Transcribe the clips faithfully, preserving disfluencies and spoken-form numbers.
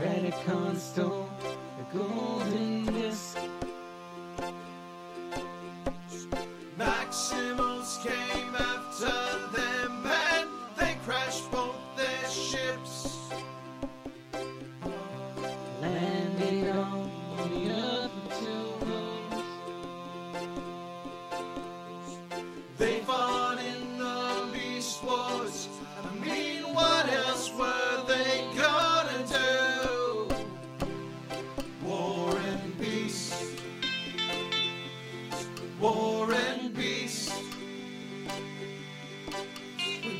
Predacon stole the golden disc. Maximals came after them and they crashed both their ships, landing on the other two worlds. They fought in the Beast Wars. I mean, what else were they gonna do? War and peace. War and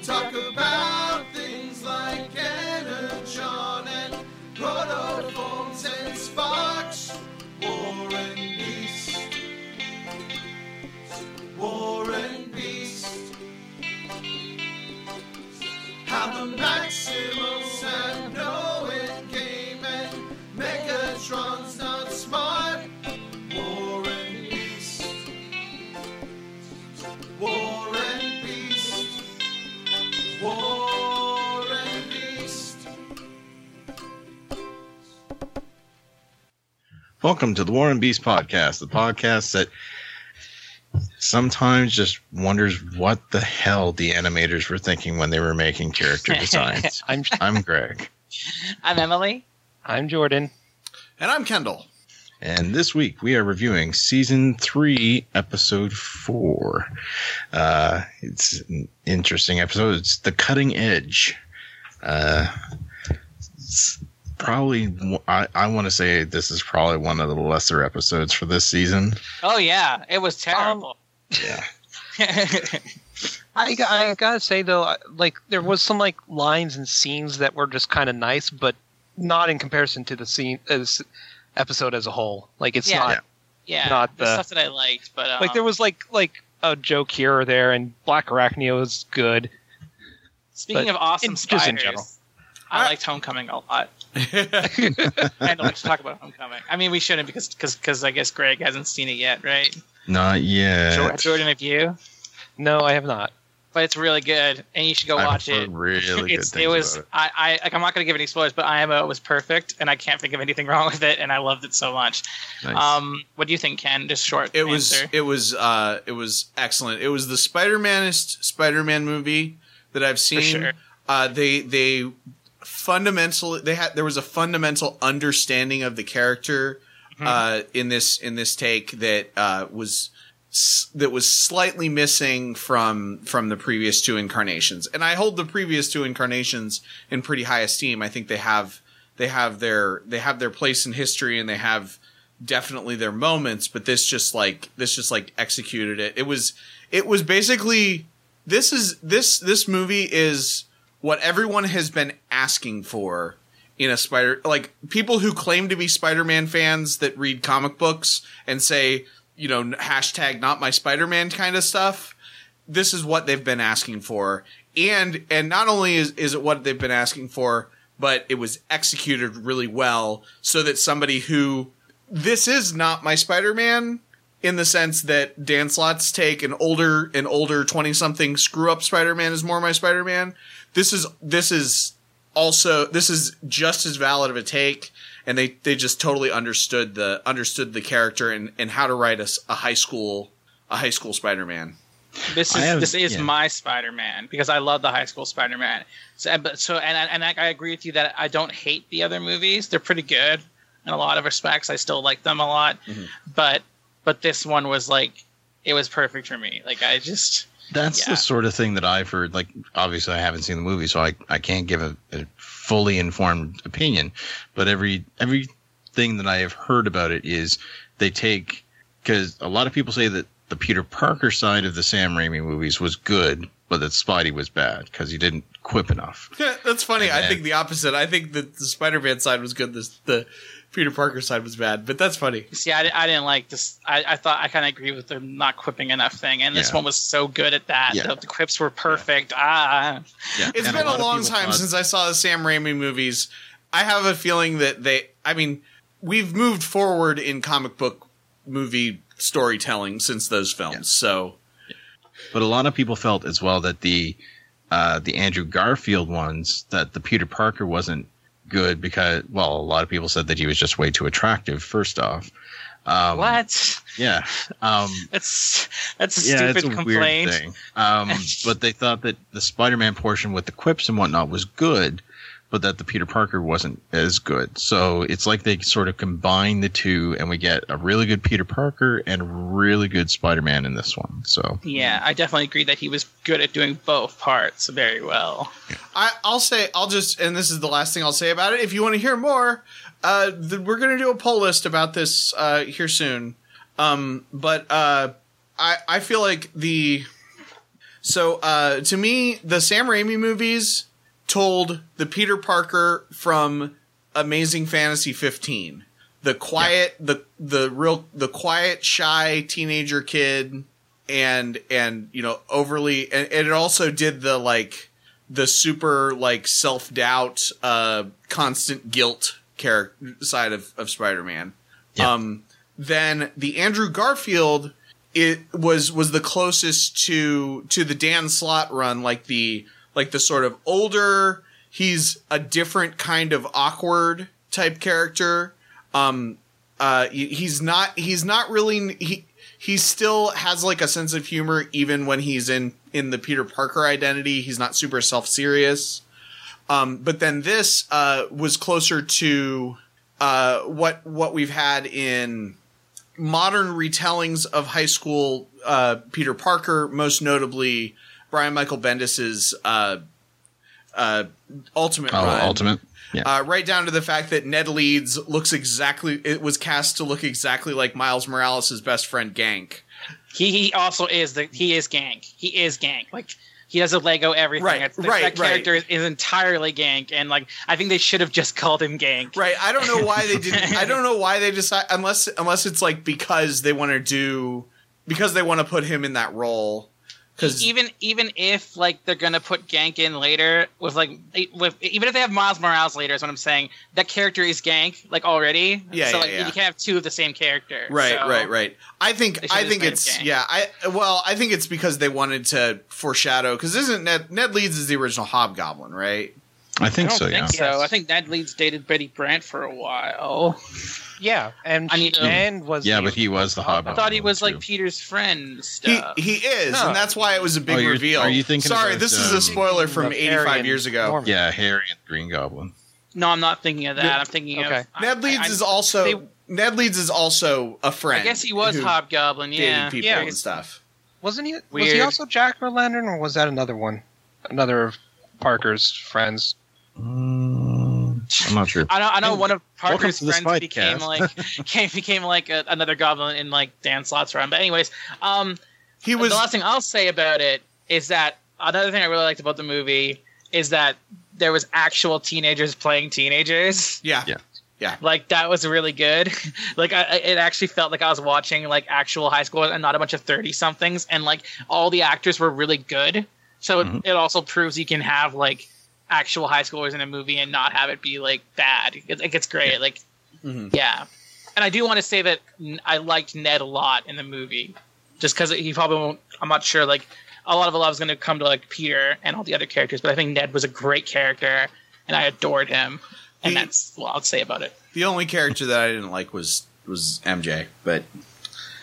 talk about things like energon and protoforms and sparks. War and peace. War and peace. How the Maximals had no end game and Megatron's not smart. War and peace. War and peace. War and Beast. Welcome to the War and Beast podcast, the podcast that sometimes just wonders what the hell the animators were thinking when they were making character designs. I'm, I'm Greg. I'm Emily. I'm Jordan. And I'm Kendall. And this week we are reviewing Season three, Episode four. Uh, it's an interesting episode. It's The Cutting Edge. Uh, it's probably, I, I want to say this is probably one of the lesser episodes for this season. Oh, yeah. It was terrible. Um, yeah. I, I gotta say, though, like there was some like lines and scenes that were just kind of nice, but not in comparison to the scene as... episode as a whole. Like it's yeah. not yeah not the, the stuff that I liked, but um, like there was like like a joke here or there, and Black Arachnia was good. Speaking of awesome in, spiders, just in general, I right. liked Homecoming a lot. I don't like to talk about Homecoming. I mean, we shouldn't, because because I guess Greg hasn't seen it yet, right? Not yet. Jordan, have you? No, I have not. But it's really good, and you should go watch it. Really it's, good. It was. About it. I. I. Like, I'm not going to give any spoilers, but I M O was perfect, and I can't think of anything wrong with it, and I loved it so much. Nice. Um, what do you think, Ken? Just short. It answer. was. It was. Uh, it was excellent. It was the Spider-Manest Spider-Man movie that I've seen. For sure. Uh, they. They. Fundamental. They had. There was a fundamental understanding of the character mm-hmm. uh, in this. In this take that uh, was. that was slightly missing from from the previous two incarnations. And I hold the previous two incarnations in pretty high esteem. I think they have they have their they have their place in history, and they have definitely their moments, but this just like this just like executed it. It was it was basically this is this this movie is what everyone has been asking for in a Spider, like people who claim to be Spider-Man fans that read comic books and say, you know, hashtag not my Spider-Man kind of stuff. This is what they've been asking for. And and not only is, is it what they've been asking for, but it was executed really well, so that somebody who, this is not my Spider-Man, in the sense that Dan Slott's take, an older an older twenty-something screw-up Spider-Man is more my Spider-Man. This is this is also this is just as valid of a take. And they, they just totally understood the understood the character and, and how to write a, a high school a high school Spider-Man. This is have, this is yeah. my Spider-Man, because I love the high school Spider-Man. So, but so and and I, I agree with you that I don't hate the other movies. They're pretty good in a lot of respects. I still like them a lot, mm-hmm. but but this one was like, it was perfect for me. Like I just that's yeah. the sort of thing that I've heard. Like obviously I haven't seen the movie, so I I can't give a. a fully informed opinion, but every everything that I have heard about it is they take, because a lot of people say that the Peter Parker side of the Sam Raimi movies was good, but that Spidey was bad because he didn't quip enough. Yeah, that's funny. And I think the opposite. I think that the Spider-Man side was good. The, the Peter Parker side was bad, but that's funny. See, I, I didn't like this. I, I thought I kind of agree with the not quipping enough thing, and this yeah. one was so good at that. Yeah. The, the quips were perfect. Yeah. Ah, yeah. It's and been a, a long time thought... since I saw the Sam Raimi movies. I have a feeling that they. I mean, we've moved forward in comic book movie storytelling since those films. Yeah. So, but a lot of people felt as well that the uh, the Andrew Garfield ones, that the Peter Parker wasn't good because, well, a lot of people said that he was just way too attractive, first off. Um, what? Yeah. Um, that's that's a yeah, stupid it's a complaint. Weird thing. Um, but they thought that the Spider-Man portion with the quips and whatnot was good, but that the Peter Parker wasn't as good. So it's like they sort of combine the two, and we get a really good Peter Parker and really good Spider-Man in this one. So yeah, I definitely agree that he was good at doing both parts very well. I, I'll say, I'll just, and this is the last thing I'll say about it. If you want to hear more, uh, th- we're going to do a poll list about this uh, here soon. Um, but uh, I, I feel like the so uh, to me, the Sam Raimi movies told the Peter Parker from Amazing Fantasy fifteen, the quiet, yeah. the, the real, the quiet, shy teenager kid and, and, you know, overly, and, and it also did the, like, the super, like, self-doubt, uh, constant guilt character side of, of Spider-Man. Yeah. Um, then the Andrew Garfield, it was, was the closest to, to the Dan Slott run, like the, Like the sort of older, he's a different kind of awkward type character. Um, uh, he's not, he's not really, he, he still has like a sense of humor even when he's in, in the Peter Parker identity. He's not super self-serious. Um, but then this, uh, was closer to, uh, what, what we've had in modern retellings of high school, uh, Peter Parker, most notably Brian Michael Bendis's uh, uh, Ultimate oh, run. Ultimate, yeah. Uh, right down to the fact that Ned Leeds looks exactly. It was cast to look exactly like Miles Morales' best friend Ganke. He, he also is the. He is Ganke. He is Ganke. Like he does a Lego everything. Right, the, right, that character right. is entirely Ganke, and like I think they should have just called him Ganke. Right. I don't know why they didn't. I don't know why they decide unless unless it's like because they want to do because they want to put him in that role. Even even if like they're gonna put Ganke in later with like with even if they have Miles Morales later is what I'm saying, that character is Ganke like already. Yeah, so yeah, like yeah. you can't have two of the same character. Right, so right, right. I think I think it's yeah. I well I think it's because they wanted to foreshadow because isn't Ned Ned Leeds is the original Hobgoblin, right? I think I don't so. Think yeah. So I think Ned Leeds dated Betty Brant for a while. Yeah, and I mean, Dan um, was yeah, but he was the Hobgoblin. I thought he was too. Like Peter's friend. Stuff. He he is, no. and that's why it was a big oh, reveal. Are you thinking? Sorry, about, this um, is a spoiler from eighty-five years ago. Norman. Yeah, Harry and Green Goblin. No, I'm not thinking of that. Yeah. I'm thinking okay. of Ned Leeds I, I, is also they, Ned Leeds is also a friend. I guess he was Hobgoblin. Yeah, people yeah, and stuff. Wasn't he? Weird. Was he also Jack O'Lantern, or was that another one? Another of Parker's friends. Mm. I'm not sure. I know. I know one of Parker's friends became like came, became like a, another goblin in like Dan Slott's run. But anyways, um, he was. The last thing I'll say about it is that another thing I really liked about the movie is that there was actual teenagers playing teenagers. Yeah, yeah, yeah. Like that was really good. Like I, it actually felt like I was watching like actual high school and not a bunch of thirty somethings. And like all the actors were really good. So mm-hmm. it, it also proves you can have like. Actual high schoolers in a movie and not have it be like bad. It, like it's great. Like, mm-hmm. yeah. And I do want to say that I liked Ned a lot in the movie, just because he probably won't. I'm not sure. Like a lot of love is going to come to like Peter and all the other characters, but I think Ned was a great character, and I adored him. And the, that's what I'll say about it. The only character that I didn't like was was M J, but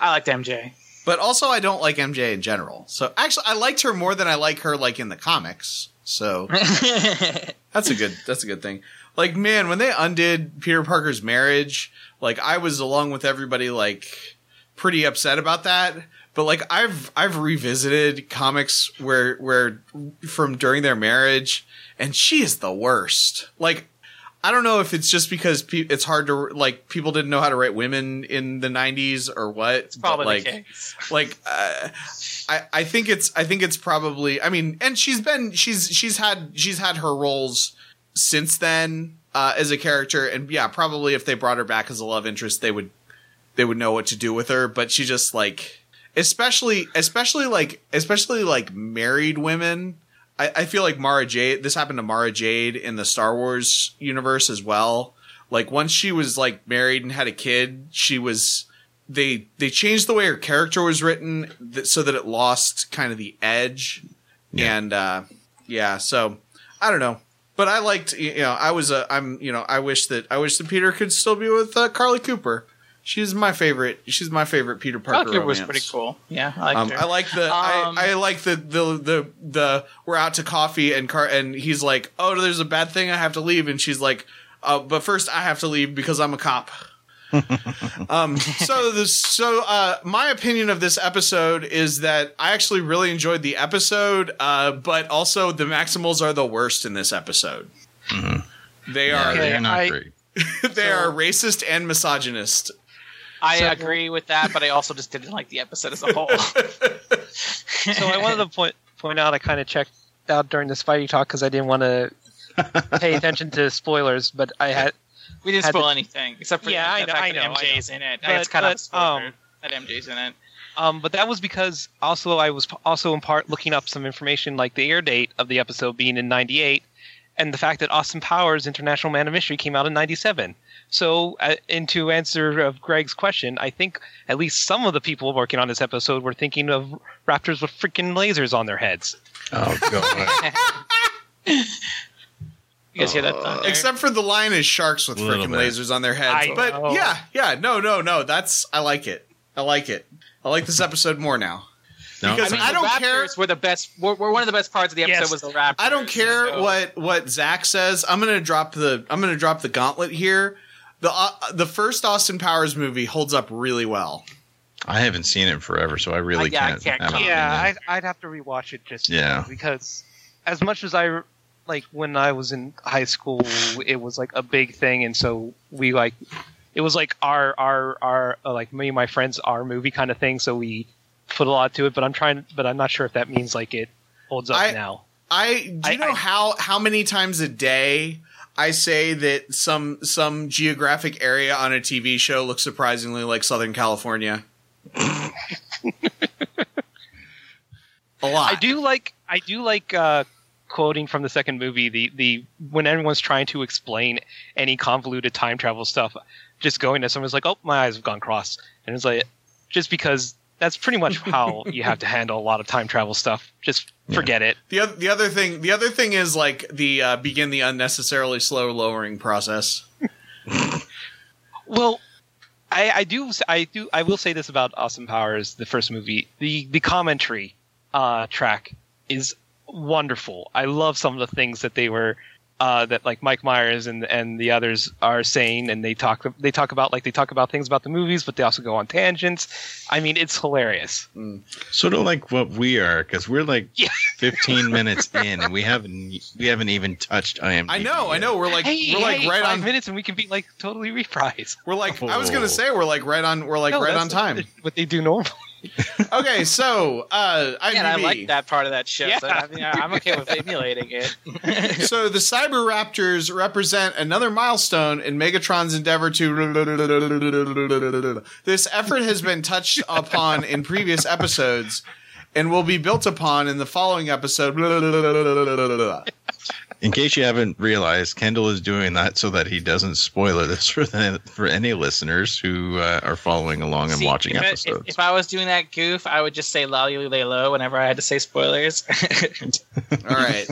I liked M J. But also, I don't like M J in general. So actually, I liked her more than I like her like in the comics. So that's a good that's a good thing. Like, man, when they undid Peter Parker's marriage, like I was along with everybody like pretty upset about that. But like I've I've revisited comics where where from during their marriage and she is the worst. Like I don't know if it's just because pe- it's hard to like people didn't know how to write women in the nineties or what. It's probably like, the case. Like uh, I, I think it's I think it's probably I mean, and she's been she's she's had she's had her roles since then uh, as a character. And yeah, probably if they brought her back as a love interest, they would they would know what to do with her. But she just like especially especially like especially like married women. I, I feel like Mara Jade, this happened to Mara Jade in the Star Wars universe as well. Like once she was like married and had a kid, she was, they, they changed the way her character was written th- so that it lost kind of the edge. Yeah. And, uh, yeah, so I don't know. But I liked, you know, I was a, I'm, you know, I wish that, I wish that Peter could still be with uh, Carly Cooper. She's my favorite. She's my favorite Peter Parker. Cooper was pretty cool. Yeah, I like um, her. I like the. Um, I, I like the, the the the we're out to coffee and car and he's like, oh, there's a bad thing. I have to leave, and she's like, uh, but first I have to leave because I'm a cop. um. So this. So uh, my opinion of this episode is that I actually really enjoyed the episode, uh, but also the Maximals are the worst in this episode. Mm-hmm. They are. Yeah, they are not I, great. They so. are racist and misogynist. I so, agree with that, but I also just didn't like the episode as a whole. So I wanted to point point out I kind of checked out during the Spidey talk because I didn't want to pay attention to spoilers, but I had we didn't had spoil to, anything except for yeah, the, I, the know, fact I know, that M J's I know. in it. But, it's kind but, of a spoiler um, that M J's in it. Um, but that was because also I was also in part looking up some information like the air date of the episode being in ninety-eight, and the fact that Austin Powers International Man of Mystery came out in ninety-seven. So, uh, and to answer of Greg's question, I think at least some of the people working on this episode were thinking of raptors with freaking lasers on their heads. Oh, God. You guys hear that? Uh, except for the line is sharks with freaking lasers on their heads. I but know. yeah, yeah, no, no, no. That's, I like it. I like it. I like this episode more now. No. Because I, mean, I don't care. Were the best. Were, were one of the best parts of the episode yes. was the raptors. I don't care so. what what Zach says. I'm gonna drop the. I'm gonna drop the gauntlet here. The uh, the first Austin Powers movie holds up really well. I haven't seen it in forever, so I really I, yeah, can't. I can't I yeah, I, I'd have to rewatch it just yeah. because as much as I like when I was in high school, it was like a big thing, and so we like it was like our our our uh, like me and my friends our movie kind of thing. So we put a lot to it, but I'm trying, but I'm not sure if that means like it holds up I, now. I do you I, know I, how how many times a day. I say that some some geographic area on a T V show looks surprisingly like Southern California. A lot. I do like I do like uh, quoting from the second movie. The the when everyone's trying to explain any convoluted time travel stuff, just going to someone's like, oh, my eyes have gone cross, and it's like just because. That's pretty much how you have to handle a lot of time travel stuff. Just forget yeah. it. The other, the other thing, the other thing is like the uh, begin the unnecessarily slow lowering process. Well, I, I do, I do, I will say this about Austin Powers, the first movie. The the commentary uh, track is wonderful. I love some of the things that they were uh, that like Mike Myers and and the others are saying, and they talk they talk about like they talk about things about the movies, but they also go on tangents. I mean, it's hilarious. Mm. Sort of like what we are, because we're like yeah. fifteen minutes in, and we haven't we haven't even touched I M D B. I know, yet. I know. We're like hey, we're like hey, right five on minutes, and we can be like totally reprised. We're like oh. I was gonna say we're like right on we're like no, right on time. What they, what they do normally. Okay, so uh, I M D B. Yeah, I like that part of that show. Yeah. So I mean, I'm okay with emulating it. So the Cyber Raptors represent another milestone in Megatron's endeavor to. This effort has been touched upon in previous episodes, and will be built upon in the following episode. In case you haven't realized, Kendall is doing that so that he doesn't spoil this for the, for any listeners who uh, are following along and See, watching if episodes. It, if, if I was doing that goof, I would just say "lolly lay low" whenever I had to say spoilers. All right,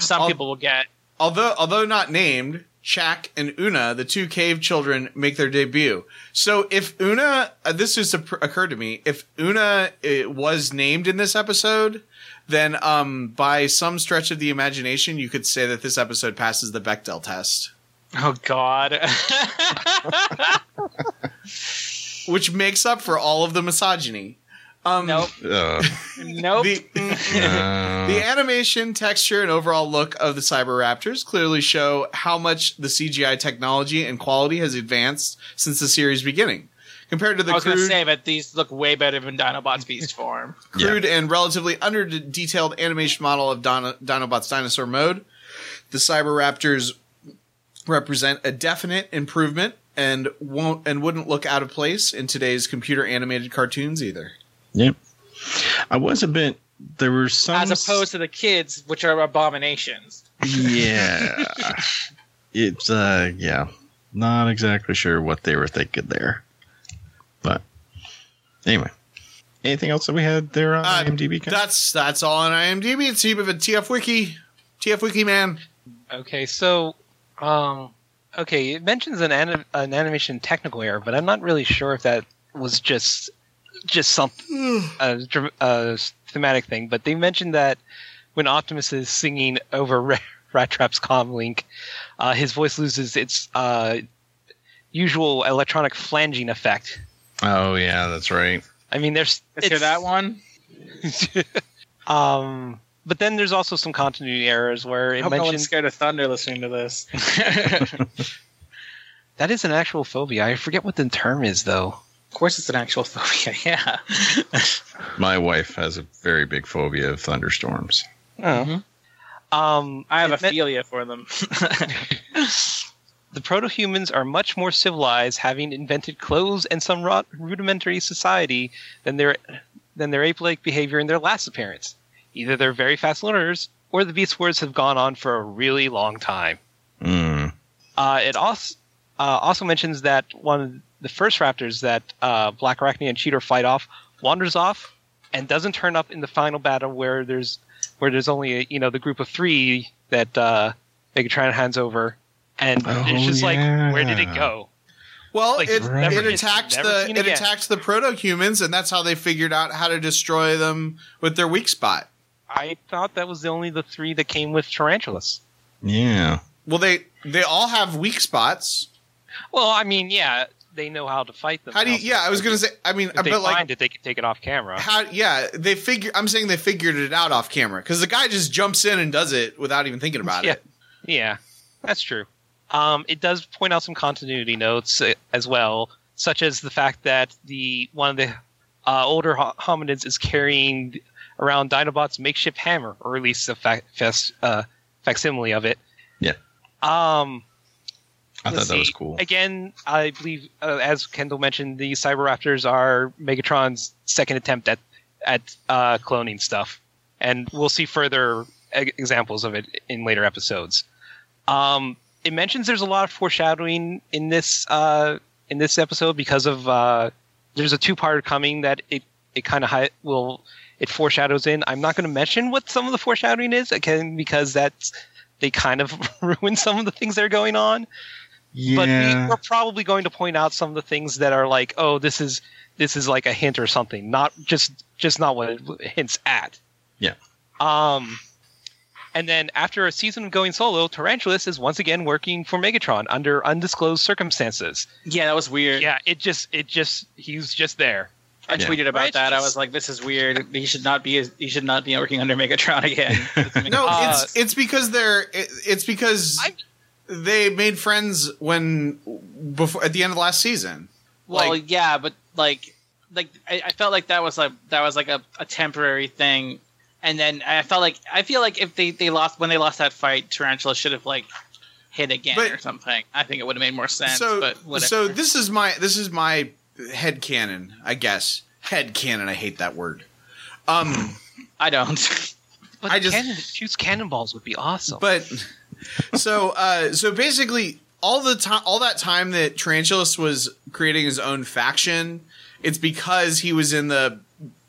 some Al- people will get. Although, although not named, Shaq and Una, the two cave children, make their debut. So, if Una, uh, this just occurred to me, if Una it was named in this episode. Then, um, by some stretch of the imagination, you could say that this episode passes the Bechdel test. Oh, God. Which makes up for all of the misogyny. Um, nope. Uh. Nope. The, uh. the animation, texture, and overall look of the Cyber Raptors clearly show how much the C G I technology and quality has advanced since the series' beginning. Compared to the I was crude, gonna say that these look way better than Dinobot's Beast form. Crude yeah. and relatively under detailed animation model of Don- Dinobot's dinosaur mode, the Cyber Raptors represent a definite improvement and won't and wouldn't look out of place in today's computer animated cartoons either. Yep, I was a bit. There were some as opposed to the kids, which are abominations. Yeah, it's uh, yeah, not exactly sure what they were thinking there. But anyway, anything else that we had there on uh, I M D B? That's that's all on I M D B. It's a T F Wiki, T F Wiki man. Okay, so, um, okay, it mentions an anim an animation technical error, but I'm not really sure if that was just just something a, a thematic thing. But they mentioned that when Optimus is singing over Ra Rat Trap's comlink, uh, his voice loses its uh, usual electronic flanging effect. Oh yeah, that's right. I mean, there's let's hear that one. um. But then there's also some continuity errors where it I hope mentions. No one's scared of thunder listening to this. That is an actual phobia. I forget what the term is, though. Of course, it's an actual phobia. Yeah. My wife has a very big phobia of thunderstorms. Oh. Mm-hmm. um, I have a philia for them. The proto-humans are much more civilized, having invented clothes and some rud rudimentary society than their than their ape-like behavior in their last appearance. Either they're very fast learners, or the Beast Wars have gone on for a really long time. Mm. Uh, it also uh, also mentions that one of the first raptors that uh, Black Arachnia and Cheetor fight off wanders off and doesn't turn up in the final battle, where there's where there's only a, you know the group of three that uh, Megatron hands over, and oh, it's just yeah. like, where did it go? Well, like, it, right. it attacked the it again. attacked the proto-humans, and that's how they figured out how to destroy them with their weak spot. I thought that was the only the three that came with Tarantulas. Yeah. Well, they they all have weak spots. Well, I mean, yeah, they know how to fight them. How do you, yeah, I was going to say, I mean, if but they like, find it, they can take it off camera. How? Yeah, they figure. I'm saying they figured it out off camera, because the guy just jumps in and does it without even thinking about yeah. it. Yeah, that's true. Um, it does point out some continuity notes uh, as well, such as the fact that the one of the uh, older hominids is carrying around Dinobot's makeshift hammer, or at least a fac uh, facsimile of it. Yeah. Um, I thought see. that was cool. Again, I believe, uh, as Kendall mentioned, the Cyber Raptors are Megatron's second attempt at at uh, cloning stuff, and we'll see further e examples of it in later episodes. Um, it mentions there's a lot of foreshadowing in this uh, in this episode because of uh, there's a two-parter coming that it it kind of will. It foreshadows in. I'm not going to mention what some of the foreshadowing is, again, because that's they kind of ruin some of the things that are going on. Yeah. But we, we're probably going to point out some of the things that are like, oh, this is this is like a hint or something, not just just not what it hints at. Yeah. Um, and then after a season of going solo, Tarantulas is once again working for Megatron under undisclosed circumstances. Yeah, that was weird. Yeah, it just it just he's just there. I yeah. tweeted about right? that. I was like, "This is weird. He should not be. He should not be working under Megatron again." No, uh, it's it's because they're. It, it's because I, they made friends when before at the end of last season. Well, like, yeah, but like, like I, I felt like that was like that was like a, a temporary thing, and then I felt like I feel like if they they lost when they lost that fight, Tarantula should have like hit again but, or something. I think it would have made more sense. So, but whatever. So this is my this is my. Headcanon, I guess. Headcanon, I hate that word. Um, I don't. But I just cannon, shoots cannonballs would be awesome. But so, uh, so basically, all the time, all that time that Tarantulas was creating his own faction, it's because he was in the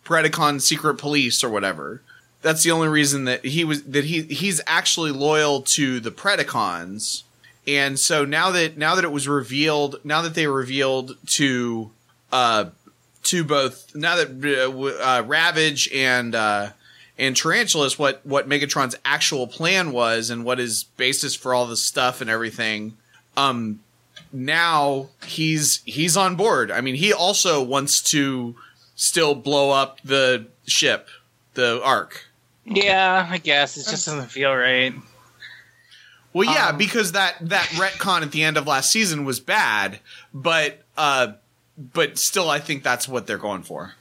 Predacon secret police or whatever. That's the only reason that he was that he he's actually loyal to the Predacons. And so now that now that it was revealed, now that they revealed to. Uh, to both now that uh, Ravage and uh, and Tarantulas, what what Megatron's actual plan was and what his basis for all the stuff and everything. Um, now he's he's on board. I mean, he also wants to still blow up the ship, the Ark. Yeah, I guess it just doesn't feel right. Well, yeah, um, because that that retcon at the end of last season was bad, but. Uh, But still, I think that's what they're going for.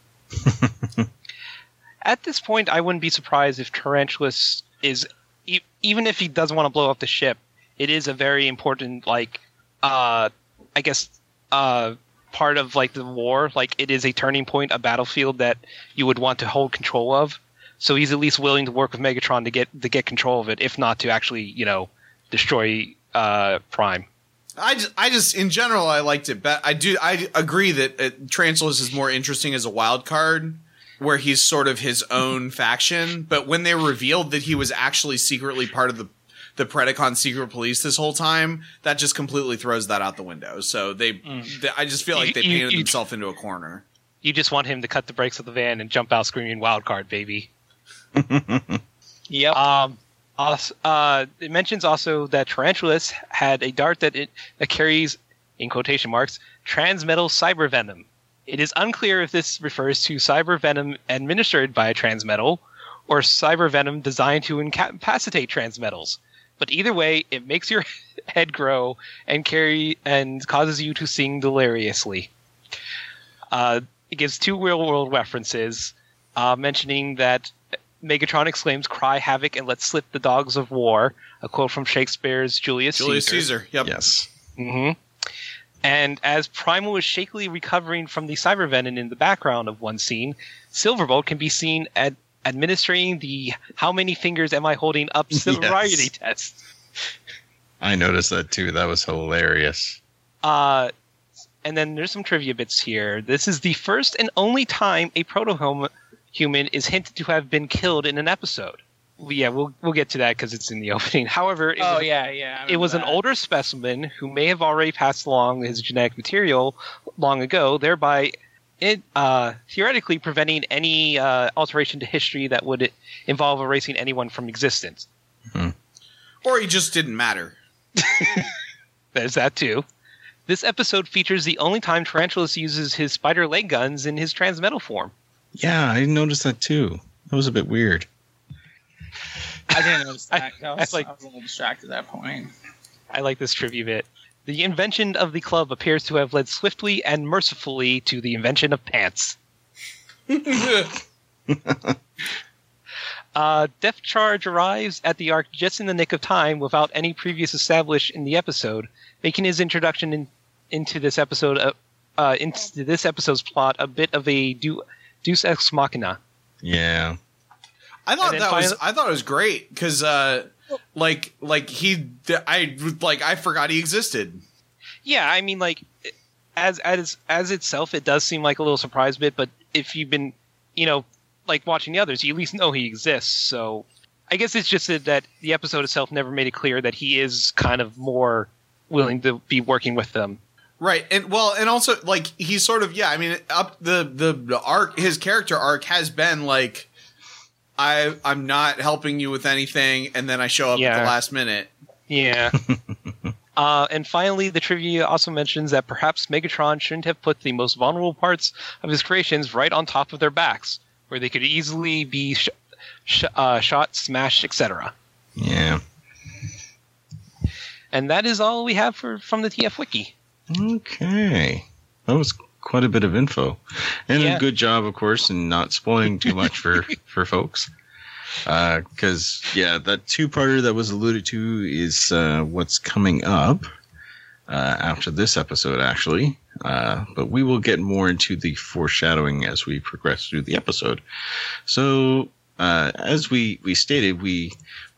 At this point, I wouldn't be surprised if Tarantulas is, e even if he doesn't want to blow up the ship, it is a very important, like, uh, I guess, uh, part of like the war. Like, it is a turning point, a battlefield that you would want to hold control of. So he's at least willing to work with Megatron to get to get control of it, if not to actually, you know, destroy uh, Prime. I just, I just, in general, I liked it, but I do, I agree that uh, Tarantulas is more interesting as a wild card, where he's sort of his own faction. But when they revealed that he was actually secretly part of the the Predacon secret police this whole time, that just completely throws that out the window. So they, mm. they I just feel like they you, painted you, themselves into a corner. You just want him to cut the brakes of the van and jump out screaming "Wild Card, baby!" Yep. Um, also, uh, it mentions also that Tarantulas had a dart that it that carries, in quotation marks, transmetal cyber venom. It is unclear if this refers to cyber venom administered by transmetal or cyber venom designed to incapacitate transmetals. But either way, it makes your head grow and carry and causes you to sing deliriously. Uh, it gives two real-world references, uh, mentioning that Megatron exclaims, "Cry havoc and let slip the dogs of war," a quote from Shakespeare's Julius, Julius Caesar. Julius Caesar, yep. Yes. Mm-hmm. And as Primal is shakily recovering from the cyber venom in the background of one scene, Silverbolt can be seen at administering the "how many fingers am I holding up" sobriety yes. test. I noticed that too. That was hilarious. Uh, and then there's some trivia bits here. This is the first and only time a proto-human is hinted to have been killed in an episode. Yeah, we'll we'll get to that because it's in the opening. However, it oh was, yeah, yeah, it was that. an older specimen who may have already passed along his genetic material long ago, thereby It uh, theoretically preventing any uh, alteration to history that would involve erasing anyone from existence. Mm-hmm. Or he just didn't matter. There's that too. This episode features the only time Tarantulas uses his spider leg guns in his transmetal form. Yeah, I noticed that too. That was a bit weird. I didn't notice that. I, I, was, I, like, I was a little distracted at that point. I like this trivia bit. The invention of the club appears to have led swiftly and mercifully to the invention of pants. uh, Death Charge arrives at the Ark just in the nick of time without any previous established in the episode, making his introduction in, into this episode uh, uh, into this episode's plot a bit of a do, deus ex machina. Yeah. I thought that finally- was I thought it was great because uh Like, like he, I like, I forgot he existed. Yeah, I mean, like, as as as itself, it does seem like a little surprise bit. But if you've been, you know, like watching the others, you at least know he exists. So, I guess it's just that the episode itself never made it clear that he is kind of more willing to be working with them. Right, and well, and also like he's sort of yeah. I mean, up the the, the arc, his character arc has been like, I, I'm not helping you with anything, and then I show up yeah. at the last minute. Yeah. uh, and finally, the trivia also mentions that perhaps Megatron shouldn't have put the most vulnerable parts of his creations right on top of their backs, where they could easily be sh- sh- uh, shot, smashed, et cetera. Yeah. And that is all we have for from the T F Wiki. Okay. That was quite a bit of info, and yeah. a good job, of course, in not spoiling too much for, for folks. Uh, cause yeah, that two-parter that was alluded to is, uh, what's coming up, uh, after this episode, actually. Uh, but we will get more into the foreshadowing as we progress through the episode. So, uh, as we, we stated, we,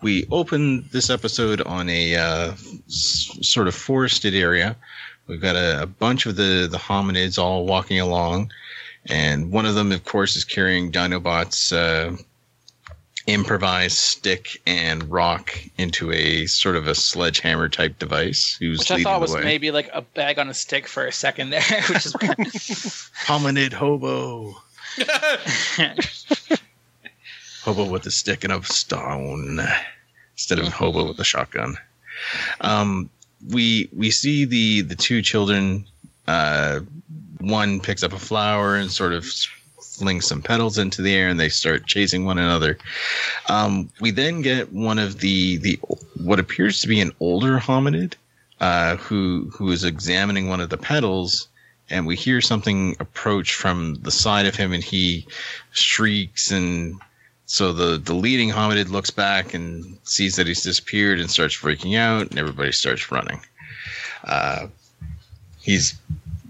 we opened this episode on a, uh, s- sort of forested area. We've got a, a bunch of the, the hominids all walking along, and one of them, of course, is carrying Dinobot's uh, improvised stick and rock into a sort of a sledgehammer type device. Who's which I thought was way. maybe like a bag on a stick for a second there, which is weird. Hominid hobo. Hobo with a stick and a stone instead of hobo with a shotgun. Um. We we see the, the two children. Uh, one picks up a flower and sort of flings some petals into the air, and they start chasing one another. Um, we then get one of the the what appears to be an older hominid uh, who who is examining one of the petals, and we hear something approach from the side of him, and he shrieks and. So the, the leading hominid looks back and sees that he's disappeared and starts freaking out, and everybody starts running. Uh, he's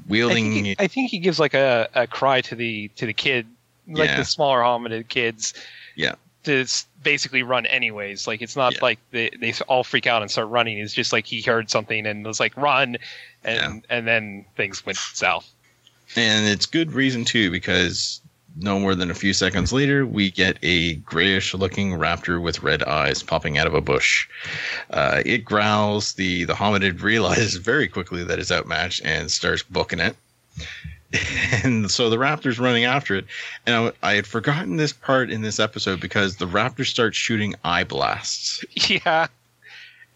wielding. I think he, I think he gives like a, a cry to the to the kid, like yeah. the smaller hominid kids. Yeah, to basically run anyways. Like it's not yeah. like they they all freak out and start running. It's just like he heard something and was like run, and yeah. and then things went south. And it's good reason too because. no more than a few seconds later, we get a grayish-looking raptor with red eyes popping out of a bush. Uh, it growls. The, the hominid realizes very quickly that it's outmatched and starts booking it. And so the raptor's running after it. And I, I had forgotten this part in this episode because the raptor starts shooting eye blasts. Yeah.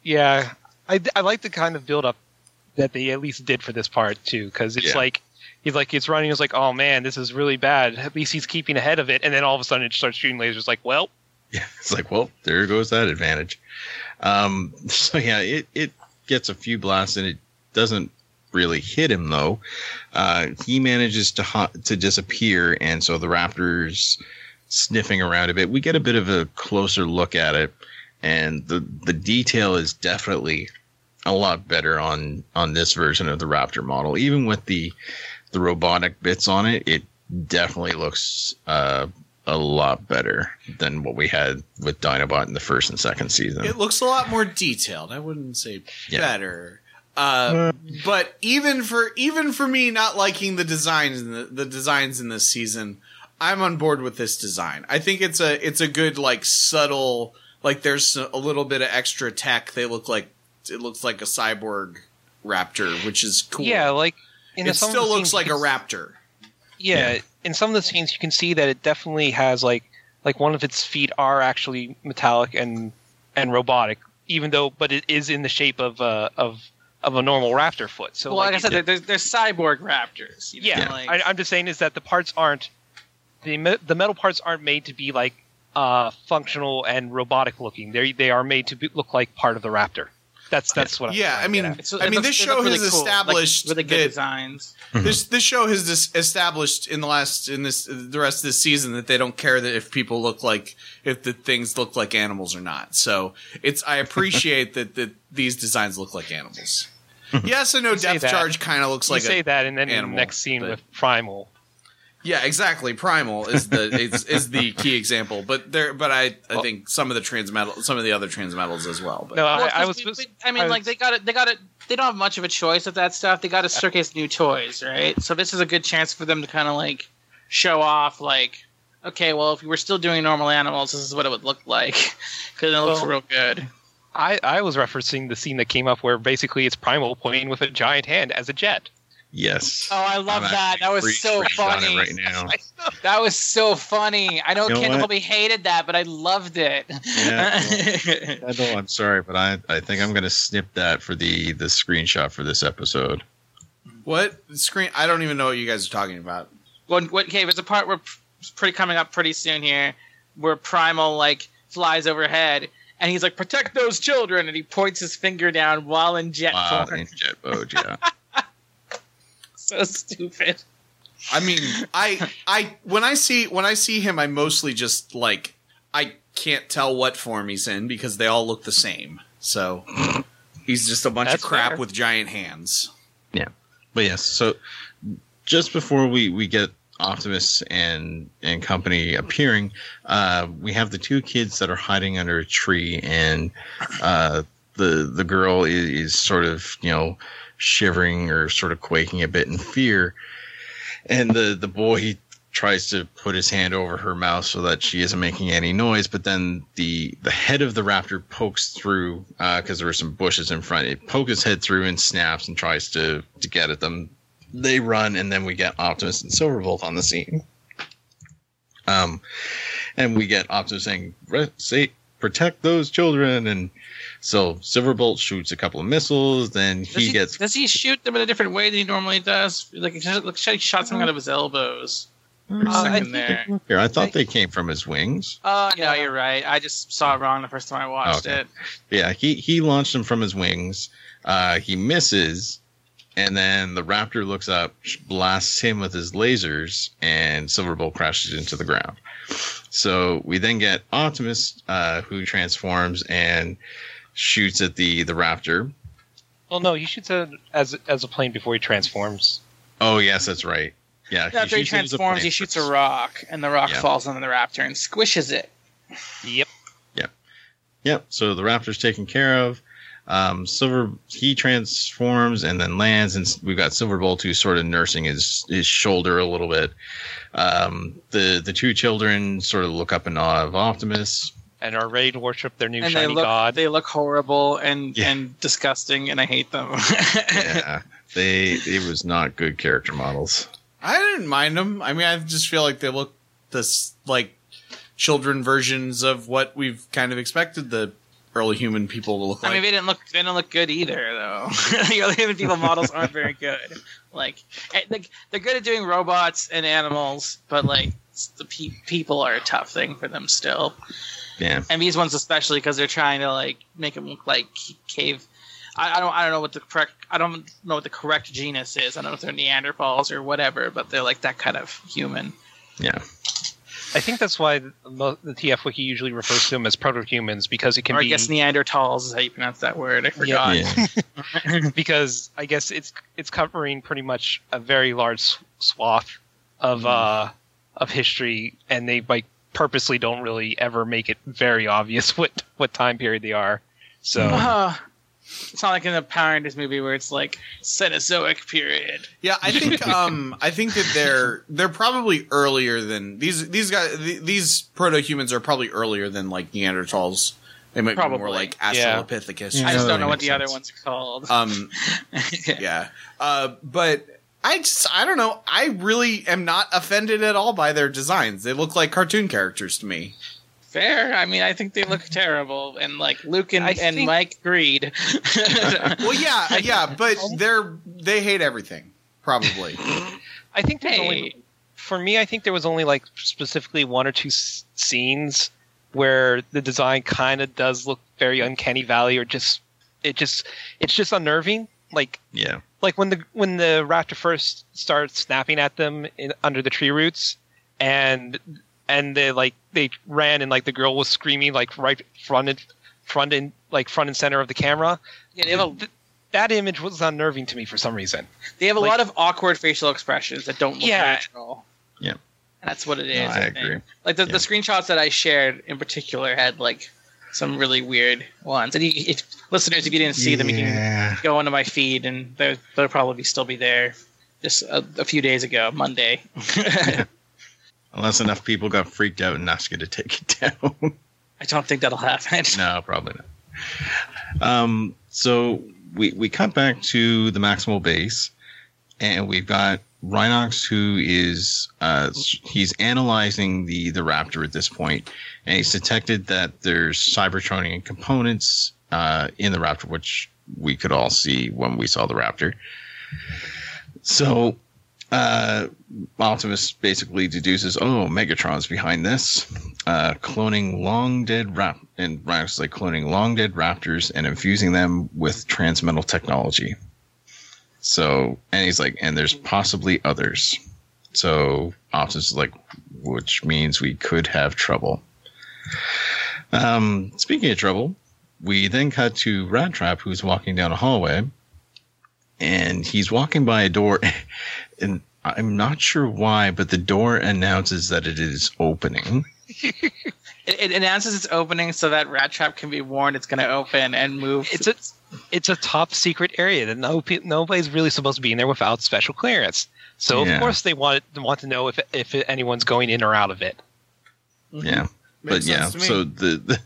Yeah. I, I like the kind of build-up that they at least did for this part, too, because it's yeah. like... He's like, it's running. He's like, oh man, this is really bad. At least he's keeping ahead of it. And then all of a sudden it starts shooting lasers. Like, well, yeah, it's like, well, there goes that advantage. Um, so yeah, it, it gets a few blasts and it doesn't really hit him though. Uh, he manages to ha- to disappear. And so the raptor's sniffing around a bit. We get a bit of a closer look at it. And the, the detail is definitely a lot better on, on this version of the raptor model, even with the, the robotic bits on it. It definitely looks uh, a lot better than what we had with Dinobot in the first and second season. It looks a lot more detailed. I wouldn't say yeah. better, uh, but even for even for me, not liking the designs in the, the designs in this season, I'm on board with this design. I think it's a it's a good like subtle like there's a little bit of extra tech. They look like it looks like a cyborg raptor, which is cool. Yeah, like. In it still looks scenes, like a raptor. Yeah, yeah, in some of the scenes you can see that it definitely has like like one of its feet are actually metallic and and robotic, even though but it is in the shape of a of of a normal raptor foot. So, well, like, like I said, it, they're, they're cyborg raptors. You know? Yeah, yeah. Like, I, I'm just saying is that the parts aren't the me, the metal parts aren't made to be like uh, functional and robotic looking. They they are made to be, look like part of the raptor. That's that's what. I'm yeah, I mean, so I mean, looks, this show really has cool. established like, really good that, designs. Mm-hmm. This this show has dis- established in the last in this the rest of this season that they don't care that if people look like if the things look like animals or not. So it's I appreciate that that these designs look like animals. Yes, I know. Death Charge kind of looks you like say a that, and then animal, in the next scene but, with Primal. Yeah, exactly. Primal is the is, is the key example, but there, but I, I well, think some of the transmetal, some of the other transmetals as well. But. No, I, I was. Just, I mean, I was, like they got it. They got it. They don't have much of a choice of that stuff. They got to showcase new toys, right? So this is a good chance for them to kind of like show off, like, okay, well, if we were still doing normal animals, this is what it would look like because it looks well, real good. I, I was referencing the scene that came up where basically it's Primal pointing with a giant hand as a jet. Yes. Oh, I love I'm that. That was so funny. Right now. That was so funny. I know, you know Ken probably hated that, but I loved it. Yeah, well, I know, I'm sorry, but I, I think I'm going to snip that for the, the screenshot for this episode. What screen? I don't even know what you guys are talking about. Well, what, okay, there's a part where it's pretty coming up pretty soon here where Primal like flies overhead. And he's like, protect those children. And he points his finger down while in jet wow, form. in jet mode, yeah. So stupid. I mean, I I when I see when I see him, I mostly just like I can't tell what form he's in because they all look the same. So he's just a bunch That's of crap fair. with giant hands. Yeah, but yes. So just before we, we get Optimus and and company appearing, uh, we have the two kids that are hiding under a tree, and uh, the the girl is, is sort of you know. shivering or sort of quaking a bit in fear, and the the boy he tries to put his hand over her mouth so that she isn't making any noise, but then the the head of the raptor pokes through uh because there were some bushes in front. It pokes his head through and snaps and tries to to get at them. They run, and then we get Optimus and Silverbolt on the scene, um and we get Optimus saying, say protect those children. And so Silverbolt shoots a couple of missiles, then he, he gets... Does he shoot them in a different way than he normally does? Like, he shot something out of his elbows for a second there. Here, I thought they came from his wings. Oh, uh, no, you're right. I just saw it wrong the first time I watched okay. it. Yeah, he, he launched them from his wings. Uh, he misses, and then the raptor looks up, blasts him with his lasers, and Silverbolt crashes into the ground. So we then get Optimus, uh, who transforms and... shoots at the, the raptor. Well, no, he shoots a, as as a plane before he transforms. Oh, yes, that's right. Yeah, no, he after he transforms, he shoots first. a rock, and the rock yeah. falls on the raptor and squishes it. Yep. Yep. Yep. So the raptor's taken care of. Um, Silver he transforms and then lands, and we've got Silverbolt who's sort of nursing his his shoulder a little bit. Um, the the two children sort of look up in awe of Optimus and are ready to worship their new and shiny they look, god. They look horrible and yeah. and disgusting, and I hate them. yeah, they it was not good character models. I didn't mind them. I mean, I just feel like they look this like children versions of what we've kind of expected the early human people to look like. I mean, they didn't look they didn't look good either, though. The early human people models aren't very good. Like, like they're good at doing robots and animals, but like the pe- people are a tough thing for them still. Yeah. And these ones especially because they're trying to like make them look like cave. I, I don't I don't know what the correct I don't know what the correct genus is. I don't know if they're Neanderthals or whatever, but they're like that kind of human. Yeah. I think that's why the, the T F Wiki usually refers to them as proto-humans, because it can or be... I guess Neanderthals is how you pronounce that word. I forgot. Yeah. Yeah. Because I guess it's it's covering pretty much a very large swath of mm. uh, of history, and they like purposely don't really ever make it very obvious what, what time period they are. So... Uh. It's not like in the Power Rangers movie where it's like Cenozoic period. Yeah, I think um, I think that they're they're probably earlier than these these guys. Th- these proto-humans are probably earlier than like Neanderthals. They might probably. be more like Australopithecus. Yeah. I just don't know what the sense. other ones are called. Um, yeah, yeah. Uh, but I just I don't know. I really am not offended at all by their designs. They look like cartoon characters to me. Fair. I mean, I think they look terrible, and like Luke and, and think... Mike agreed. Well, yeah, yeah, but they're they hate everything, probably. I think there's hey. only for me. I think there was only like specifically one or two s- scenes where the design kind of does look very uncanny valley, or just it just it's just unnerving. Like yeah, like when the when the raptor first starts snapping at them in, under the tree roots, and. And they like they ran and like the girl was screaming like right front and front and like front and center of the camera. Yeah, they have a, Th- that image was unnerving to me for some reason. They have a like, lot of awkward facial expressions that don't look yeah. natural. Yeah, and that's what it is. No, I, I agree. Think. Like the, yeah. the screenshots that I shared in particular had like some really weird ones. And you, if, listeners, if you didn't see yeah. them, you can go onto my feed and they'll probably still be there. Just a, a few days ago, Monday. yeah. Unless enough people got freaked out and asked you to take it down. I don't think that'll happen. No, probably not. Um, so we we cut back to the Maximal base, and we've got Rhinox, who is uh, he's analyzing the, the Raptor at this point, and he's detected that there's Cybertronian components uh, in the Raptor, which we could all see when we saw the Raptor. So... Uh, Optimus basically deduces, oh, Megatron's behind this, uh, cloning long dead rap and Rhinox is like cloning long dead raptors and infusing them with transmetal technology. So, and he's like, and there's possibly others. So Optimus is like, which means we could have trouble. Um, speaking of trouble, we then cut to Rat Trap, who's walking down a hallway. And he's walking by a door, and I'm not sure why, but the door announces that it is opening. it, it announces it's opening so that Rat Trap can be warned it's going to open and move. It's a, it's a top secret area that no, nobody's really supposed to be in there without special clearance. So, yeah. of course, they want want to know if if anyone's going in or out of it. Mm-hmm. Yeah. Makes but, yeah, so the, the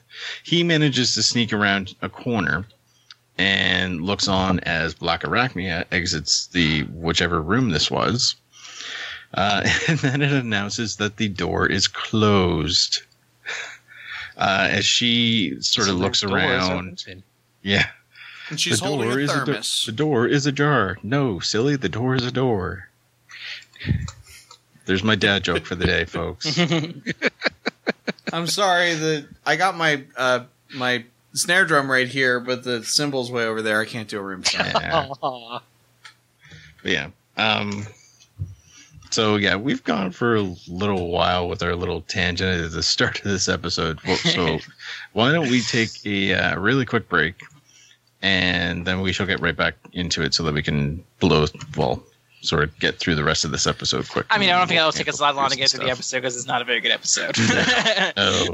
he manages to sneak around a corner. And looks on as Black Arachnia exits the whichever room this was. Uh, and then it announces that the door is closed. Uh, as she sort of looks around. Yeah. And she's holding a thermos. The door is ajar. No, silly, the door is a door. There's my dad joke for the day, folks. I'm sorry. The I got my uh, my... snare drum right here, but the cymbal's way over there. I can't do a room sound. Yeah. But yeah. Um, so, yeah, we've gone for a little while with our little tangent at the start of this episode. So why don't we take a uh, really quick break, and then we shall get right back into it so that we can blow, well, sort of get through the rest of this episode quickly. I mean, I don't think it'll take us that long to get through the episode because it's not a very good episode. no,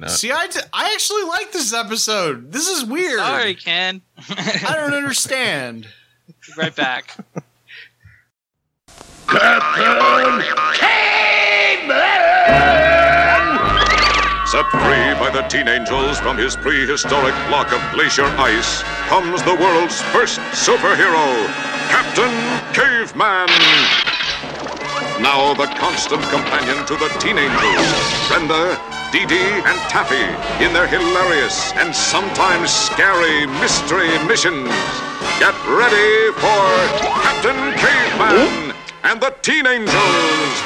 no. See, I, t- I actually like this episode. This is weird. Sorry, Ken. I don't understand. Right back. Captain Caveman! Set free by the Teen Angels from his prehistoric block of glacier ice comes the world's first superhero, Captain Caveman. Now the constant companion to the Teen Angels, Brenda, Dee Dee, and Taffy in their hilarious and sometimes scary mystery missions. Get ready for Captain Caveman and the Teen Angels!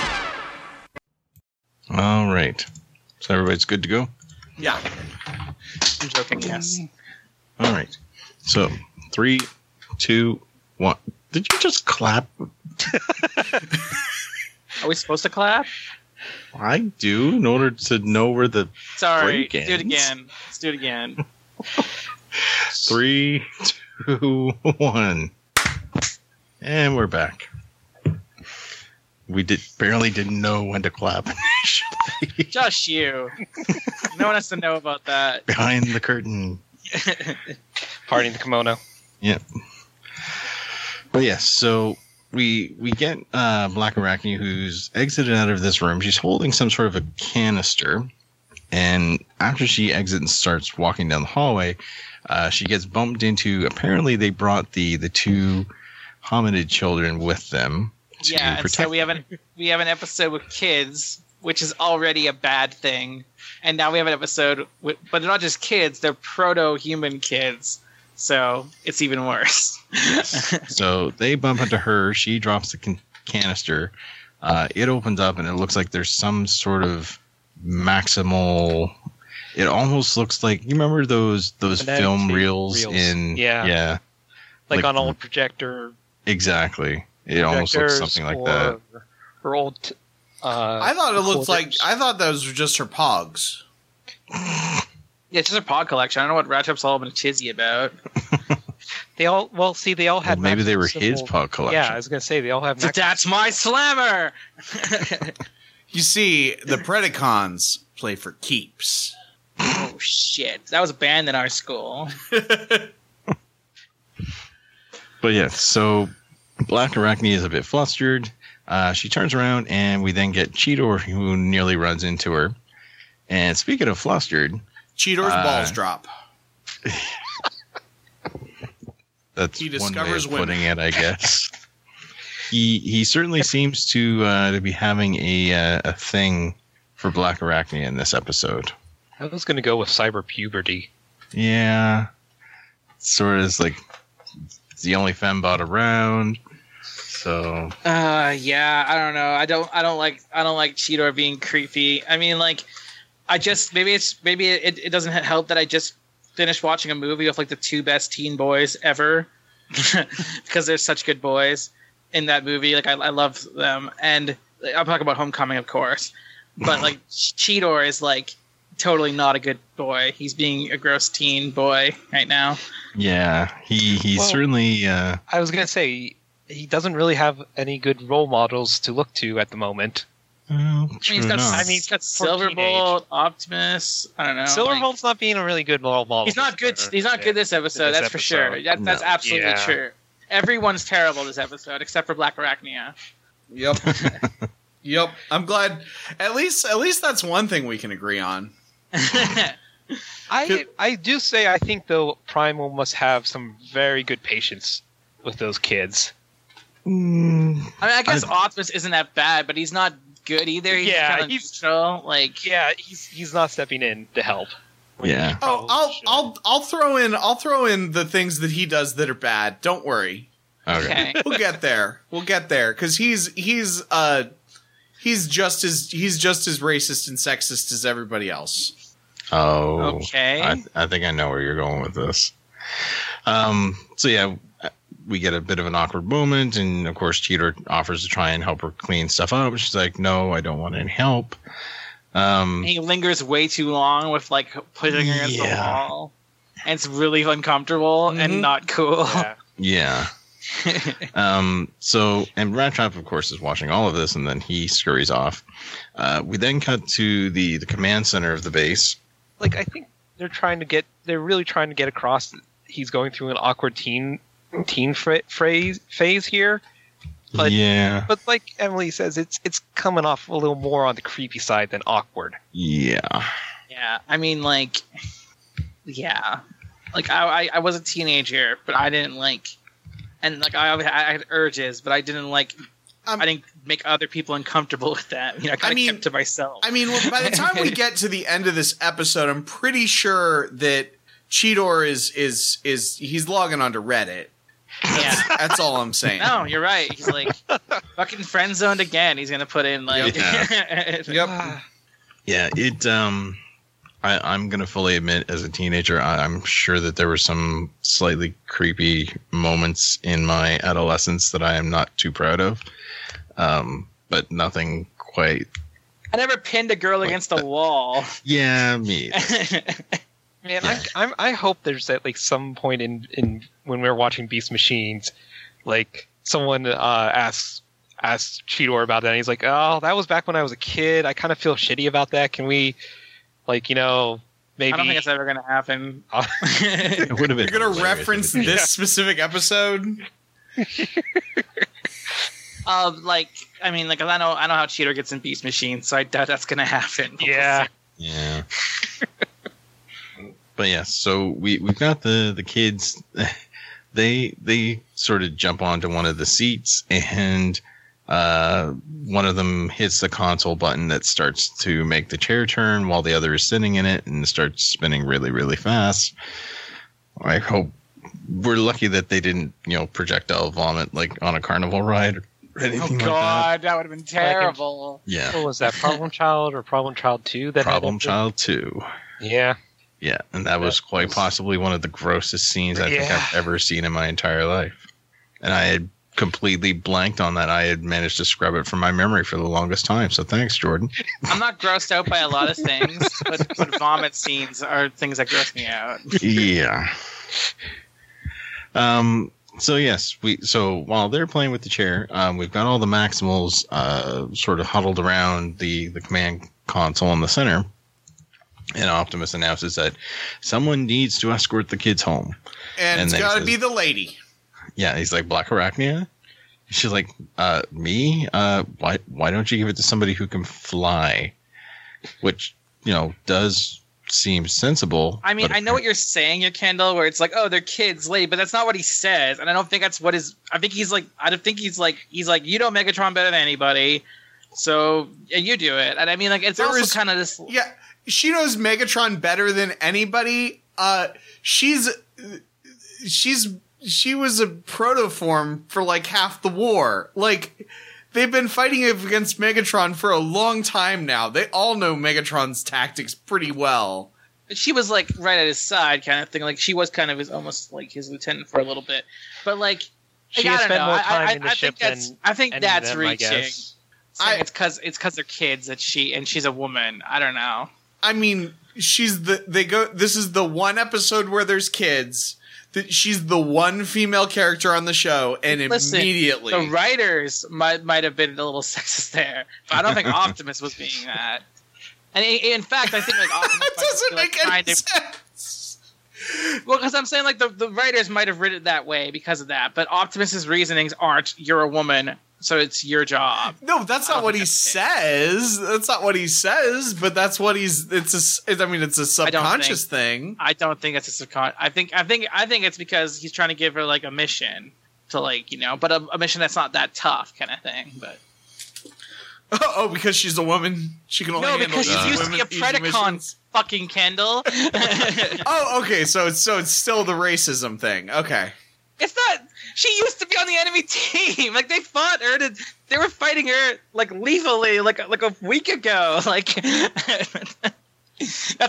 All right. So everybody's good to go? Yeah. I'm joking, yes. All right. So, three, two, one. Did you just clap? Are we supposed to clap? I do, in order to know where the Sorry, break ends. do it again. Let's do it again. Three, two, one. And we're back. We did barely didn't know when to clap. Just you. No one has to know about that. Behind the curtain. Party in the kimono. Yep. Yeah. But yes, so we we get uh, Black Arachnia, who's exited out of this room. She's holding some sort of a canister. And after she exits and starts walking down the hallway, uh, she gets bumped into. Apparently, they brought the, the two hominid children with them. Yeah, and so we have an we have an episode with kids, which is already a bad thing, and now we have an episode with, but they're not just kids; they're proto-human kids, so it's even worse. Yes. So they bump into her. She drops the can- canister. Uh, it opens up, and it looks like there's some sort of maximal. It almost looks like, you remember those those film reels, reels in yeah, yeah, like, like on old projector. Exactly. It almost looks something like that. Her old. T- uh, I thought it looked holders. like I thought those were just her pogs. Yeah, it's just her pog collection. I don't know what Rat Trap's all been tizzy about. They all well, see, they all had. Well, maybe they were simple, his pog collection. Yeah, I was gonna say they all have. So that's my slammer. You see, the Predacons play for keeps. Oh shit! That was banned in our school. But yeah, so. Black Arachnia is a bit flustered. Uh, she turns around, and we then get Cheetor, who nearly runs into her. And speaking of flustered, Cheetor's uh, balls drop. That's he discovers one way of putting women. It, I guess. he he certainly seems to uh, to be having a uh, a thing for Black Arachnia in this episode. I was going to go with cyber puberty. Yeah, sort of like the only fembot around. So uh yeah, I don't know. I don't I don't like I don't like Cheetor being creepy. I mean, like, I just maybe it's maybe it, it doesn't help that I just finished watching a movie with like the two best teen boys ever because they're such good boys in that movie. Like I, I love them, and I'm talking about Homecoming, of course. But like Cheetor is like totally not a good boy. He's being a gross teen boy right now. Yeah, he he well, certainly. Uh, I was gonna say. He doesn't really have any good role models to look to at the moment. Well, he's got, I mean, he's got Silverbolt, Optimus. I don't know. Silverbolt's like, not being a really good role model. He's not good. He's not good this episode. This that's episode. for sure. That, no. That's absolutely yeah. true. Everyone's terrible this episode except for Black Arachnia. Yep. Yep. I'm glad. At least, at least that's one thing we can agree on. I I do say I think though Primal must have some very good patience with those kids. Mm, I mean, I guess I, Optimus isn't that bad, but he's not good either. He's yeah, kind of he's neutral. Like, yeah, he's he's not stepping in to help. Yeah. Oh, I'll should. I'll I'll throw in I'll throw in the things that he does that are bad. Don't worry. Okay. We'll get there. We'll get there because he's he's uh he's just as he's just as racist and sexist as everybody else. Oh. Okay. I, I think I know where you're going with this. Um. So yeah. We get a bit of an awkward moment, and of course Cheetor offers to try and help her clean stuff up. She's like, no, I don't want any help. Um, he lingers way too long with like putting her against yeah. the wall, and it's really uncomfortable mm-hmm. and not cool. Yeah. yeah. um, so, and Rat Trap, of course, is watching all of this, and then he scurries off. Uh, we then cut to the, the command center of the base. Like, I think they're trying to get, they're really trying to get across that he's going through an awkward teen teen fra- phrase phase here. But, yeah. But like Emily says, it's it's coming off a little more on the creepy side than awkward. Yeah. Yeah, I mean, like, yeah. Like, I, I was a teenager, but I didn't, like, and, like, I, I had urges, but I didn't, like, um, I didn't make other people uncomfortable with that. You know, I kind of kept to myself. I mean, well, by the time we get to the end of this episode, I'm pretty sure that Cheetor is, is, is, he's logging onto Reddit. Yeah. That's, that's all I'm saying. No, you're right. He's, like, fucking friend zoned again. He's going to put in, like. Yep. Yep. Yeah, it, um. I, I'm going to fully admit, as a teenager, I, I'm sure that there were some slightly creepy moments in my adolescence that I am not too proud of, um, but nothing quite. I never pinned a girl against that. a wall. Yeah, me. Man, yeah. I, I'm, I hope there's at like some point in, in when we were watching Beast Machines, like someone uh, asks asks Cheetor about that, and he's like, "Oh, that was back when I was a kid. I kind of feel shitty about that. Can we?" Like, you know, maybe. I don't think it's ever going to happen. It would have been. You're going to reference this yeah. specific episode? uh, like, I mean, like, I know, I know how Cheetor gets in Beast Machine, so I doubt that's going to happen. Yeah. Yeah. But yeah, so we we've got the the kids. They they sort of jump onto one of the seats, and uh one of them hits the console button that starts to make the chair turn while the other is sitting in it and starts spinning really, really fast. I hope we're lucky that they didn't, you know, projectile vomit like on a carnival ride or anything. Oh god, like that. That would have been terrible. Like, yeah. What was that, Problem Child or Problem Child two? That Problem Child two. Yeah. Yeah, and that, that was quite was... possibly one of the grossest scenes I yeah. think I've ever seen in my entire life. And I had completely blanked on that. I had managed to scrub it from my memory for the longest time, so thanks, Jordan. I'm not grossed out by a lot of things, but, but vomit scenes are things that gross me out. Yeah. Um. So yes, we. So while they're playing with the chair, um, we've got all the Maximals uh, sort of huddled around the, the command console in the center, and Optimus announces that someone needs to escort the kids home. And, and it's got to be the lady. Yeah, he's like, Black Arachnia? She's like, uh, me? Uh, why why don't you give it to somebody who can fly? Which, you know, does seem sensible. I mean, I know what you're saying here, Kendall, where it's like, oh, they're kids, lady, but that's not what he says. And I don't think that's what is. I think he's like, I don't think he's like, he's like, you know Megatron better than anybody, so you do it. And I mean, like, it's there also is, kind of this. Yeah, she knows Megatron better than anybody. Uh, she's, she's. She was a protoform for like half the war. Like, they've been fighting against Megatron for a long time now. They all know Megatron's tactics pretty well. But she was like right at his side, kind of thing. Like, she was kind of his, almost like his lieutenant for a little bit. But like, she like, has I don't spent know. more time I, in I, the I ship think that's, than I think that's them, reaching. I guess. I, it's because it's because they're kids that she and she's a woman. I don't know. I mean, she's the they go. This is the one episode where there's kids. She's the one female character on the show, and Listen, immediately the writers might might have been a little sexist there, but I don't think Optimus was being that. And in fact, I think like Optimus that doesn't make like any sense. To, well, because I'm saying like the, the writers might have written it that way because of that, but Optimus's reasonings aren't "you're a woman, so it's your job." No, that's not what he says. That's not what he says, but that's what he's. It's a. I mean, it's a subconscious thing. I don't think it's a subconscious. I think. I think. I think it's because he's trying to give her like a mission to like you know, but a, a mission that's not that tough, kind of thing. But oh, oh, because she's a woman, she can only no, handle because she's used to be a Predacon. Fucking Kendall. Oh, okay. So it's so it's still the racism thing. Okay. It's not. She used to be on the enemy team. Like, they fought her. To, they were fighting her like lethally, like like a week ago. Like, that's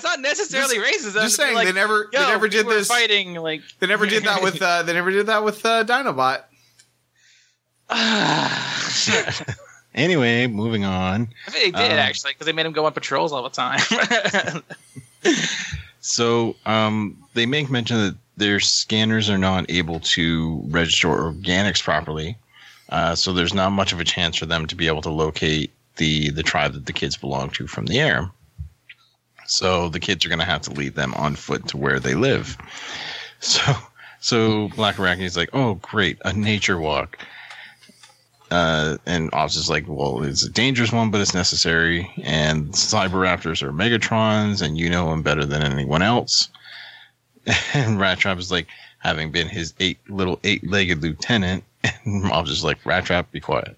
not necessarily just, racism. Just saying, like, they never they never did this fighting. Like, they never did that with uh, they never did that with uh, Dinobot. Anyway, moving on. I think they did um, actually, because they made him go on patrols all the time. So um, they make mention that their scanners are not able to register organics properly. Uh, so there's not much of a chance for them to be able to locate the, the tribe that the kids belong to from the air. So the kids are going to have to lead them on foot to where they live. So so Black Arachnia is like, oh, great, a nature walk. Uh, and Ops is like, well, it's a dangerous one, but it's necessary. And Cyber Raptors are Megatrons, and you know them better than anyone else. And Rat Trap is like, having been his eight little eight-legged lieutenant. And Ops is like, Rat Trap, be quiet.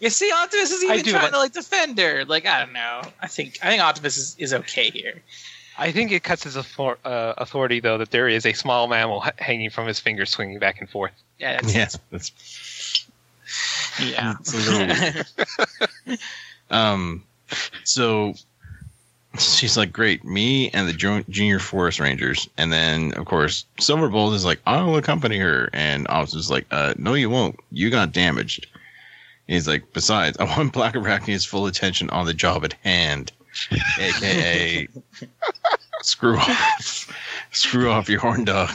You see, Optimus is even do, trying to like defend her. Like, I don't know. I think I think Optimus is, is okay here. I think it cuts his author, uh, authority, though, that there is a small mammal h- hanging from his finger, swinging back and forth. Yeah, that's, yeah. That's, yeah. It's a little weird. um, so she's like, great, me and the jo- junior forest rangers. And then, of course, Silverbolt is like, I'll accompany her. And Optimus is like, uh, no, you won't. You got damaged. And he's like, besides, I want Black Arachnia's full attention on the job at hand. A K A screw off, screw off your horn dog.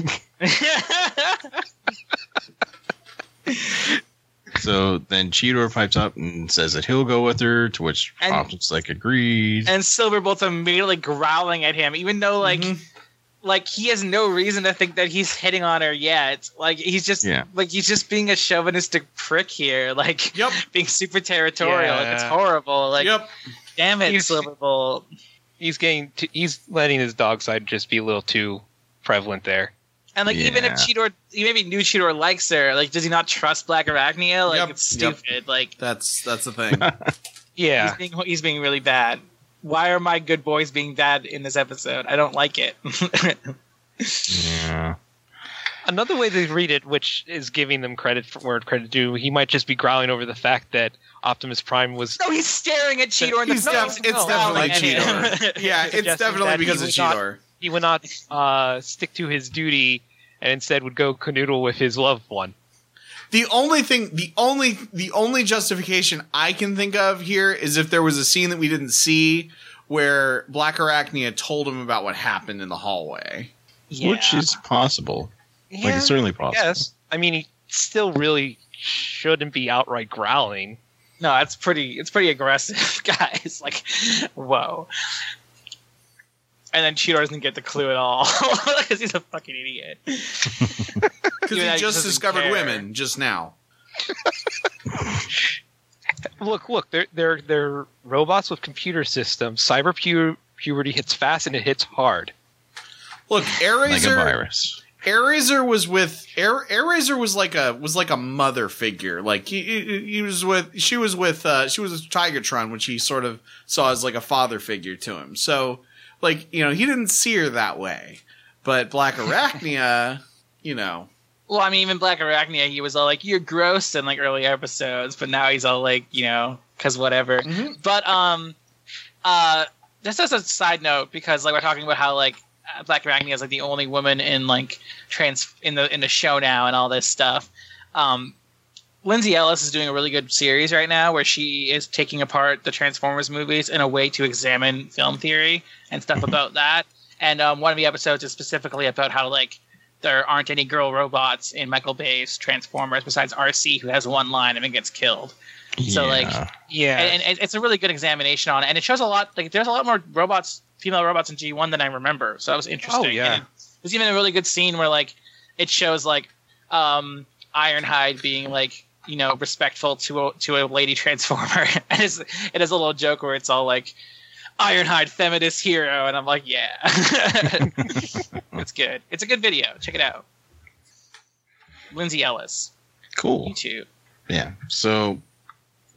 So then Cheetor pipes up and says that he'll go with her, to which Optimus like agrees. And Silverbolt's immediately growling at him, even though like mm-hmm. like he has no reason to think that he's hitting on her yet. Like he's just yeah. like he's just being a chauvinistic prick here, like yep. being super territorial. Yeah. Like, it's horrible. Like. Yep. Damn it, he's, Silverbolt. He's getting to, he's letting his dog side just be a little too prevalent there. And like, yeah. even if Cheetor, maybe new Cheetor likes her, like, does he not trust Black Arachnia? Like, yep. it's stupid. Yep. Like, that's that's the thing. yeah, he's being, he's being really bad. Why are my good boys being bad in this episode? I don't like it. yeah. Another way they read it, which is giving them credit for where credit due, he might just be growling over the fact that Optimus Prime was... No, he's staring at Cheetor in the face. Def- it's no, definitely Cheetor. yeah, it's definitely because of Cheetor. Not, he would not uh, stick to his duty and instead would go canoodle with his loved one. The only thing, the only, the only justification I can think of here is if there was a scene that we didn't see where Black Arachnia told him about what happened in the hallway. Yeah. Which is possible. Yeah, like, it's certainly possible. Yes, I mean, he still really shouldn't be outright growling. No, it's pretty. It's pretty aggressive, guys. Like, whoa. And then Cheetor doesn't get the clue at all because he's a fucking idiot. Because he just, just discovered care. women just now. look! Look! They're they're they're robots with computer systems. Cyber pu- puberty hits fast and it hits hard. Look, Ares like a virus. Airazor was with Air, Airazor was like a was like a mother figure. Like he, he, he was with she was with uh, she was with Tigertron, which he sort of saw as like a father figure to him. So like, you know, he didn't see her that way. But Black Arachnia, you know. Well, I mean, even Black Arachnia, he was all like, "You're gross" in like early episodes, but now he's all like, you know, because whatever. Mm-hmm. But um, uh, just as a side note, because like we're talking about how like. Black Arachnia is like the only woman in like trans in the in the show now and all this stuff. Um, Lindsay Ellis is doing a really good series right now where she is taking apart the Transformers movies in a way to examine film theory and stuff about that. And um, one of the episodes is specifically about how like there aren't any girl robots in Michael Bay's Transformers besides R C, who has one line and then gets killed. So yeah. like yeah, and, and it's a really good examination on it, and it shows a lot. Like there's a lot more robots. Female robots in G one than I remember, so that was interesting. Oh, yeah. There's even a really good scene where like it shows like um, Ironhide being like, you know, respectful to a, to a lady transformer, and it's, it has a little joke where it's all like Ironhide feminist hero, and I'm like, yeah, it's good. It's a good video. Check it out. Lindsay Ellis. Cool. YouTube. Yeah. So.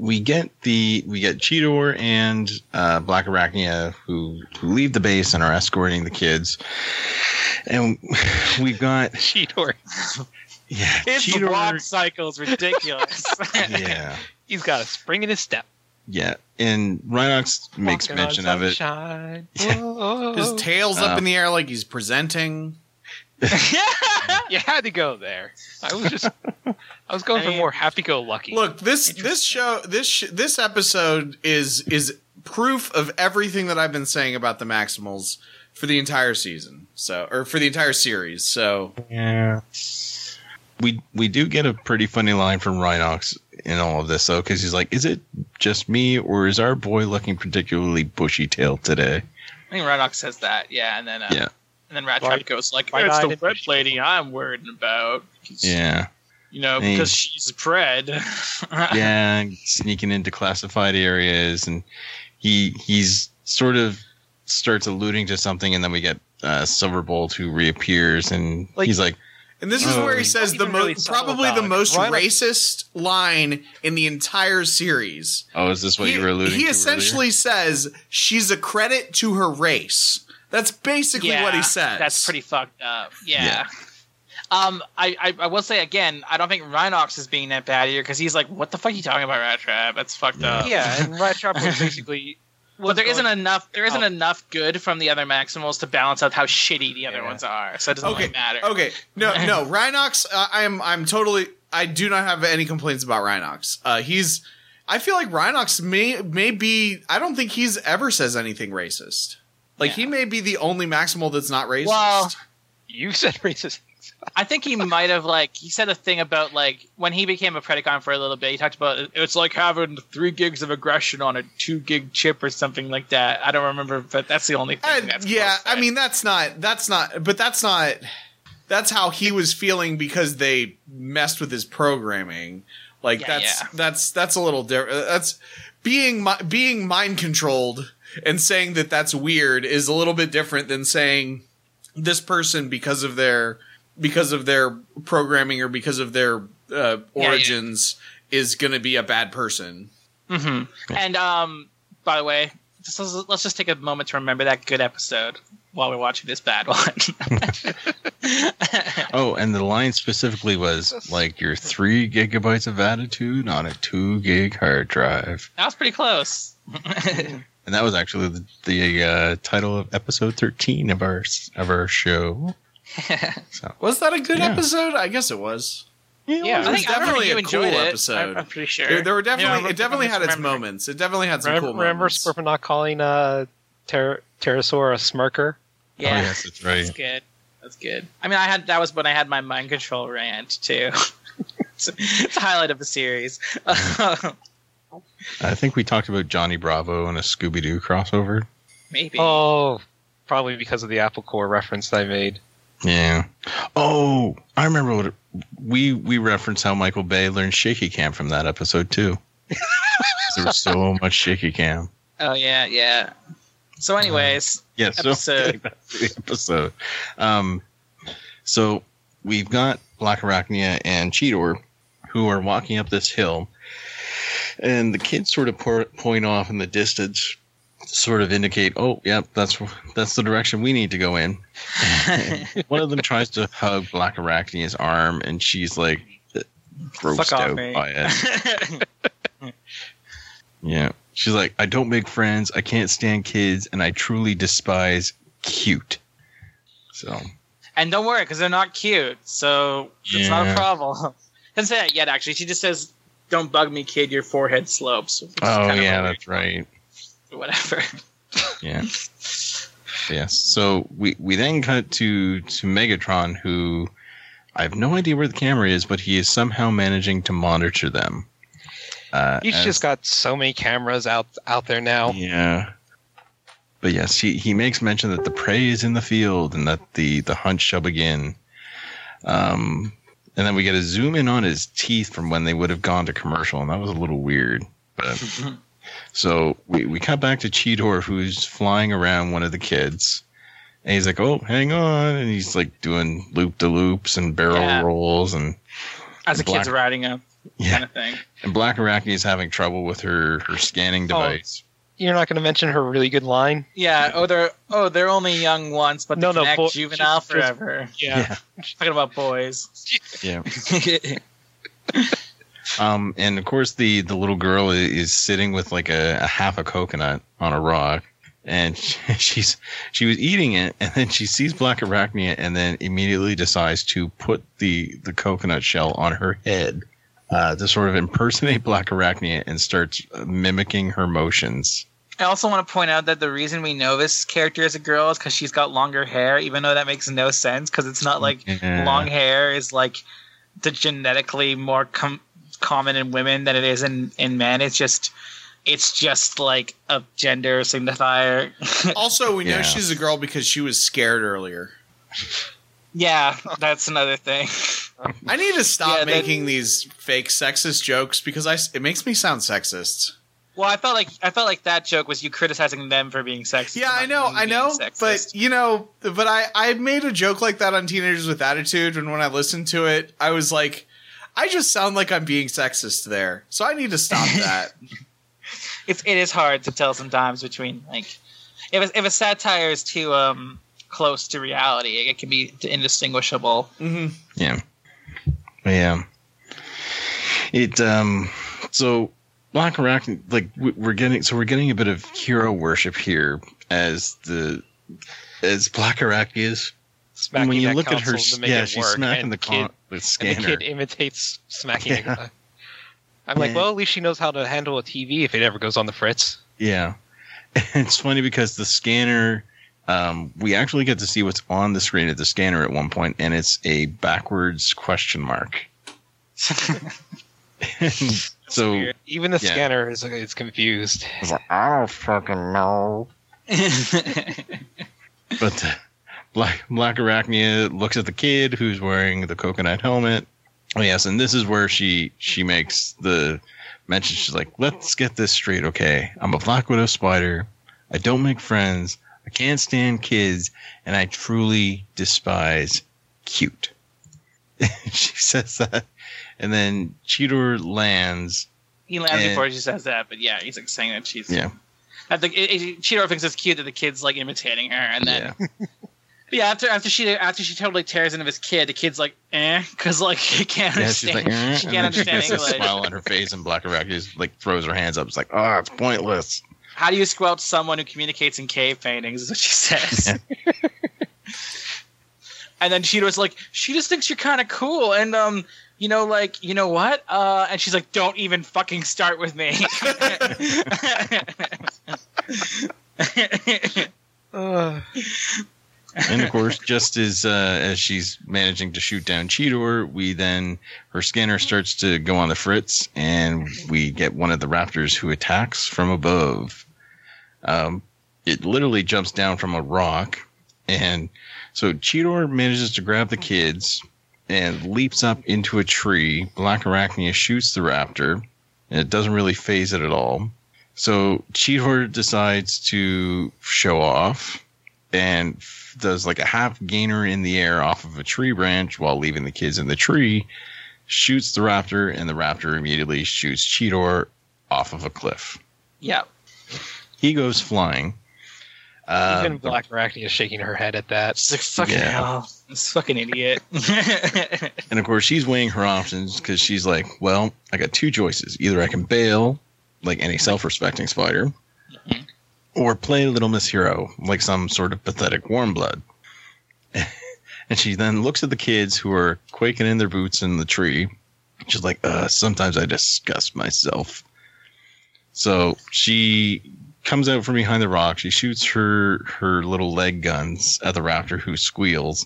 We get the we get Cheetor and uh, Black Arachnia who, who leave the base and are escorting the kids, and we've got Cheetor. Yeah, his Cheetor. block cycle's ridiculous. yeah, he's got a spring in his step. Yeah, and Rhinox makes Walking mention of it. Yeah. His tail's um, up in the air like he's presenting. You had to go there. I was just, I was going I mean, for more happy-go-lucky. Look, this this show, this sh- this episode is is proof of everything that I've been saying about the Maximals for the entire season. so or for the entire series. So yeah, we we do get a pretty funny line from Rhinox in all of this though, because he's like, "Is it just me, or is our boy looking particularly bushy-tailed today?" I think Rhinox says that, yeah, and then uh, yeah. and then Rat Trap goes like, oh, "It's the red lady I'm worried about." Yeah. You know, because hey. she's bred. Yeah, sneaking into classified areas, and he he's sort of starts alluding to something, and then we get uh, Silverbolt who reappears, and like, he's like, and this is oh, where he says the most, really probably the most Rhinox. racist line in the entire series. Oh, is this what he, you were alluding he to? He essentially earlier? says she's a credit to her race. That's basically yeah, what he says. That's pretty fucked up. Yeah. yeah. Um, I, I, I will say again, I don't think Rhinox is being that bad here, because he's like, what the fuck are you talking about, Rat Trap? That's fucked yeah. up. Yeah, and Rat Trap was basically... Well, but there isn't enough. There isn't oh. enough good from the other Maximals to balance out how shitty the other yeah. ones are. So it doesn't okay. really matter. Okay, no, no. Rhinox, uh, I'm, I'm totally. I do not have any complaints about Rhinox. Uh, he's. I feel like Rhinox may, may be. I don't think he's ever says anything racist. Like yeah. he may be the only Maximal that's not racist. Well, you said racist. I think he might have, like, he said a thing about, like, when he became a Predacon for a little bit, he talked about, it's like having three gigs of aggression on a two gig chip or something like that. I don't remember, but that's the only thing. Uh, that's yeah, I mean, that's not, that's not, but that's not, that's how he was feeling because they messed with his programming. Like, yeah, that's, yeah. that's, that's a little different. That's being, being mind controlled and saying that that's weird is a little bit different than saying this person because of their... because of their programming or because of their uh, origins yeah, yeah. is going to be a bad person. Mm-hmm. Cool. And um, by the way, just, let's just take a moment to remember that good episode while we're watching this bad one. Oh, and the line specifically was like your three gigabytes of attitude on a two gig hard drive. That was pretty close. And that was actually the, the uh, title of episode thirteen of our, of our show. So, was that a good yeah. episode? I guess it was. Yeah, yeah it was I think definitely I a cool it. episode. I'm, I'm pretty sure. There, there were definitely yeah, it definitely had remember. its moments. It definitely had some remember, cool remember moments. Remember Scorpion not calling uh, ter- Pterosaur a smirker? Yeah, oh, yes, that's right. That's good. That's good. I mean, I had that was when I had my mind control rant too. it's, it's a highlight of the series. I think we talked about Johnny Bravo and a Scooby Doo crossover. Maybe. Oh, probably because of the Apple Corps reference I made. Yeah. Oh, I remember what it, we we referenced how Michael Bay learned shaky cam from that episode too. There was so much shaky cam. Oh yeah, yeah. So, anyways, uh, yeah. So episode. The episode. Um. So we've got Black Arachnia and Cheetor, who are walking up this hill, and the kids sort of point off in the distance. Sort of indicate, oh, yeah, that's that's the direction we need to go in. One of them tries to hug Black Arachnia's arm, and she's like grossed Fuck out off, by it. Yeah, she's like, I don't make friends, I can't stand kids, and I truly despise cute. So, and don't worry, because they're not cute, so yeah. it's not a problem. Doesn't say that yet, actually. She just says, "Don't bug me, kid. Your forehead slopes." Which oh yeah, weird. That's right. Whatever. Yeah. Yeah. So we, we then cut to, to Megatron, who I have no idea where the camera is, but he is somehow managing to monitor them. Uh, He's as, just got so many cameras out out there now. Yeah. But yes, he, he makes mention that the prey is in the field and that the, the hunt shall begin. Um, and then we get a zoom in on his teeth from when they would have gone to commercial, and that was a little weird. But... So we, we cut back to Cheetor, who's flying around one of the kids. And he's like, oh, hang on. And he's like doing loop-de-loops and barrel yeah. rolls. and As the kid's riding up yeah. kind of thing. And Black Arachnia is having trouble with her, her scanning device. Oh, you're not going to mention her really good line? Yeah. yeah. Oh, they're oh they're only young once, but they no, can no, act bo- juvenile she's, forever. She's, yeah. yeah. Talking about boys. Yeah. Um, and of course the, the little girl is sitting with like a, a half a coconut on a rock, and she, she's, she was eating it, and then she sees Black Arachnia and then immediately decides to put the, the coconut shell on her head, uh, to sort of impersonate Black Arachnia and starts mimicking her motions. I also want to point out that the reason we know this character is a girl is because she's got longer hair, even though that makes no sense because it's not like yeah. long hair is like the genetically more com- common in women than it is in, in men. It's just it's just like a gender signifier. Also, we yeah. know she's a girl because she was scared earlier. Yeah, that's another thing. I need to stop yeah, making then, these fake sexist jokes because I, it makes me sound sexist. Well, I felt like I felt like that joke was you criticizing them for being sexist. Yeah, I know, I know, sexist. But you know, but I, I made a joke like that on Teenagers with Attitude, and when I listened to it, I was like, I just sound like I'm being sexist there, so I need to stop that. It's it is hard to tell sometimes between like if if a satire is too um close to reality, it can be indistinguishable. Mm-hmm. Yeah, yeah. It um so. Black Arachnia, like we're getting, so we're getting a bit of hero worship here as the as Black Arachnia's. Smacking when you that look at her, yeah, she's work, smacking the, con- kid, the scanner. And the kid imitates smacking. Yeah. I'm like, yeah. well, at least she knows how to handle a T V if it ever goes on the fritz. Yeah, it's funny because the scanner, um, we actually get to see what's on the screen at the scanner at one point, and it's a backwards question mark. So weird. Even the yeah. scanner is is confused. Like, I don't fucking know. But uh, Black Black Arachnia looks at the kid who's wearing the coconut helmet. Oh yes, and this is where she she makes the mention. She's like, "Let's get this straight, okay? I'm a Black Widow spider. I don't make friends. I can't stand kids, and I truly despise cute." She says that. And then Cheetor lands. He lands and, before she says that, but yeah, he's like saying that she's. Yeah. I think it, it, Cheetor thinks it's cute that the kid's like imitating her, and then. Yeah. But yeah, after after she after she totally tears into his kid, the kid's like, eh, because like he can't yeah, understand. She's like, eh, she can't understand. She gets a smile on her face, and Black Arachnia like throws her hands up. It's like, oh, it's pointless. How do you squelch someone who communicates in cave paintings? Is what she says. Yeah. And then Cheetor's like, she just thinks you're kind of cool, and um. You know, like, you know what? Uh, and she's like, don't even fucking start with me. uh. And of course, just as uh, as she's managing to shoot down Cheetor, we then, her scanner starts to go on the fritz, and we get one of the raptors who attacks from above. Um, it literally jumps down from a rock. And so Cheetor manages to grab the kids and leaps up into a tree. Black Arachnia shoots the raptor, and it doesn't really phase it at all. So Cheetor decides to show off and f- does like a half gainer in the air off of a tree branch while leaving the kids in the tree, shoots the raptor, and the raptor immediately shoots Cheetor off of a cliff. Yeah. He goes flying. Uh, Even Black Arachnia is shaking her head at that. It's like, fucking yeah. hell. This fucking idiot. And of course, she's weighing her options because she's like, well, I got two choices. Either I can bail, like any self-respecting spider, mm-hmm. or play Little Miss Hero, like some sort of pathetic warm blood. And she then looks at the kids who are quaking in their boots in the tree. She's like, uh, sometimes I disgust myself. So she comes out from behind the rock. She shoots her, her little leg guns at the raptor, who squeals.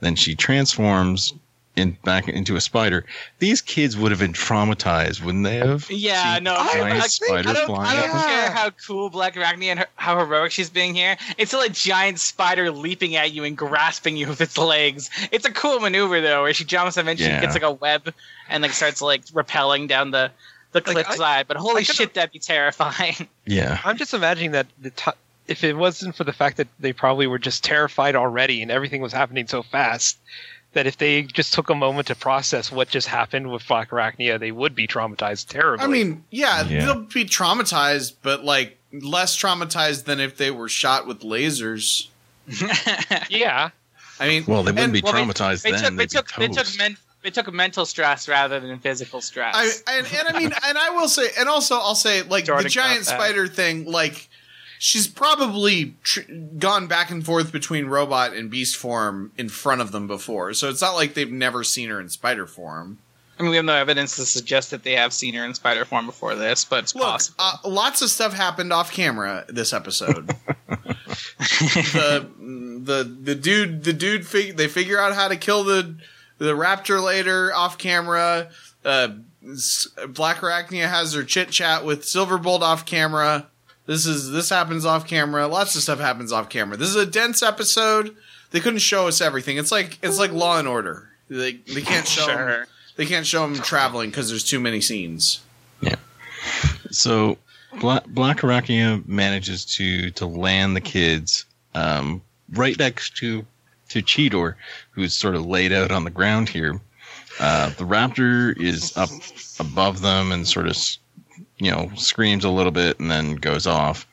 Then she transforms in back into a spider. These kids would have been traumatized, wouldn't they have? Yeah, no. I, I, think, I don't, I don't care how cool Black Arachnia and her, how heroic she's being here. It's still a giant spider leaping at you and grasping you with its legs. It's a cool maneuver, though, where she jumps and then yeah. she gets like a web and like starts like rappelling down the... the cliffside, like, but holy shit, that'd be terrifying. Yeah. I'm just imagining that the t- if it wasn't for the fact that they probably were just terrified already and everything was happening so fast, that if they just took a moment to process what just happened with Black Arachnia, they would be traumatized terribly. I mean, yeah, yeah, they'll be traumatized, but like less traumatized than if they were shot with lasers. Yeah. I mean, well, they wouldn't and, be traumatized well, they, then. They took, they, they took men. It took mental stress rather than physical stress. I, and, and I mean, and I will say, and also I'll say, like, Jordan the giant spider thing, like, she's probably tr- gone back and forth between robot and beast form in front of them before. So it's not like they've never seen her in spider form. I mean, we have no evidence to suggest that they have seen her in spider form before this, but it's Look, possible. Uh, lots of stuff happened off camera this episode. the the the dude the dude fig- they figure out how to kill the the raptor later off camera. Uh, Black Arachnia has her chit chat with Silverbolt off camera. This is this happens off camera. Lots of stuff happens off camera. This is a dense episode. They couldn't show us everything. It's like it's like Law and Order. They they can't show. Sure. Them. They can't show him traveling because there's too many scenes. Yeah. So Bla- Black Arachnia manages to to land the kids um, right next to to Cheetor, who's sort of laid out on the ground here. Uh, the raptor is up above them and sort of you know screams a little bit and then goes off.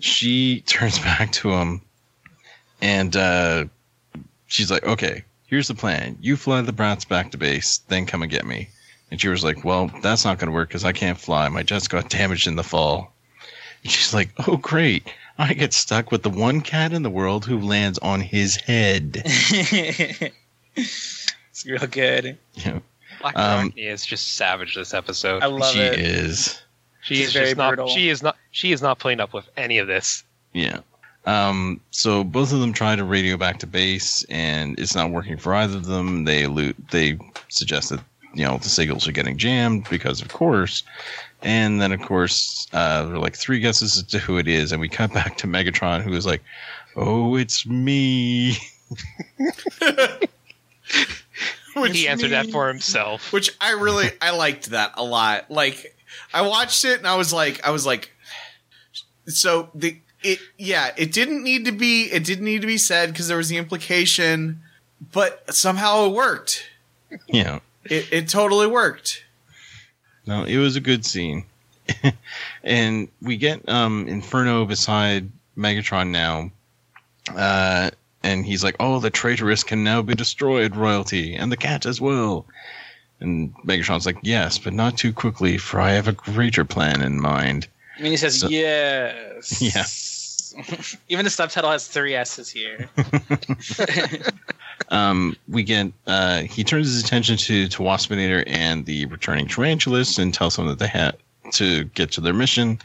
She turns back to him and uh, she's like, "Okay. Here's the plan. You fly the brats back to base, then come and get me." And she was like, "Well, that's not going to work because I can't fly. My jets got damaged in the fall." And she's like, "Oh, great. I get stuck with the one cat in the world who lands on his head." It's real good. Yeah. Black um, Arachnia is just savage this episode. I love she it. She is. She She's is very just brutal. Not, she, is not, she is not playing up with any of this. Yeah. Um, so both of them try to radio back to base, and it's not working for either of them. They allude, they suggest that you know the signals are getting jammed because, of course. And then, of course, uh, there are like three guesses as to who it is, and we cut back to Megatron, who is like, "Oh, it's me." Which he answered me. That for himself, which I really I liked that a lot. Like I watched it, and I was like, I was like, so the. It yeah, it didn't need to be it didn't need to be said because there was the implication, but somehow it worked. Yeah, it it totally worked. No, it was a good scene, and we get um, Inferno beside Megatron now, uh, and he's like, "Oh, the traitorous can now be destroyed, royalty, and the cat as well." And Megatron's like, "Yes, but not too quickly, for I have a greater plan in mind." I mean, he says so, yes. Yeah. Even the subtitle has three S's here. um, we get uh, he turns his attention to to Waspinator and the returning Tarantulas and tells them that they had to get to their mission.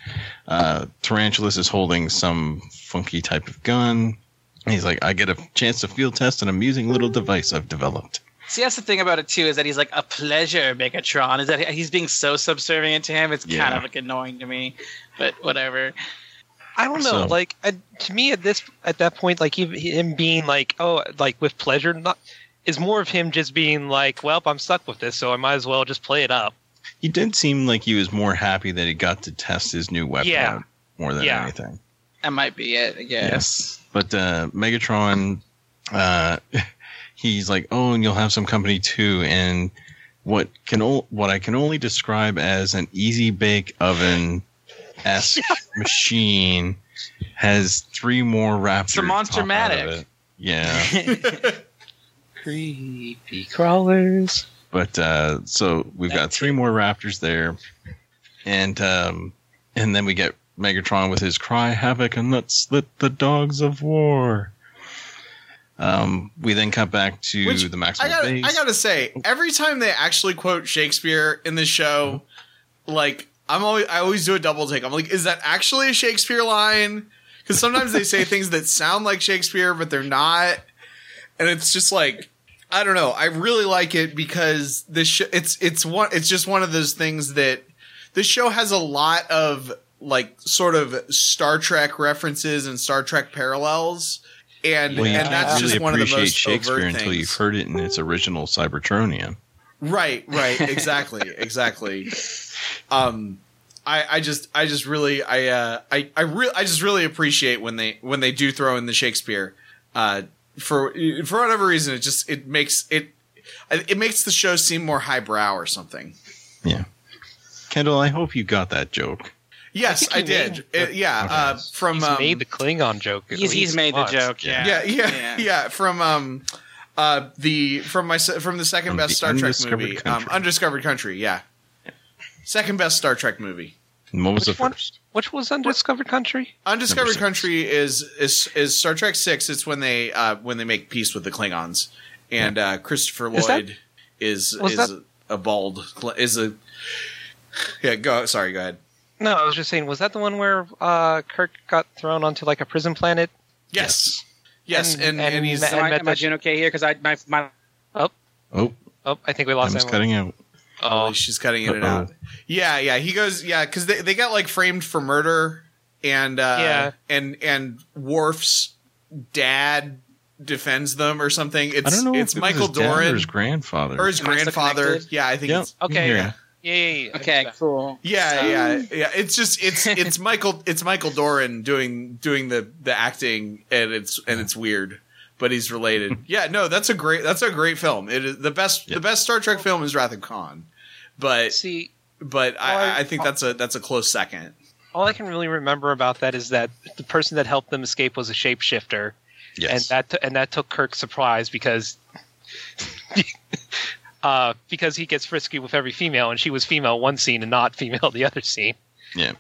Uh, Tarantulas is holding some funky type of gun. And he's like, "I get a chance to field test an amusing little device I've developed." See, that's the thing about it, too, is that he's like, "A pleasure, Megatron." Is that he's being so subservient to him, it's yeah. kind of like annoying to me, but whatever. I don't know, so, like, uh, to me at this at that point, like, he, him being like, "Oh, like, with pleasure," not, is more of him just being like, "Well, I'm stuck with this, so I might as well just play it up." He did seem like he was more happy that he got to test his new weapon yeah. out more than yeah. anything. That might be it, I guess. Yeah. But uh, Megatron... Uh, he's like, "Oh, and you'll have some company too, and what can o- what I can only describe as an easy bake oven-esque machine has three more raptors." It's a monster-matic. Yeah. Creepy crawlers. But uh, so we've got three more raptors there, and um, and then we get Megatron with his cry, "Havoc, and let's slit the dogs of war." Um, we then cut back to Which, the Maximum I gotta, Base. I gotta say, every time they actually quote Shakespeare in this show, like I'm always, I always do a double take. I'm like, is that actually a Shakespeare line? Because sometimes they say things that sound like Shakespeare, but they're not. And it's just like, I don't know. I really like it because this sh- it's it's one it's just one of those things that this show has a lot of like sort of Star Trek references and Star Trek parallels. And, well, and that's really just one of the most Shakespeare overt things. Until you've heard it in its original Cybertronian. Right, right, exactly, exactly. Um, I, I just, I just really, I, uh, I, I really, I just really appreciate when they, when they do throw in the Shakespeare. Uh, for for whatever reason, it just it makes it, it makes the show seem more highbrow or something. Yeah, Kendall, I hope you got that joke. Yes, I, I did. It, yeah, okay. uh, from he's um, made the Klingon joke. He's, he's made once. the joke. Yeah, yeah, yeah. yeah. yeah. From um, uh, the from my from the second from best the Star Trek movie, um, Undiscovered Country. Yeah, second best Star Trek movie. And what was which the first? One, which was Undiscovered Country? Undiscovered Country is is is Star Trek six. It's when they uh, when they make peace with the Klingons, and yeah. uh, Christopher Lloyd is is. That, is, that, a bald is a yeah. Go sorry, go ahead. No, I was just saying. Was that the one where uh, Kirk got thrown onto like a prison planet? Yes, yes, and, and, and, and he's. Am I, am I doing okay here? Because I my, my oh oh oh I think we lost. I'm just cutting out. Oh, she's cutting in Uh-oh. and out. Yeah, yeah. He goes, yeah, because they, they got like framed for murder, and uh, yeah. and and Worf's dad defends them or something. It's I don't know. It's if it Michael was his Doran dad or his grandfather or his Am grandfather. Yeah, I think. Yep. It's, okay. Yeah. Yeah, yeah, yeah. Okay, cool. Yeah, so. yeah, yeah. It's just it's it's Michael it's Michael Doran doing doing the, the acting and it's and it's weird, but he's related. Yeah, no, that's a great that's a great film. It is the best yeah. the best Star Trek film is Wrath of Khan, but see, but I, I think that's a that's a close second. All I can really remember about that is that the person that helped them escape was a shapeshifter, yes, and that t- and that took Kirk surprise because. Uh, because he gets frisky with every female, and she was female one scene and not female the other scene. Yeah.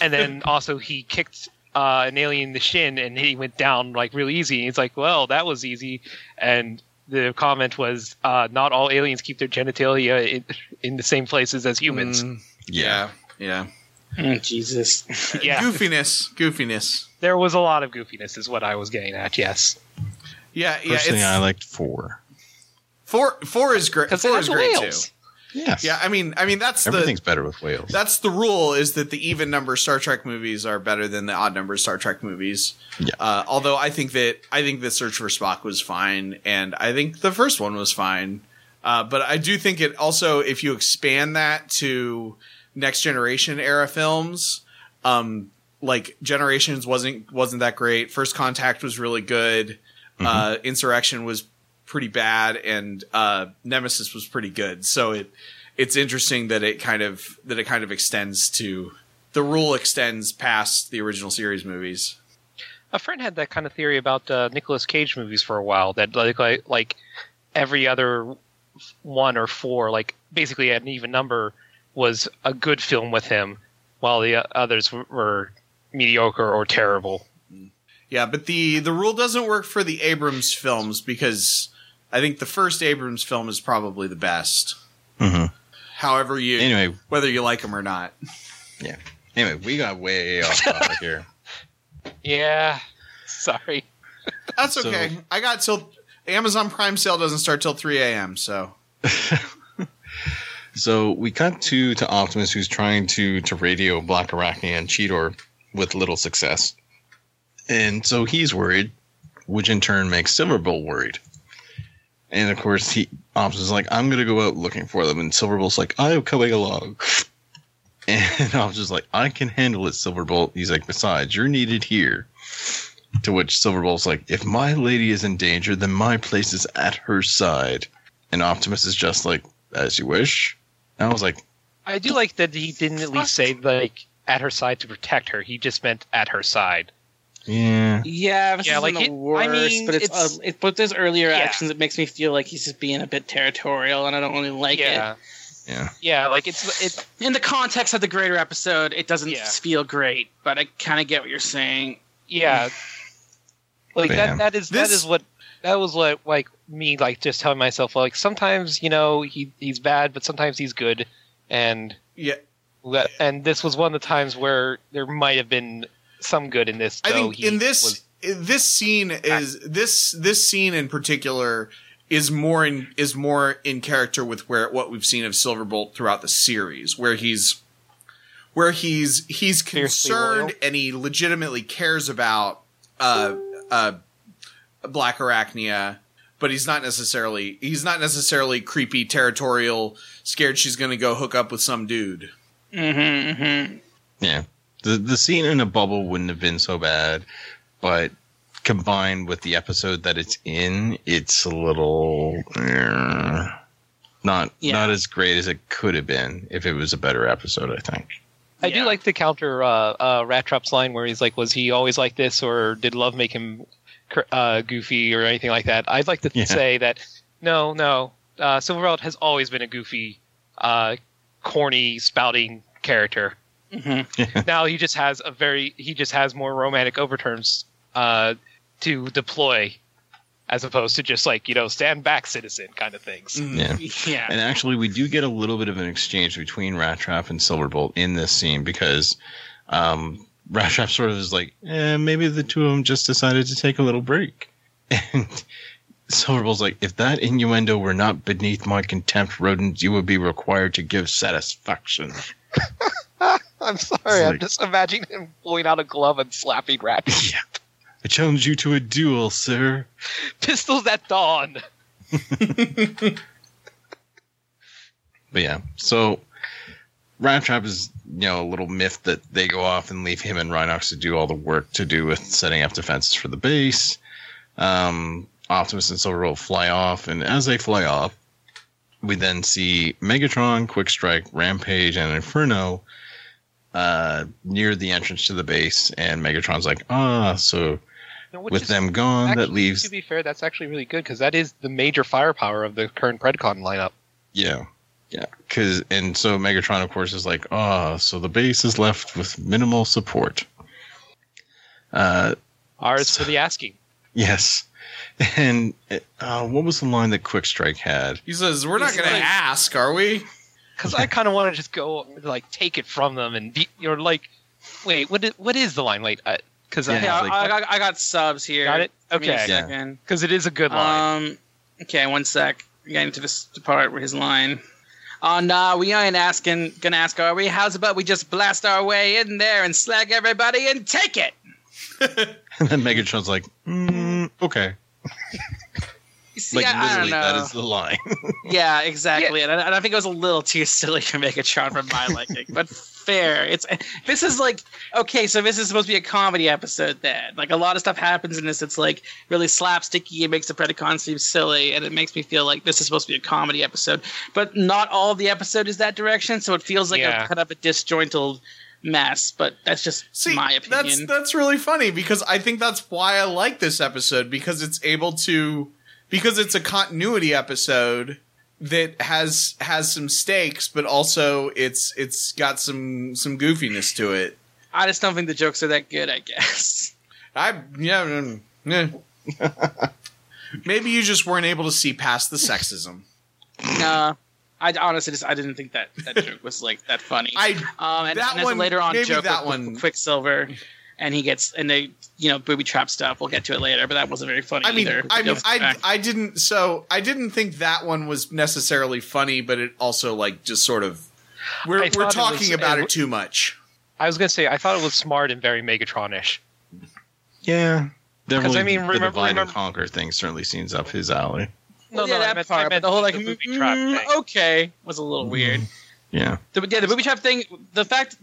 And then also he kicked uh, an alien in the shin, and he went down like really easy. And he's like, well, that was easy. And the comment was, uh, not all aliens keep their genitalia in, in the same places as humans. Mm, yeah. Yeah. Mm, Jesus. yeah. Goofiness. Goofiness. There was a lot of goofiness is what I was getting at, yes. Yeah. yeah Personally, it's... I liked four. Four four is great. Four is great whales. too. Yes. Yeah. I mean, I mean that's everything's the, better with whales. That's the rule: is that the even number Star Trek movies are better than the odd number Star Trek movies. Yeah. Uh, although I think that I think the Search for Spock was fine, and I think the first one was fine. Uh, but I do think it also, if you expand that to Next Generation era films, um, like Generations wasn't wasn't that great. First Contact was really good. Mm-hmm. Uh, Insurrection was. pretty bad, and uh, Nemesis was pretty good. So it it's interesting that it kind of that it kind of extends to the rule extends past the original series movies. A friend had that kind of theory about uh, Nicolas Cage movies for a while. That like, like like every other one or four, like basically an even number, was a good film with him, while the uh, others were, were mediocre or terrible. Yeah, but the the rule doesn't work for the Abrams films because. I think the first Abrams film is probably the best. Mm-hmm. However you... Anyway. Whether you like them or not. Yeah. Anyway, we got way off topic here. Yeah. Sorry. That's okay. So, I got till... Amazon Prime sale doesn't start till three a.m., so... So we cut to, to Optimus, who's trying to, to radio Black Arachnia and Cheetor with little success. And so he's worried, which in turn makes Silverbolt worried. And of course, he Optimus is like, "I'm gonna go out looking for them." And Silverbolt's like, "I'm coming along." And Optimus is like, "I can handle it, Silverbolt." He's like, "Besides, you're needed here." To which Silverbolt's like, "If my lady is in danger, then my place is at her side." And Optimus is just like, "As you wish." And I was like, I do like that he didn't at least say like at her side to protect her. He just meant at her side. Yeah, yeah, this yeah, isn't like the it, worst, I mean, but it's, it's uh, it, but there's earlier yeah. actions that makes me feel like he's just being a bit territorial, and I don't really like yeah. it. Yeah, yeah, like it's it in the context of the greater episode, it doesn't yeah. feel great, but I kind of get what you're saying. Yeah, like Bam. that that is this... that is what that was what like me like just telling myself like sometimes you know he he's bad, but sometimes he's good, and yeah, and this was one of the times where there might have been. Some good in this. Though, I think in this this scene is this this scene in particular is more in is more in character with where what we've seen of Silverbolt throughout the series, where he's where he's he's concerned and he legitimately cares about uh, uh, Black Arachnia, but he's not necessarily he's not necessarily creepy, territorial, scared she's going to go hook up with some dude. Mm-hmm, mm-hmm. Yeah. The the scene in a bubble wouldn't have been so bad, but combined with the episode that it's in, it's a little uh, not yeah. not as great as it could have been if it was a better episode, I think. I yeah. do like the counter uh, uh, Rat Trap's line where he's like, was he always like this or did love make him uh, goofy or anything like that? I'd like to yeah. say that, no, no, uh, Silverbolt has always been a goofy, uh, corny, spouting character. Mm-hmm. Now he just has a very he just has more romantic overtones uh, to deploy as opposed to just like, you know, stand back, citizen kind of things. Yeah. yeah. And actually, we do get a little bit of an exchange between Rat Trap and Silverbolt in this scene because um, Rat Trap sort of is like, eh, maybe the two of them just decided to take a little break. And Silverbolt's like, if that innuendo were not beneath my contempt, rodent, you would be required to give satisfaction. I'm sorry, like, I'm just imagining him pulling out a glove and slapping Rat Trap. Yeah. I challenge you to a duel, sir. Pistols at dawn. But yeah, so Rat Trap is, you know, a little myth that they go off and leave him and Rhinox to do all the work to do with setting up defenses for the base. Um, Optimus and Silverbolt fly off, and as they fly off, we then see Megatron, Quick Strike, Rampage, and Inferno uh, near the entrance to the base, and Megatron's like, ah, so no, with them gone, actually, that leaves... To be fair, that's actually really good, because that is the major firepower of the current Predacon lineup. Yeah, yeah. Cause, and so Megatron, of course, is like, ah, so the base is left with minimal support. Uh, Ours so, for the asking. Yes. And uh, what was the line that Quick Strike had? He says, we're not going like, to ask, are we? Because I kind of want to just go, like, take it from them and be, you're like, wait, what is, what is the line? Wait, because I, yeah, I, like, I, I, I got subs here. Got it? Okay. Because yeah. it is a good line. Um, okay, one sec. I'm getting to this part where his line. Oh, nah, we ain't asking, gonna ask, are we? How's about we just blast our way in there and slag everybody and take it? And then Megatron's like, mm, okay. See, like, I, literally, I don't know. That is the line. Yeah, exactly. Yeah. And, I, and I think it was a little too silly for Megatron for my liking, but fair. It's This is like, okay, so this is supposed to be a comedy episode then. Like, a lot of stuff happens in this. It's, like, really slapsticky. It makes the Predacon seem silly, and it makes me feel like this is supposed to be a comedy episode. But not all of the episode is that direction, so it feels like yeah. I've cut up a disjointed mess, but that's just See, my opinion. That's, that's really funny, because I think that's why I like this episode, because it's able to... Because it's a continuity episode that has has some stakes, but also it's it's got some some goofiness to it. I just don't think the jokes are that good, I guess. I yeah, yeah. Maybe you just weren't able to see past the sexism. Nah, I honestly just I didn't think that, that joke was like that funny. I um and, that and one, later on maybe joke that with, one. Quicksilver. And he gets, and they, you know, booby trap stuff. We'll get to it later, but that wasn't very funny I mean, either. I mean, I, I didn't, so I didn't think that one was necessarily funny, but it also, like, just sort of, we're, we're talking it was, about it, it too much. I was going to say, I thought it was smart and very Megatron-ish. Yeah. Because, I mean, remember, the Divide remember, and Conquer thing certainly seems up his alley. Well, no, yeah, no, that I meant, part, I meant the whole, like, the booby mm, trap thing. Okay, was a little mm, weird. Yeah. The, yeah, the booby trap thing, the fact...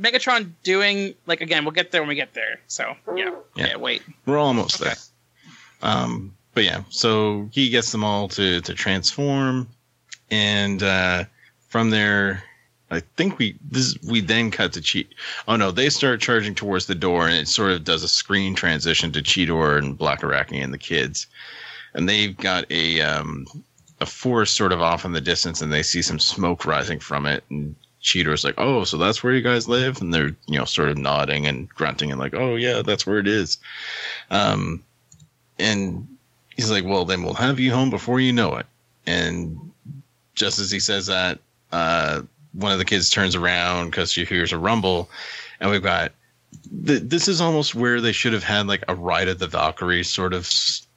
Megatron doing, like, again, we'll get there when we get there. So, yeah. Yeah, yeah wait. We're almost okay. there. Um, but, yeah. So, he gets them all to, to transform. And uh, from there, I think we this we then cut to Cheetor. Oh, no. They start charging towards the door, and it sort of does a screen transition to Cheetor and Black Arachnia and the kids. And they've got a, um, a forest sort of off in the distance, and they see some smoke rising from it. And Cheetor's like, oh, so that's where you guys live? And they're, you know, sort of nodding and grunting and like, oh, yeah, that's where it is. Um, and he's like, well, then we'll have you home before you know it. And just as he says that, uh, one of the kids turns around because she hears a rumble. And we've got th- this is almost where they should have had like a Ride of the Valkyries sort of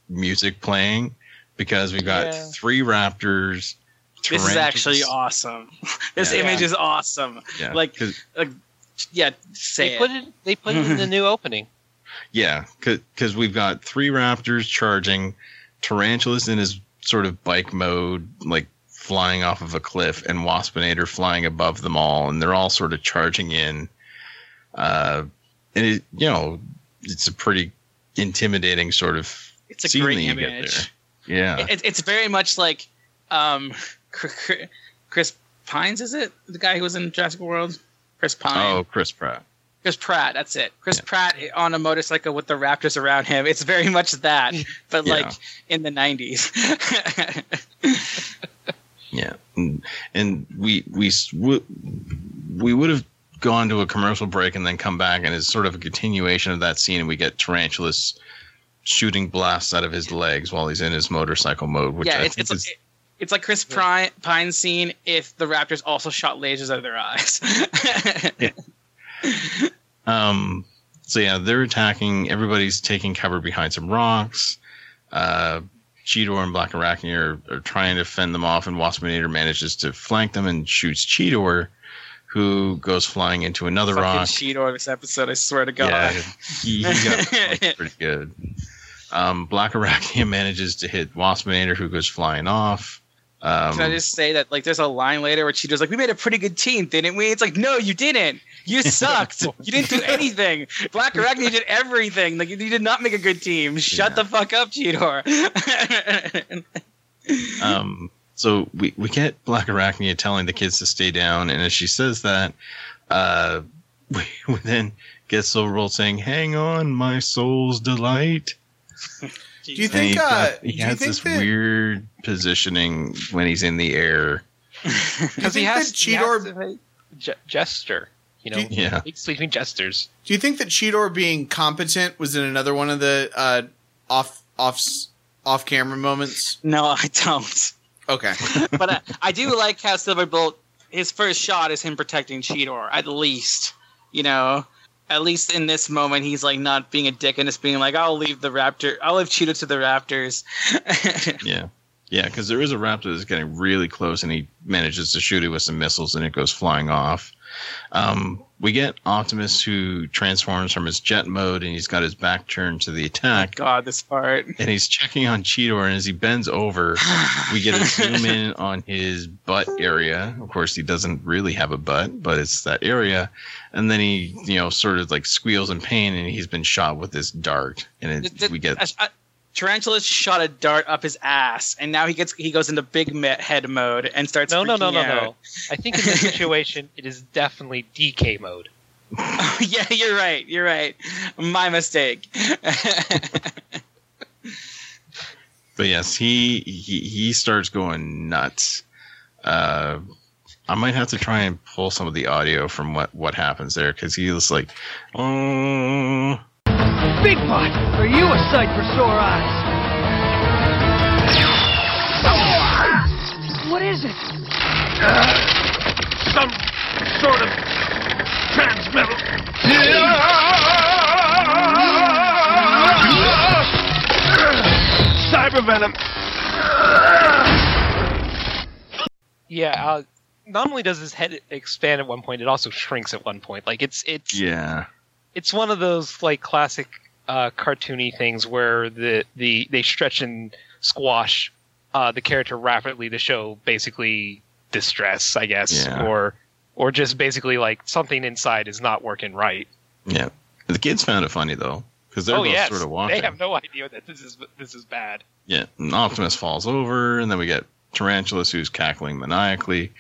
music playing, because we've got yeah. three raptors. Tarantulas. This is actually awesome. This yeah, image yeah. is awesome. Yeah, like, like, yeah, say they it. Put it. They put it in the new opening. Yeah, because we've got three raptors charging, Tarantulas in his sort of bike mode, like flying off of a cliff, and Waspinator flying above them all, and they're all sort of charging in. Uh, and it, you know, it's a pretty intimidating sort of. It's a great image. Yeah, it, it's very much like. Um, Chris Pines, is it? The guy who was in Jurassic World? Chris Pine. Oh, Chris Pratt. Chris Pratt, that's it. Chris yeah. Pratt on a motorcycle with the raptors around him. It's very much that, but yeah. like in the nineties. yeah. And, and we, we, we would have gone to a commercial break and then come back, and it's sort of a continuation of that scene, and we get Tarantulas shooting blasts out of his legs while he's in his motorcycle mode. Which yeah, I it's, think it's is, like, it's like Chris yeah. Pine's scene if the Raptors also shot lasers out of their eyes. yeah. Um. So yeah, they're attacking. Everybody's taking cover behind some rocks. Uh, Cheetor and Black Arachnia are, are trying to fend them off, and Waspinator manages to flank them and shoots Cheetor, who goes flying into another Fucking rock. Cheetor this episode, I swear to God. Yeah, he, he got pretty good. Um, Black Arachnia manages to hit Waspinator, who goes flying off. Um, Can I just say that like there's a line later where Cheetor's like, we made a pretty good team, didn't we? It's like, no, you didn't. You sucked. You didn't do anything. Black Arachnia did everything. Like you did not make a good team. Shut yeah. the fuck up, Cheetor. um, so we, we get Black Arachnia telling the kids to stay down, and as she says that, uh, we, we then get Silverbolt saying, "Hang on, my soul's delight." Do you think he, uh, he do has you think this that, weird positioning when he's in the air? Because he has Cheetor ge- gesture, you know, you, yeah. sleeping gestures. Do you think that Cheetor being competent was in another one of the uh, off off off camera moments? No, I don't. Okay, but uh, I do like how Silverbolt. His first shot is him protecting Cheetor. At least, you know. At least in this moment, he's like not being a dick and just being like, "I'll leave the raptor. I'll leave Cheetor to the Raptors." yeah, yeah, because there is a raptor that's getting really close, and he manages to shoot it with some missiles, and it goes flying off. Um, we get Optimus, who transforms from his jet mode, and he's got his back turned to the attack. Oh God, this part. And he's checking on Cheetor, and as he bends over, we get a zoom in on his butt area. Of course, he doesn't really have a butt, but it's that area. And then he, you know, sort of like squeals in pain, and he's been shot with this dart. And it, the, we get a, a, Tarantulas shot a dart up his ass, and now he gets he goes into big head mode and starts. No, no, no, no, out. no. I think in this situation, it is definitely D K mode. Oh, yeah, you're right. You're right. My mistake. But yes, he, he he starts going nuts. Uh, I might have to try and pull some of the audio from what, what happens there, because he was like, oh. Big Pot, are you a sight for sore eyes? What is it? Uh, some sort of transmetal. Cyber venom. Yeah, uh, not only does his head expand at one point, it also shrinks at one point. Like, it's... it's yeah. It's one of those like classic uh, cartoony things where the, the they stretch and squash uh, the character rapidly to show basically distress, I guess, yeah. or or just basically like something inside is not working right. Yeah, the kids found it funny though because they're oh, both yes. sort of watching. They have no idea that this is this is bad. Yeah, and Optimus falls over, and then we get Tarantulas, who's cackling maniacally.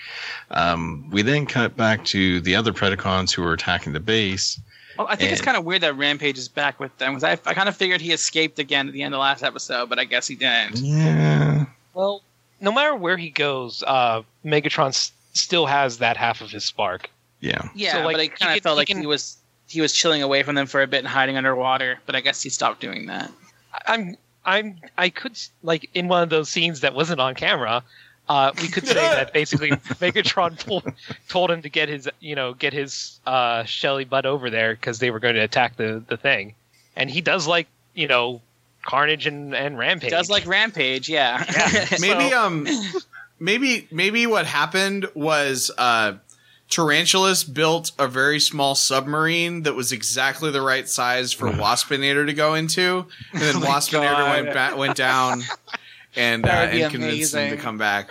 Um, we then cut back to the other Predacons who are attacking the base. Well, I think and, it's kind of weird that Rampage is back with them, because I, I kind of figured he escaped again at the end of last episode, but I guess he didn't. Yeah. Well, no matter where he goes, uh, Megatron s- still has that half of his spark. Yeah. Yeah, so, like, but I kind of felt he like can, he was he was chilling away from them for a bit and hiding underwater, but I guess he stopped doing that. I'm I'm I could like in one of those scenes that wasn't on camera. Uh, we could say that basically Megatron told, told him to get his, you know, get his uh, Shelly butt over there because they were going to attack the, the thing, and he does like, you know, Carnage and, and Rampage. He does like Rampage, yeah. yeah. Maybe so. um, maybe maybe what happened was uh, Tarantulas built a very small submarine that was exactly the right size for Waspinator to go into, and then oh Waspinator went ba- went down. And, uh, and convince him to come back.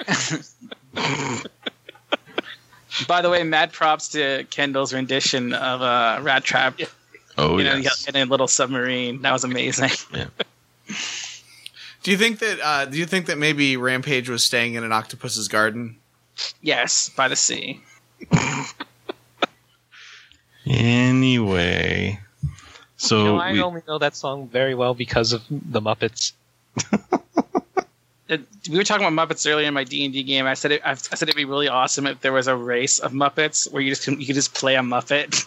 By the way, mad props to Kendall's rendition of uh, Rat Trap. Oh, you know, yes. In a little submarine. That was amazing. Yeah. Do you think that? Uh, do you think that maybe Rampage was staying in an octopus's garden? Yes, by the sea. Anyway, so you know, I we... only know that song very well because of the Muppets. We were talking about Muppets earlier in my D and D game. I said it, I said it'd be really awesome if there was a race of Muppets where you just you could just play a Muppet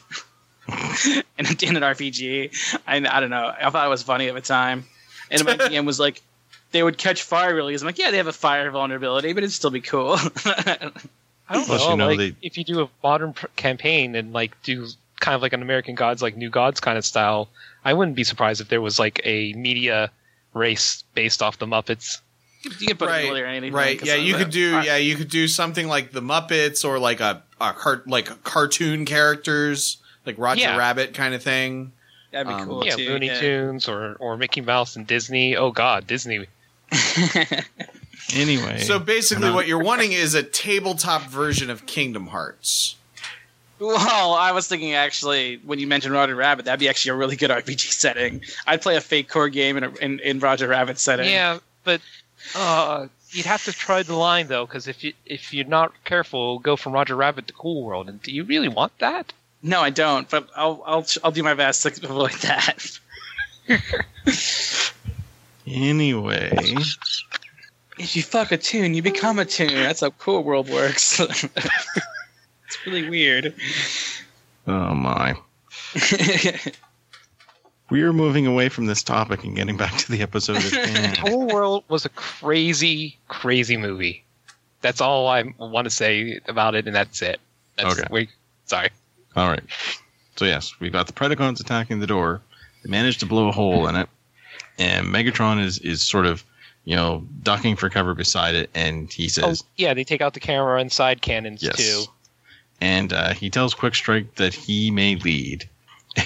in, in an R P G. I, I don't know. I thought it was funny at the time. And my G M was like, they would catch fire release. I'm like, yeah, they have a fire vulnerability, but it'd still be cool. I don't Plus, know, you know like, they... if you do a modern pr- campaign and like do kind of like an American Gods, like New Gods kind of style, I wouldn't be surprised if there was like a media race based off the Muppets. You could put right, or anything right. Yeah, you could do. Right. Yeah, you could do something like the Muppets or like a, a car- like cartoon characters, like Roger yeah. Rabbit kind of thing. That'd be um, cool. Yeah, too, Looney yeah. Tunes or or Mickey Mouse and Disney. Oh God, Disney. Anyway, so basically, what you're wanting is a tabletop version of Kingdom Hearts. Well, I was thinking actually when you mentioned Roger Rabbit, that'd be actually a really good R P G setting. I'd play a fake core game in a, in, in Roger Rabbit setting. Yeah, but uh, you'd have to try the line though, because if you if you're not careful, it'll go from Roger Rabbit to Cool World, and do you really want that? No, I don't. But I'll I'll I'll do my best to avoid that. Anyway. If you fuck a tune, you become a tune. That's how Cool World works. It's really weird. Oh, my. We are moving away from this topic and getting back to the episode of the Cool World was a crazy, crazy movie. That's all I want to say about it, and that's it. That's, okay. We, sorry. All right. So, yes, we've got the Predacons attacking the door. They managed to blow a hole in it. And Megatron is, is sort of, you know, ducking for cover beside it, and he says... Oh, yeah, they take out the camera and side cannons, yes. too. And uh, he tells Quick Strike that he may lead.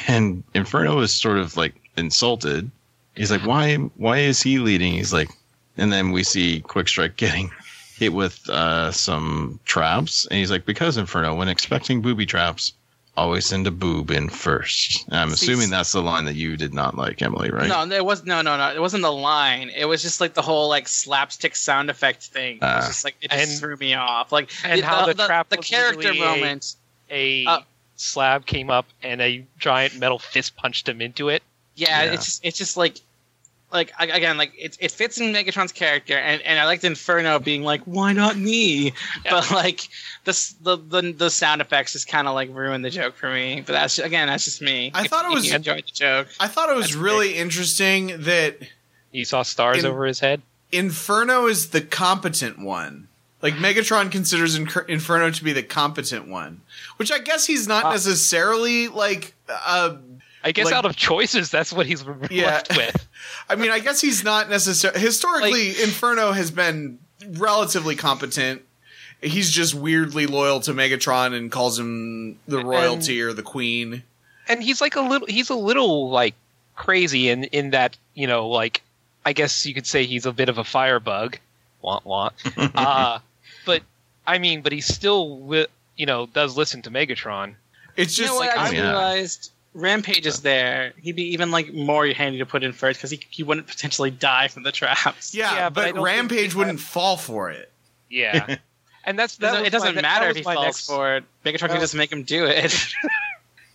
And Inferno is sort of, like, insulted. He's like, why why is he leading? He's like... And then we see Quick Strike getting hit with uh, some traps. And he's like, because, Inferno, when expecting booby traps... Always send a boob in first. I'm See, assuming that's the line that you did not like, Emily, right? No, there was no, no, no. It wasn't the line. It was just like the whole like slapstick sound effect thing. Uh, it was just like it just and, threw me off. Like and the, how the, the trap the, was the character moment. A, a uh, slab came up and a giant metal fist punched him into it. Yeah, yeah. it's just, it's just like like again like it it fits in Megatron's character and, and I liked Inferno being like why not me? Yeah. But like. The, the the sound effects just kind of like ruined the joke for me, but that's again that's just me. I if, thought it was you enjoyed the joke. I thought it was really great. Interesting that he saw stars in, over his head. Inferno is the competent one. Like Megatron considers Inferno to be the competent one, which I guess he's not uh, necessarily like. Uh, I guess like, out of choices, that's what he's yeah. left with. I mean, I guess he's not necessarily historically. Like, Inferno has been relatively competent. He's just weirdly loyal to Megatron and calls him the royalty and, or the queen. And he's like a little, he's a little like crazy in, in that, you know, like, I guess you could say he's a bit of a firebug. Want, want. uh, but I mean, but he still, wi- you know, does listen to Megatron. It's just you know like, I yeah. realized Rampage is there. He'd be even like more handy to put in first because he, he wouldn't potentially die from the traps. Yeah, yeah but, but Rampage wouldn't have... fall for it. Yeah. And that's, that no, it doesn't my, matter if he falls next, for it. Megatron can just make him do it.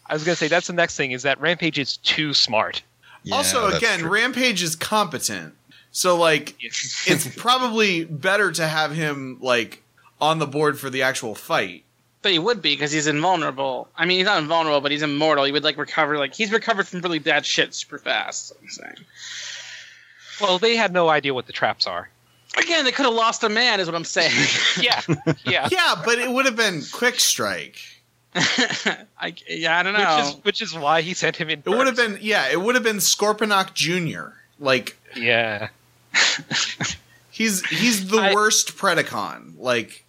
I was going to say, that's the next thing, is that Rampage is too smart. Yeah, also, again, true. Rampage is competent. So, like, it's probably better to have him, like, on the board for the actual fight. But he would be, because he's invulnerable. I mean, he's not invulnerable, but he's immortal. He would, like, recover, like, he's recovered from really bad shit super fast. I'm saying. Well, they had no idea what the traps are. Again, they could have lost a man, is what I'm saying. yeah, yeah, yeah. But it would have been Quick Strike. I, yeah, I don't know. Which is, which is why he sent him in. It first. Would have been, yeah, it would have been Scorponok Junior Like, yeah, he's he's the I, worst Predacon. Like,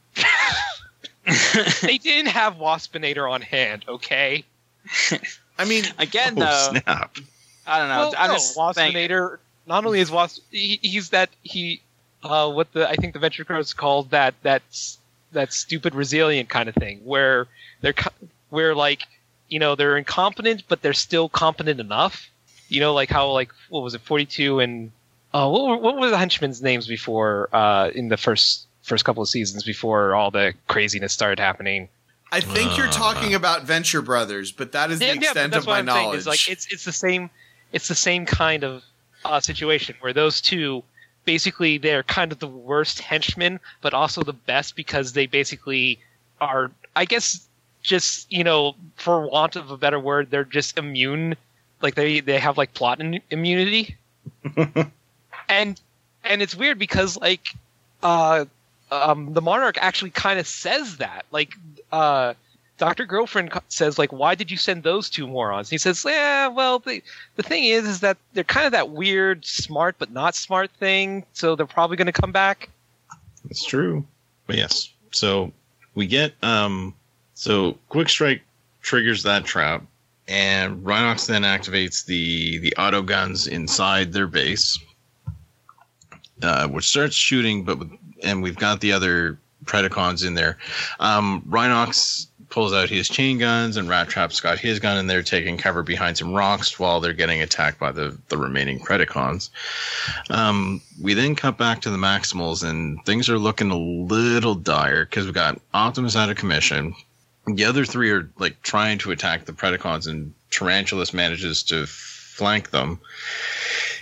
they didn't have Waspinator on hand. Okay, I mean, again oh, though, snap. I don't know. Well, I'm no, just Waspinator. Saying. Not only is Wasp, he, he's that he. Uh, what the I think the Venture Crowds called that that's that stupid resilient kind of thing where they're where like you know they're incompetent but they're still competent enough you know like how like what was it forty-two and uh, what were, what were the henchmen's names before uh, in the first first couple of seasons before all the craziness started happening. I think uh, you're talking about Venture Brothers, but that is yeah, the extent yeah, of my I'm knowledge. Is, like it's it's the same it's the same kind of uh, situation where those two. Basically, they're kind of the worst henchmen, but also the best because they basically are, I guess, just, you know, for want of a better word, they're just immune. Like, they, they have, like, plot in- immunity. And and it's weird because like uh um the Monarch actually kind of says that. Like uh Doctor Girlfriend says, like, why did you send those two morons? And he says, yeah, well, the, the thing is, is that they're kind of that weird smart but not smart thing, so they're probably going to come back. That's true. But yes, so we get, um, so Quick Strike triggers that trap, and Rhinox then activates the, the auto guns inside their base, uh, which starts shooting, but with, and we've got the other Predacons in there. Um, Rhinox pulls out his chain guns, and Rat Trap's got his gun in there, taking cover behind some rocks while they're getting attacked by the, the remaining Predacons. Um, we then cut back to the Maximals, and things are looking a little dire because we got Optimus out of commission. The other three are like trying to attack the Predacons, and Tarantulas manages to flank them.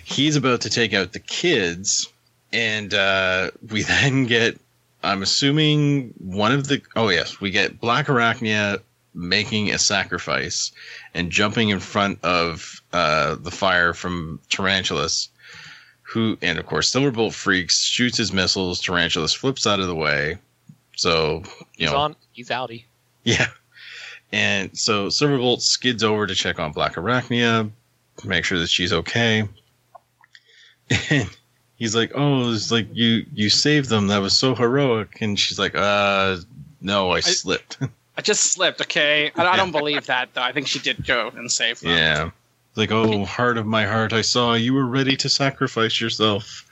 He's about to take out the kids, and uh, we then get, I'm assuming one of the... Oh, yes. We get Black Arachnia making a sacrifice and jumping in front of uh, the fire from Tarantulas, who... And, of course, Silverbolt freaks, shoots his missiles. Tarantulas flips out of the way. So, you he's know... On, he's outie. Yeah. And so Silverbolt skids over to check on Black Arachnia, make sure that she's okay. And... He's like, oh, it's like you, you saved them. That was so heroic. And she's like, uh, no, I, I slipped. I just slipped, okay? I, I don't believe that, though. I think she did go and save them. Yeah. Like, oh, heart of my heart, I saw you were ready to sacrifice yourself.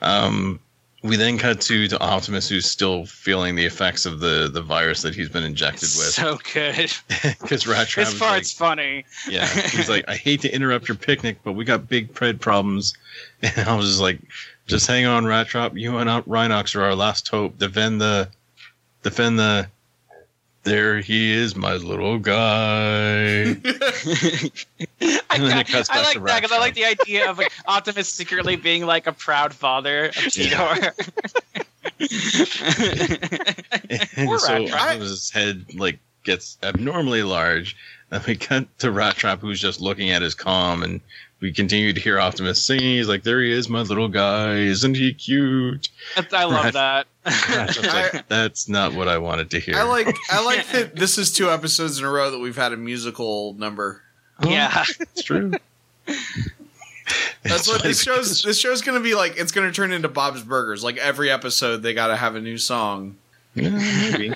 Um, we then cut to, to Optimus, who's still feeling the effects of the, the virus that he's been injected it's with. So good. Because Rat Trap. This part's like, funny. Yeah. He's like, I hate to interrupt your picnic, but we got big pred problems. And I was just like, just hang on, Rat Trap. You and Rhinox are our last hope. Defend the, defend the, there he is, my little guy. And then it cuts back to Rat Trap. I like that because I like the idea of like, Optimus secretly being like a proud father of Cheetor. And so Optimus' head like gets abnormally large. And we cut to Rat Trap, who's just looking at his comm, and we continue to hear Optimus singing. He's like, there he is, my little guy. Isn't he cute? I love Rat, that. Rat like, that's not what I wanted to hear. I like I like that this is two episodes in a row that we've had a musical number. Yeah. It's true. That's it's what like, this show's this show's gonna be like. It's gonna turn into Bob's Burgers. Like every episode they gotta have a new song. Yeah, maybe.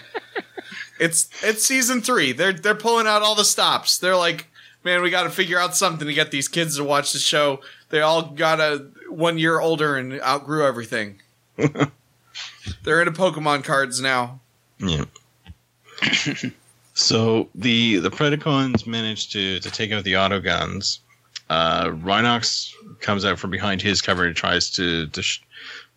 It's it's season three. They're they're pulling out all the stops. They're like, man, we got to figure out something to get these kids to watch the show. They all got a one year older and outgrew everything. They're into Pokemon cards now. Yeah. So the the Predacons managed to to take out the auto guns. Uh, Rhinox comes out from behind his cover and tries to to sh-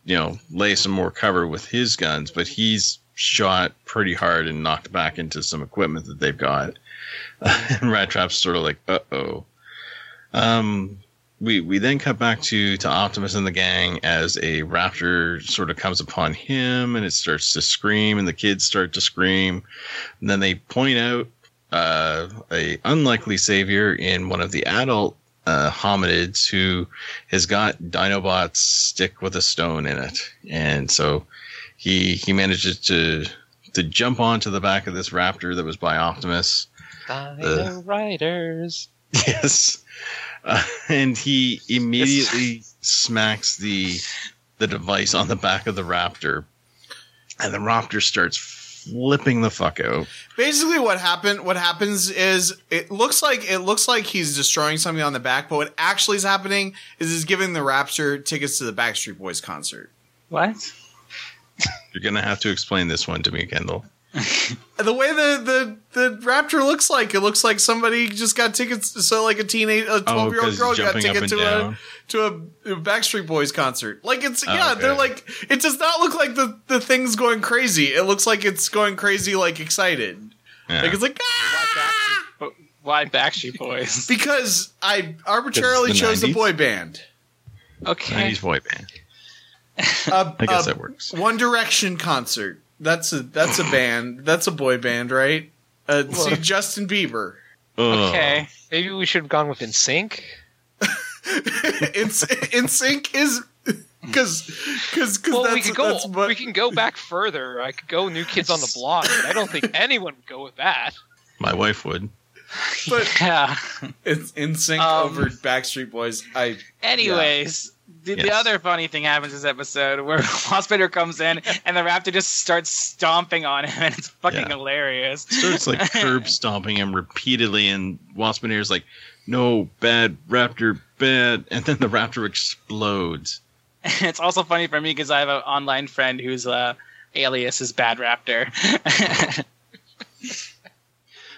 you know lay some more cover with his guns, but he's shot pretty hard and knocked back into some equipment that they've got. Uh, and Rat Trap's sort of like, uh-oh. Um, we we then cut back to, to Optimus and the gang as a raptor sort of comes upon him, and it starts to scream, and the kids start to scream. And then they point out uh, a unlikely savior in one of the adult uh, hominids who has got Dinobot's stick with a stone in it. And so he he manages to to jump onto the back of this raptor that was by Optimus. Dino uh, Riders. Yes. Uh, and he immediately smacks the the device on the back of the raptor. And the raptor starts flipping the fuck out. Basically what happened what happens is it looks like it looks like he's destroying something on the back, but what actually is happening is he's giving the raptor tickets to the Backstreet Boys concert. What? You're going to have to explain this one to me, Kendall. The way the, the, the raptor looks like, it looks like somebody just got tickets. So like a teenage, a twelve-year-old oh, girl got tickets to down. a to a, a Backstreet Boys concert. Like it's oh, yeah, okay. They're like it does not look like the, the thing's going crazy. It looks like it's going crazy, like excited. Yeah. Like it's like ah! Why, Backstreet, why Backstreet Boys? Because I arbitrarily the chose nineties? The boy band. Okay, nineties boy band. a, I guess that works. One Direction concert. That's a that's a band. That's a boy band, right? Uh, see Justin Bieber. Okay, maybe we should have gone with NSYNC. It's NSYNC is Because, because, because well, that's, we can go. That's what... We can go back further. I could go New Kids on the Block. I don't think anyone would go with that. My wife would. But yeah, it's NSYNC um, over Backstreet Boys. I. Anyways, yeah. the, yes. the other funny thing happens this episode where Waspinator comes in and the raptor just starts stomping on him, and it's fucking yeah. hilarious. Starts like curb stomping him repeatedly, and Waspinator's like, "No, bad raptor, bad," and then the raptor explodes. It's also funny for me because I have an online friend whose uh, alias is Bad Raptor.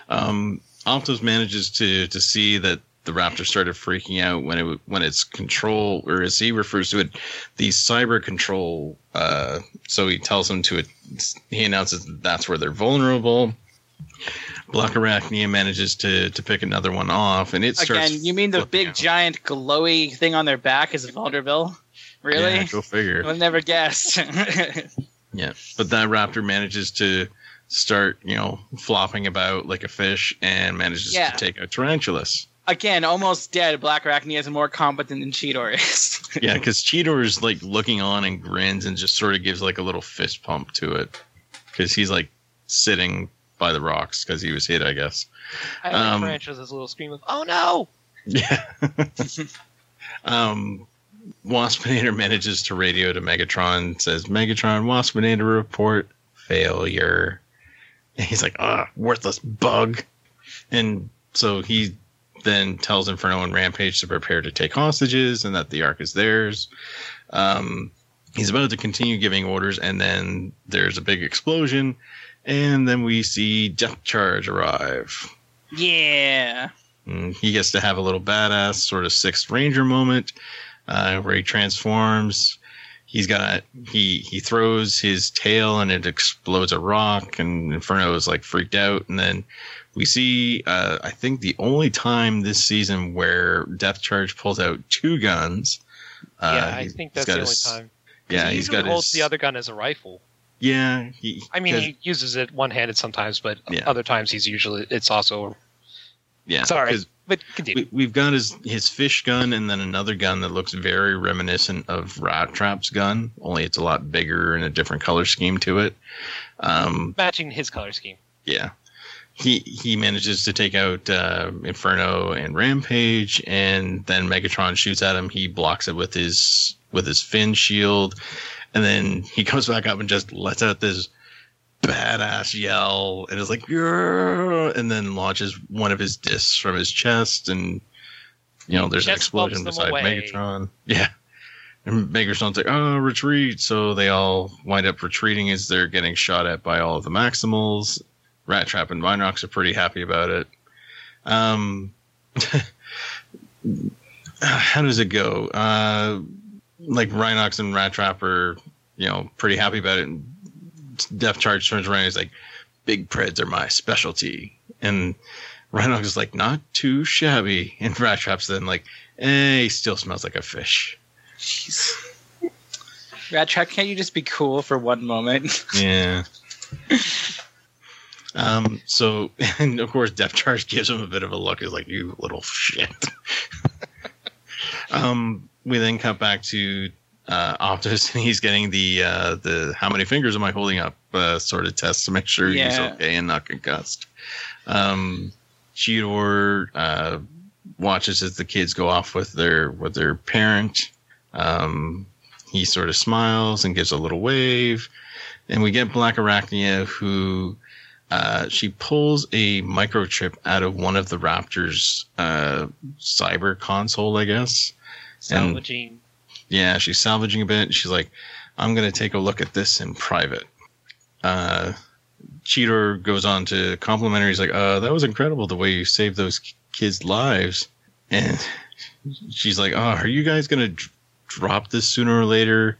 um, Optimus manages to to see that the raptor started freaking out when it when its control, or as he refers to it, the cyber control. Uh, so he tells them to it. He announces that that's where they're vulnerable. Black Arachnia manages to to pick another one off, and it starts. Again, you mean the big out. giant glowy thing on their back is vulnerable? Really? Yeah, go figure. I've never guessed. Yeah, but that raptor manages to start, you know, flopping about like a fish, and manages yeah. to take out Tarantulas. Again, almost dead. Black Arachnia is more competent than Cheetor is. Yeah, because Cheetor is like looking on and grins and just sort of gives like a little fist pump to it, because he's like sitting by the rocks because he was hit, I guess. I think um, Tarantulas' little scream of "Oh no!" Yeah. um. Waspinator manages to radio to Megatron, says, "Megatron, Waspinator report failure." And he's like, ah, worthless bug. And so he then tells Inferno and Rampage to prepare to take hostages and that the Ark is theirs. Um, he's about to continue giving orders, and then there's a big explosion, and then we see Death Charge arrive. Yeah. And he gets to have a little badass sort of Sixth Ranger moment. Uh, where he transforms, he's got he he throws his tail and it explodes a rock, and Inferno is like freaked out. And then we see, uh, I think the only time this season where Death Charge pulls out two guns. Uh, yeah, I think that's the only his, time. Yeah, he he's got holds his, the other gun as a rifle. Yeah, he, I mean he uses it one handed sometimes, but yeah. other times he's usually it's also. Yeah, sorry. But continue. We, we've got his, his fish gun, and then another gun that looks very reminiscent of Rat Trap's gun, only it's a lot bigger and a different color scheme to it. Um, Matching his color scheme. Yeah. He he manages to take out uh, Inferno and Rampage, and then Megatron shoots at him. He blocks it with his with his fin shield, and then he comes back up and just lets out this badass yell, and is like, "Grr!" and then launches one of his discs from his chest, and you know there's chest an explosion beside away. Megatron. Yeah, and Megatron's like, "Oh, retreat!" So they all wind up retreating as they're getting shot at by all of the Maximals. Rat Trap and Rhinox are pretty happy about it. Um, how does it go? Uh, like Rhinox and Rat Trap are, you know, pretty happy about it. And Death Charge turns around and he's like, "Big preds are my specialty." And Rhinox is like, "Not too shabby." And Rat Trap's then like, "Eh, he still smells like a fish." Jeez. Rat Trap, can't you just be cool for one moment? Yeah. um. So, and of course, Death Charge gives him a bit of a look. He's like, "You little shit." um. We then cut back to Uh, Optimus, and he's getting the uh, the "how many fingers am I holding up" uh, sort of test to make sure yeah. he's okay and not concussed. Um, Cheetor uh, watches as the kids go off with their with their parent. Um, he sort of smiles and gives a little wave, and we get Black Arachnia, who uh, she pulls a microchip out of one of the Raptors' uh, cyber console, I guess. Salvaging. And yeah, she's salvaging a bit. She's like, "I'm going to take a look at this in private." Uh, Cheetor goes on to compliment her. He's like, uh, "That was incredible, the way you saved those kids' lives." And she's like, "Oh, are you guys going to d- drop this sooner or later?"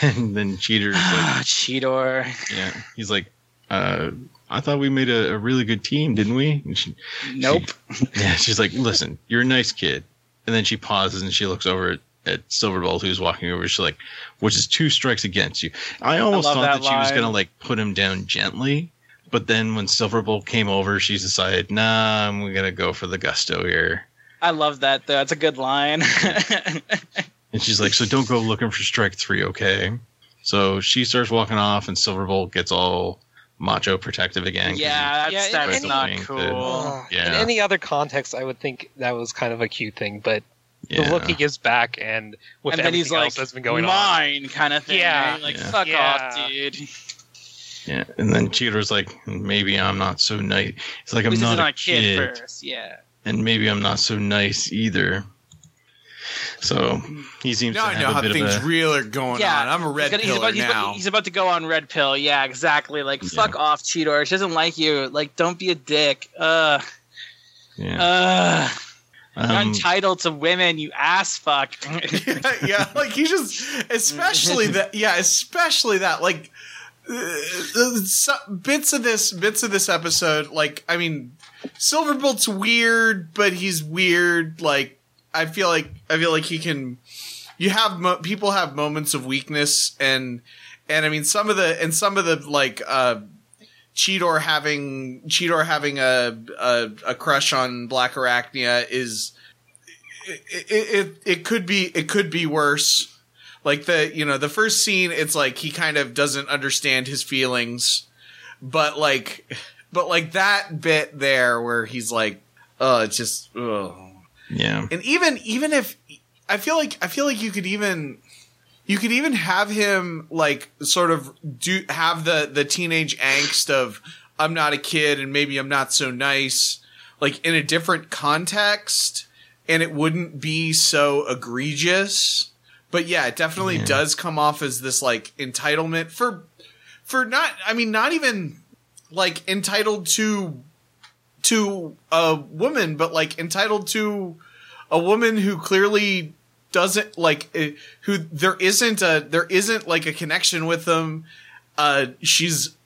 And then Cheetor's like... Cheetor. Yeah, he's like, uh, "I thought we made a, a really good team, didn't we?" And she, nope. She, yeah, she's like, "Listen, you're a nice kid." And then she pauses and she looks over at at Silverbolt, who's walking over. She's like, "Which is two strikes against you." I almost I thought that, that she was going to like put him down gently, but then when Silverbolt came over, she decided, "Nah, I'm going to go for the gusto here." I love that though. That's a good line. And she's like, so don't go looking for Strike three, okay? So she starts walking off, and Silverbolt gets all macho protective again. Yeah, that's, yeah, that's not cool. That, yeah. In any other context, I would think that was kind of a cute thing, but yeah. the look he gives back and with and everything else like, that's been going mine on. Mine kind of thing. Yeah. Right? Like, yeah. fuck yeah. off, dude. Yeah, and then Cheetor's like, maybe I'm not so nice. It's like, I'm not a kid. kid first. Yeah. And maybe I'm not so nice either. So he seems now to have I know a how bit things of a, real are going yeah, on. I'm a red he's gonna, he's about, now. He's about, he's about to go on red pill. Yeah, exactly. Like yeah. fuck off, Cheetor. She doesn't like you. Like don't be a dick. Ugh. Yeah. Ugh. Um, You're entitled to women, you ass fuck. yeah, yeah, like he just, especially that. Yeah, especially that. Like uh, so, bits of this, bits of this episode. Like I mean, Silverbolt's weird, but he's weird. Like. I feel like I feel like he can. You have mo- people have moments of weakness, and and I mean some of the and some of the like uh, Cheetor having Cheetor having a, a a crush on Black Arachnia is it, it it could be it could be worse. Like the you know the first scene, it's like he kind of doesn't understand his feelings, but like but like that bit there where he's like, oh, it's just oh. Yeah, and even even if I feel like I feel like you could even you could even have him like sort of do have the, the teenage angst of I'm not a kid and maybe I'm not so nice like in a different context and it wouldn't be so egregious. But yeah, it definitely yeah. does come off as this like entitlement for for not I mean not even like entitled to. to a woman, but like entitled to a woman who clearly doesn't like who there isn't a, there isn't like a connection with them. Uh, she's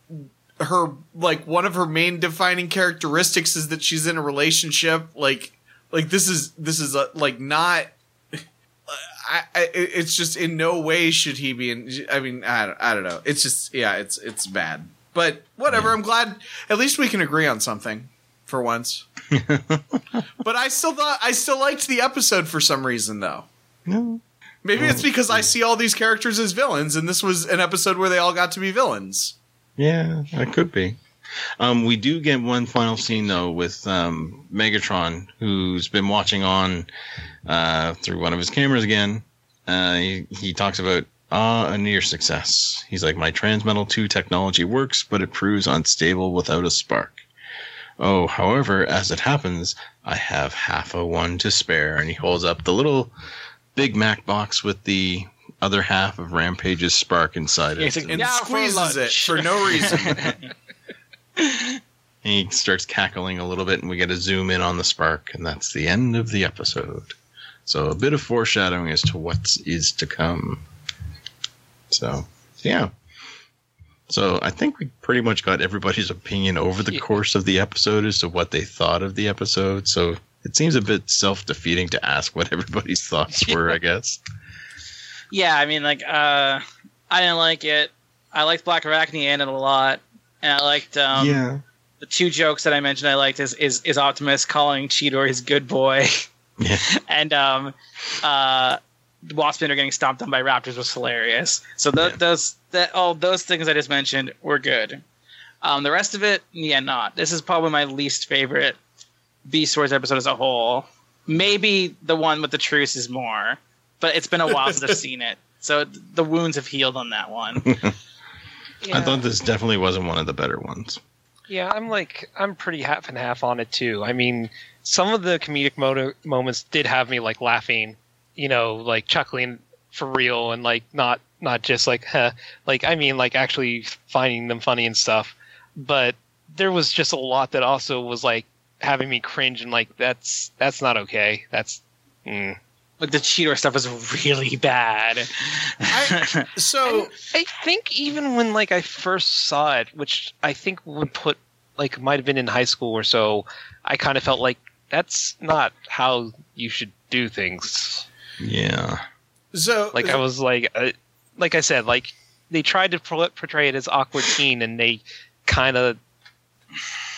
her, like one of her main defining characteristics is that she's in a relationship. Like, like this is, this is a, like not, I, I, it's just in no way should he be in, I mean, I don't, I don't know. It's just, yeah, it's, it's bad, but whatever. Yeah. I'm glad at least we can agree on something. For once, but I still thought I still liked the episode for some reason, though. No, maybe no. it's because I see all these characters as villains, and this was an episode where they all got to be villains. Yeah, that could be. Um, we do get one final scene though with um, Megatron, who's been watching on uh, through one of his cameras again. Uh, he, he talks about ah, a near success. He's like, my Transmetal two technology works, but it proves unstable without a spark. Oh, however, as it happens, I have half a one to spare. And he holds up the little Big Mac box with the other half of Rampage's spark inside it. And, and squeezes it for no reason. He starts cackling a little bit, and we get a zoom in on the spark. And that's the end of the episode. So a bit of foreshadowing as to what is to come. So, yeah. So I think we pretty much got everybody's opinion over the course of the episode as to what they thought of the episode. So it seems a bit self-defeating to ask what everybody's thoughts were, I guess. Yeah, I mean, like, uh, I didn't like it. I liked Black Arachnia in it a lot. And I liked um, yeah. the two jokes that I mentioned I liked is, is, is Optimus calling Cheetor his good boy. Yeah. And um, uh, Waspinator getting stomped on by raptors was hilarious. So th- yeah. those... That all those things I just mentioned were good. Um, the rest of it, yeah, not. This is probably my least favorite Beast Wars episode as a whole. Maybe the one with the truce is more, but it's been a while since I've seen it, so the wounds have healed on that one. yeah. I thought this definitely wasn't one of the better ones. Yeah, I'm like I'm pretty half and half on it too. I mean, some of the comedic mo- moments did have me like laughing, you know, like chuckling for real, and like not. Not just like, huh, like I mean, like actually finding them funny and stuff. But there was just a lot that also was like having me cringe and like that's that's not okay. That's mm. like the Cheetor stuff was really bad. I, so and I think even when like I first saw it, which I think would put like might have been in high school or so, I kind of felt like that's not how you should do things. Yeah. So like I was like. I, Like I said, like they tried to portray it as awkward teen, and they kind of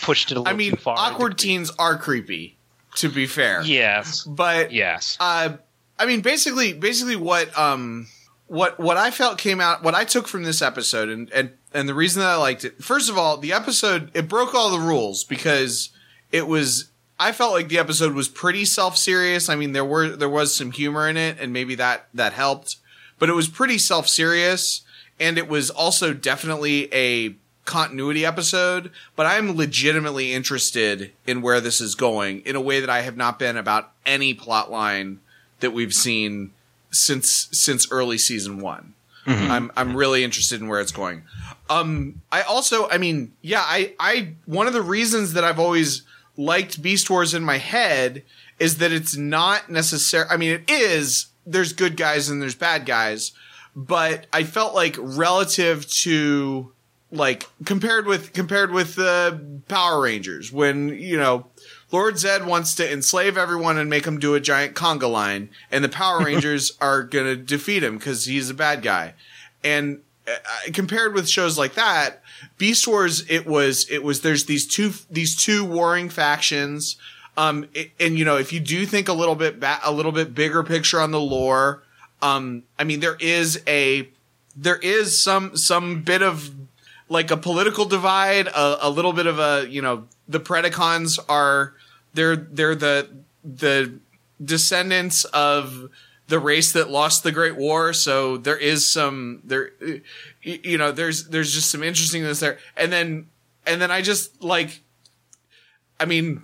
pushed it a little I mean, too far. I mean, awkward teens are creepy, to be fair. Yes, but yes, uh, I mean, basically, basically what um what what I felt came out, what I took from this episode, and and and the reason that I liked it. First of all, the episode, it broke all the rules because it was. I felt like the episode was pretty self-serious. I mean, there were there was some humor in it, and maybe that that helped, but it was pretty self-serious, and it was also definitely a continuity episode, but I'm legitimately interested in where this is going in a way that I have not been about any plot line that we've seen since since early season one. Mm-hmm. I'm I'm really interested in where it's going. Um, I also, I mean, yeah, I I one of the reasons that I've always liked Beast Wars in my head is that it's not necessary. I mean, it is. There's good guys and there's bad guys, but I felt like relative to like compared with compared with the Power Rangers, when you know Lord Zedd wants to enslave everyone and make them do a giant conga line, and the Power Rangers are gonna defeat him because he's a bad guy, and uh, compared with shows like that. Beast Wars, it was, it was, there's these two, these two warring factions. Um, it, and you know, if you do think a little bit ba- a little bit bigger picture on the lore, um, I mean, there is a, there is some, some bit of like a political divide, a, a little bit of a, you know, the Predacons are, they're, they're the, the descendants of the race that lost the Great War. So there is some, there, you know, there's, there's just some interestingness there. And then, and then I just like, I mean,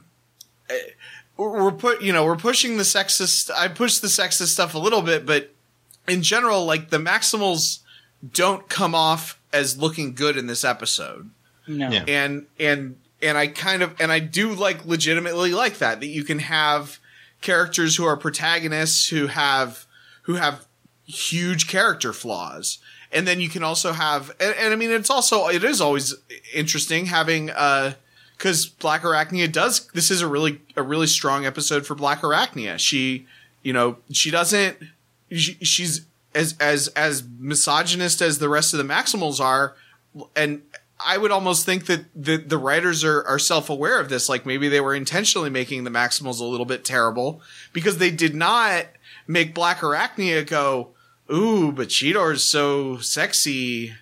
we're put, you know, we're pushing the sexist, I push the sexist stuff a little bit, but in general, like the Maximals don't come off as looking good in this episode. No. Yeah. And, and, and I kind of, and I do like legitimately like that, that you can have characters who are protagonists who have who have huge character flaws, and then you can also have and, and I mean it's also it is always interesting having uh because Black Arachnia does this is a really a really strong episode for Black Arachnia. She you know she doesn't she, she's as as as misogynist as the rest of the Maximals are, and I would almost think that the, the writers are, are self-aware of this. Like maybe they were intentionally making the Maximals a little bit terrible because they did not make Black Arachnia go, ooh, but Cheetor's so sexy.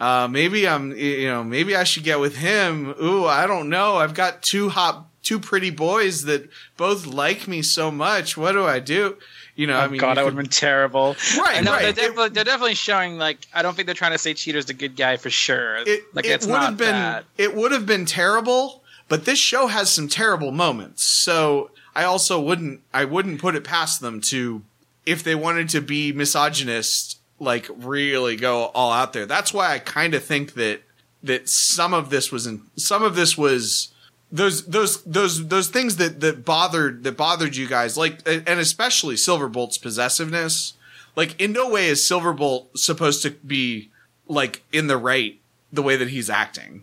Uh, maybe I'm, you know, maybe I should get with him. Ooh, I don't know. I've got two hot, two pretty boys that both like me so much. What do I do? You know, oh, I mean, God, that would have been terrible. Right, no, right. They're, defi- they're definitely showing, like, I don't think they're trying to say Cheetor's the good guy for sure. It, like, it it's would not have been, that. It would have been terrible, but this show has some terrible moments. So I also wouldn't, I wouldn't put it past them to, if they wanted to be misogynist, like, really go all out there. That's why I kind of think that, that some of this was in, some of this was, Those those those those things that, that bothered that bothered you guys, like, and especially Silverbolt's possessiveness. Like, in no way is Silverbolt supposed to be like in the right the way that he's acting.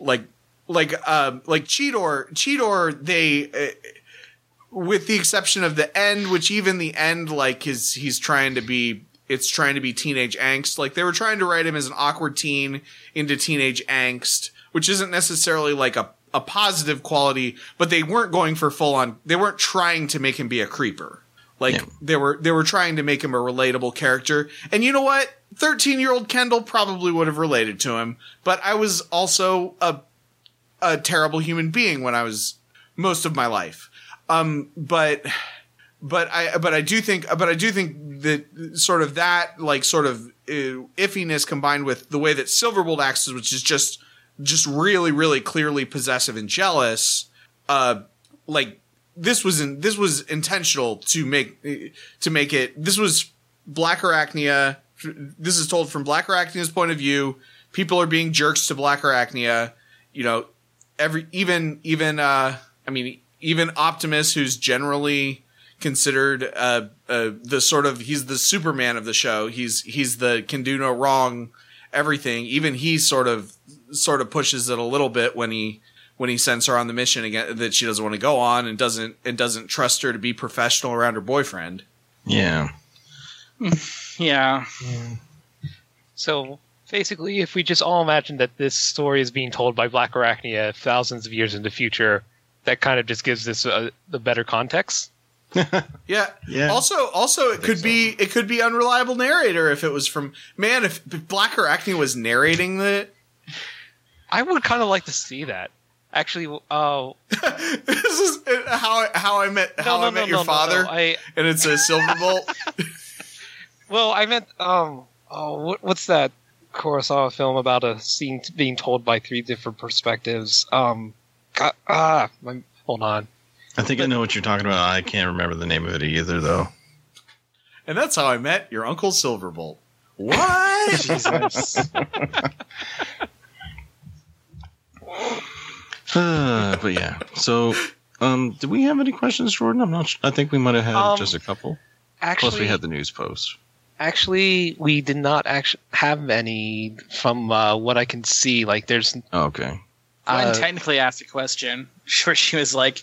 Like like um like Cheetor Cheetor they uh, with the exception of the end, which even the end like is he's trying to be it's trying to be teenage angst. Like, they were trying to write him as an awkward teen into teenage angst, which isn't necessarily like a a positive quality, but they weren't going for full on. They weren't trying to make him be a creeper. Like, no. they were, they were trying to make him a relatable character. And you know what? thirteen year old Kendall probably would have related to him, but I was also a, a terrible human being when I was most of my life. Um, but, but I, but I do think, but I do think that sort of that, like, sort of iffiness combined with the way that Silverbolt acts, which is just, just really, really clearly possessive and jealous. Uh, like this was in, this was intentional to make, to make it, this was Black Arachnia. This is told from Black Arachnia's point of view. People are being jerks to Black Arachnia. You know, every, even, even, uh, I mean, even Optimus, who's generally considered, uh, uh, the sort of, he's the Superman of the show. He's, he's the can do no wrong, everything. Even he sort of, sort of pushes it a little bit when he when he sends her on the mission again that she doesn't want to go on, and doesn't and doesn't trust her to be professional around her boyfriend. Yeah. Yeah. Yeah. So basically, if we just all imagine that this story is being told by Black Arachnia thousands of years in the future, that kind of just gives this a, a better context. yeah. yeah. Also, also, it could so. be it could be unreliable narrator if it was from man. If Black Arachnia was narrating it, I would kind of like to see that. Actually, oh, uh, this is how how I met how no, no, I met no, your no, father, no, no. I, and it's a Silverbolt. Well, I meant um oh what, what's that Kurosawa film about a scene being told by three different perspectives? Um, God, ah, my, hold on. I think I know what you're talking about. I can't remember the name of it either, though. And that's how I met your Uncle Silverbolt. What? Jesus. uh, but yeah. So, um, did we have any questions, Jordan? I'm not sure. I think we might have had um, just a couple. Actually, plus, we had the news post. Actually, we did not actually have any from uh, what I can see. Like, there's oh, okay. Gwen uh, technically asked a question. Sure, she was like,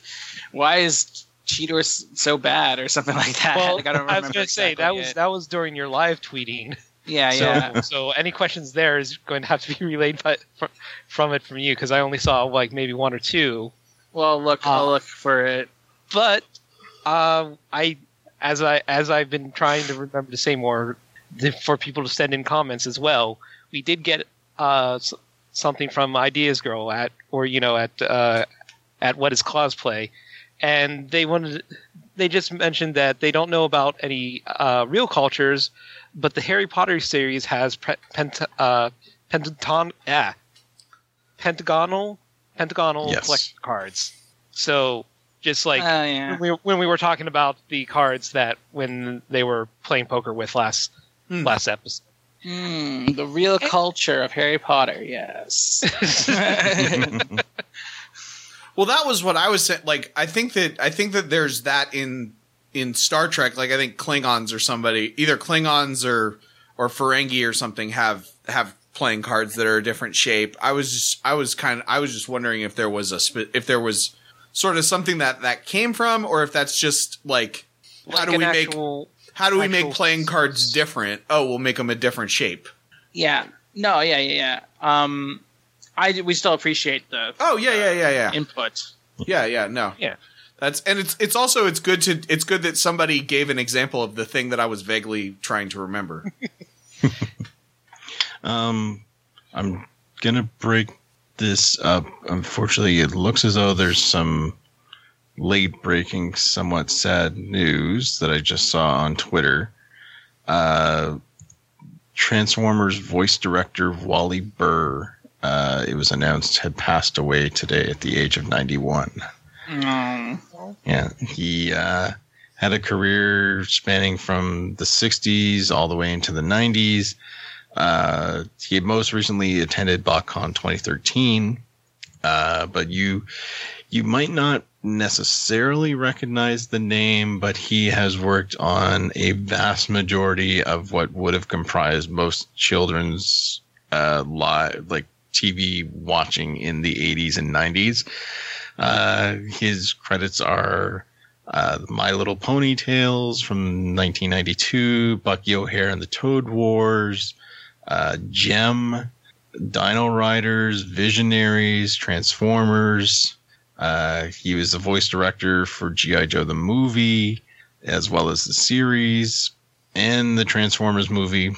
"Why is Cheetor so bad?" or something like that. Well, like, I, don't I was going to say exactly that was it. that was during your live tweeting. Yeah, so, yeah. So any questions there is going to have to be relayed by, from, from it from you because I only saw like maybe one or two. Well, look, um, I'll look for it. But um, I, as I as I've been trying to remember to say more the, for people to send in comments as well. We did get uh. something from Ideas Girl at, or you know, at uh, at What Is Cosplay, and they wanted, they just mentioned that they don't know about any uh, real cultures, but the Harry Potter series has pre- pent- uh, pentaton- ah, pentagonal pentagonal yes. collection cards. So just like uh, yeah. when, we were, when we were talking about the cards that when they were playing poker with last mm. last episode. Mm, the real culture of Harry Potter, yes. Well, that was what I was saying. Like, I think that I think that there's that in in Star Trek. Like, I think Klingons or somebody, either Klingons or or Ferengi or something, have have playing cards that are a different shape. I was just, I was kind of I was just wondering if there was a if there was sort of something that that came from, or if that's just like, like how do we actual- make. How do we make playing cards different? Oh, we'll make them a different shape. Yeah. No, yeah, yeah, yeah. Um, I, we still appreciate the Oh, yeah, yeah, yeah, yeah. input. Yeah, yeah, no. Yeah. That's and it's it's also it's good to it's good that somebody gave an example of the thing that I was vaguely trying to remember. um I'm going to break this up. Unfortunately, it looks as though there's some late-breaking, somewhat sad news that I just saw on Twitter. Uh, Transformers voice director Wally Burr, uh, it was announced, had passed away today at the age of ninety-one. Mm. Yeah, he uh, had a career spanning from the sixties all the way into the nineties. Uh, he had most recently attended BotCon twenty thirteen, uh, but you you might not necessarily recognize the name, but he has worked on a vast majority of what would have comprised most children's uh, live, like T V watching in the eighties and nineties. Uh, his credits are uh, My Little Pony Tales from nineteen ninety-two, Bucky O'Hare and the Toad Wars, uh, Gem, Dino Riders, Visionaries, Transformers. Uh, he was the voice director for G I. Joe the movie, as well as the series and the Transformers movie.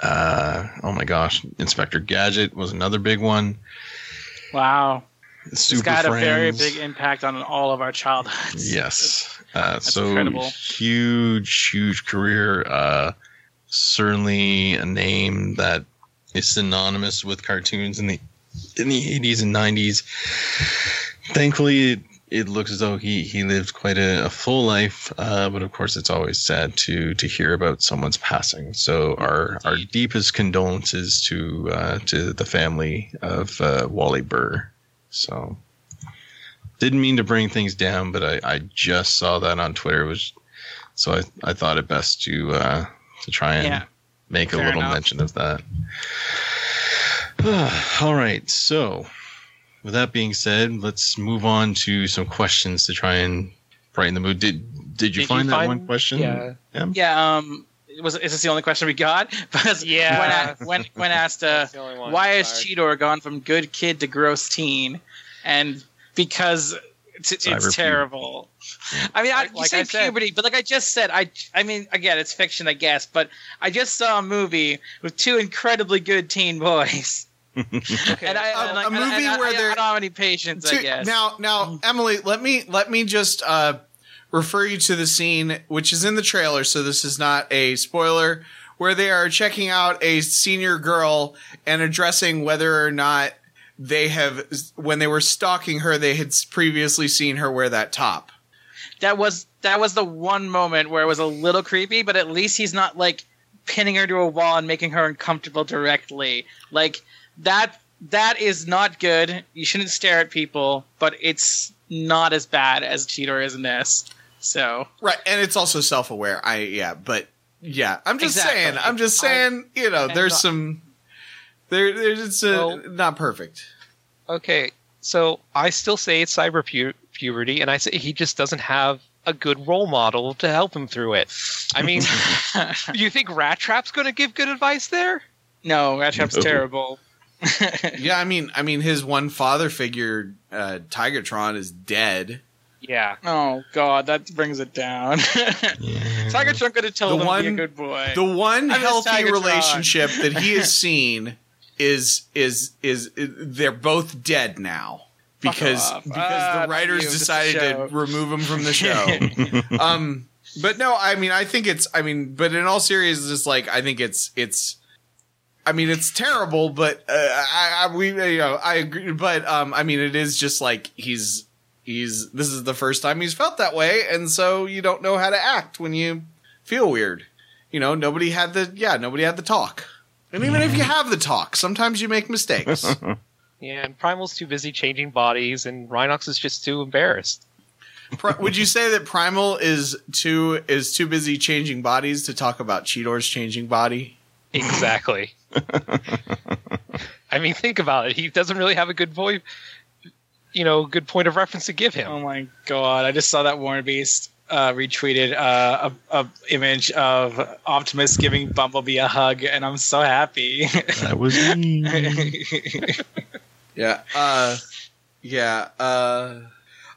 Uh, oh my gosh, Inspector Gadget was another big one. Wow, Super He's got Friends. A very big impact on all of our childhoods. Yes, uh, so incredible. huge, huge career. Uh, certainly a name that is synonymous with cartoons in the. in the eighties and nineties. Thankfully, it, it looks as though he, he lived quite a, a full life, uh, but of course it's always sad to to hear about someone's passing. So our our deepest condolences to uh, to the family of uh, Wally Burr. So didn't mean to bring things down, but I, I just saw that on Twitter, which, so I, I thought it best to uh, to try and yeah, make a little enough. mention of that. All right, so with that being said, let's move on to some questions to try and brighten the mood. Did did you did find you that find, one question? Yeah, yeah. yeah um, was is this the only question we got? Because yeah, when when, when asked, uh, why is Cheetor gone from good kid to gross teen? And because It's, it's terrible. Puberty. I mean, I, like, you like say I said, puberty, but like I just said, I I mean, again, it's fiction, I guess, but I just saw a movie with two incredibly good teen boys. Okay. And I, a, and I, a movie and I, where I, I don't have any patience, two, I guess. Now, now, Emily, let me let me just uh, refer you to the scene which is in the trailer, so this is not a spoiler, where they are checking out a senior girl and addressing whether or not they have, when they were stalking her, they had previously seen her wear that top. That was that was the one moment where it was a little creepy, but at least he's not like pinning her to a wall and making her uncomfortable directly. Like that that is not good. You shouldn't stare at people, but it's not as bad as Cheetor is in this. So right, and it's also self-aware. I yeah, but yeah, I'm just exactly. saying. I'm just saying. I, you know, there's not- some. There, there's it's a, well, not perfect. Okay, so I still say it's cyber pu- puberty, and I say he just doesn't have a good role model to help him through it. I mean, you think Rat Trap's going to give good advice there? No, Rat Trap's no. terrible. Yeah, I mean, I mean, his one father figure, uh, Tigertron, is dead. Yeah. Oh God, that brings it down. Yeah. Tigertron could have told the him one, to be a good boy. The one I'm healthy relationship that he has seen. Is, is is is they're both dead now because because uh, the writers you, decided to remove them from the show. um, but no, I mean, I think it's, I mean, but in all seriousness, like I think it's it's, I mean, it's terrible, but uh, I, I we you know I agree, but um, I mean, it is just like he's he's this is the first time he's felt that way, and so you don't know how to act when you feel weird. You know, nobody had the yeah, nobody had the talk. And even if you have the talk, sometimes you make mistakes. Yeah, and Primal's too busy changing bodies, and Rhinox is just too embarrassed. Pri- would you say that Primal is too is too busy changing bodies to talk about Cheetor's changing body? Exactly. I mean, think about it. He doesn't really have a good boy, you know, good point of reference to give him. Oh my God! I just saw that Warren Beast Uh, retweeted uh, a, a image of Optimus giving Bumblebee a hug, and I'm so happy. That was me. yeah, uh, yeah. Uh,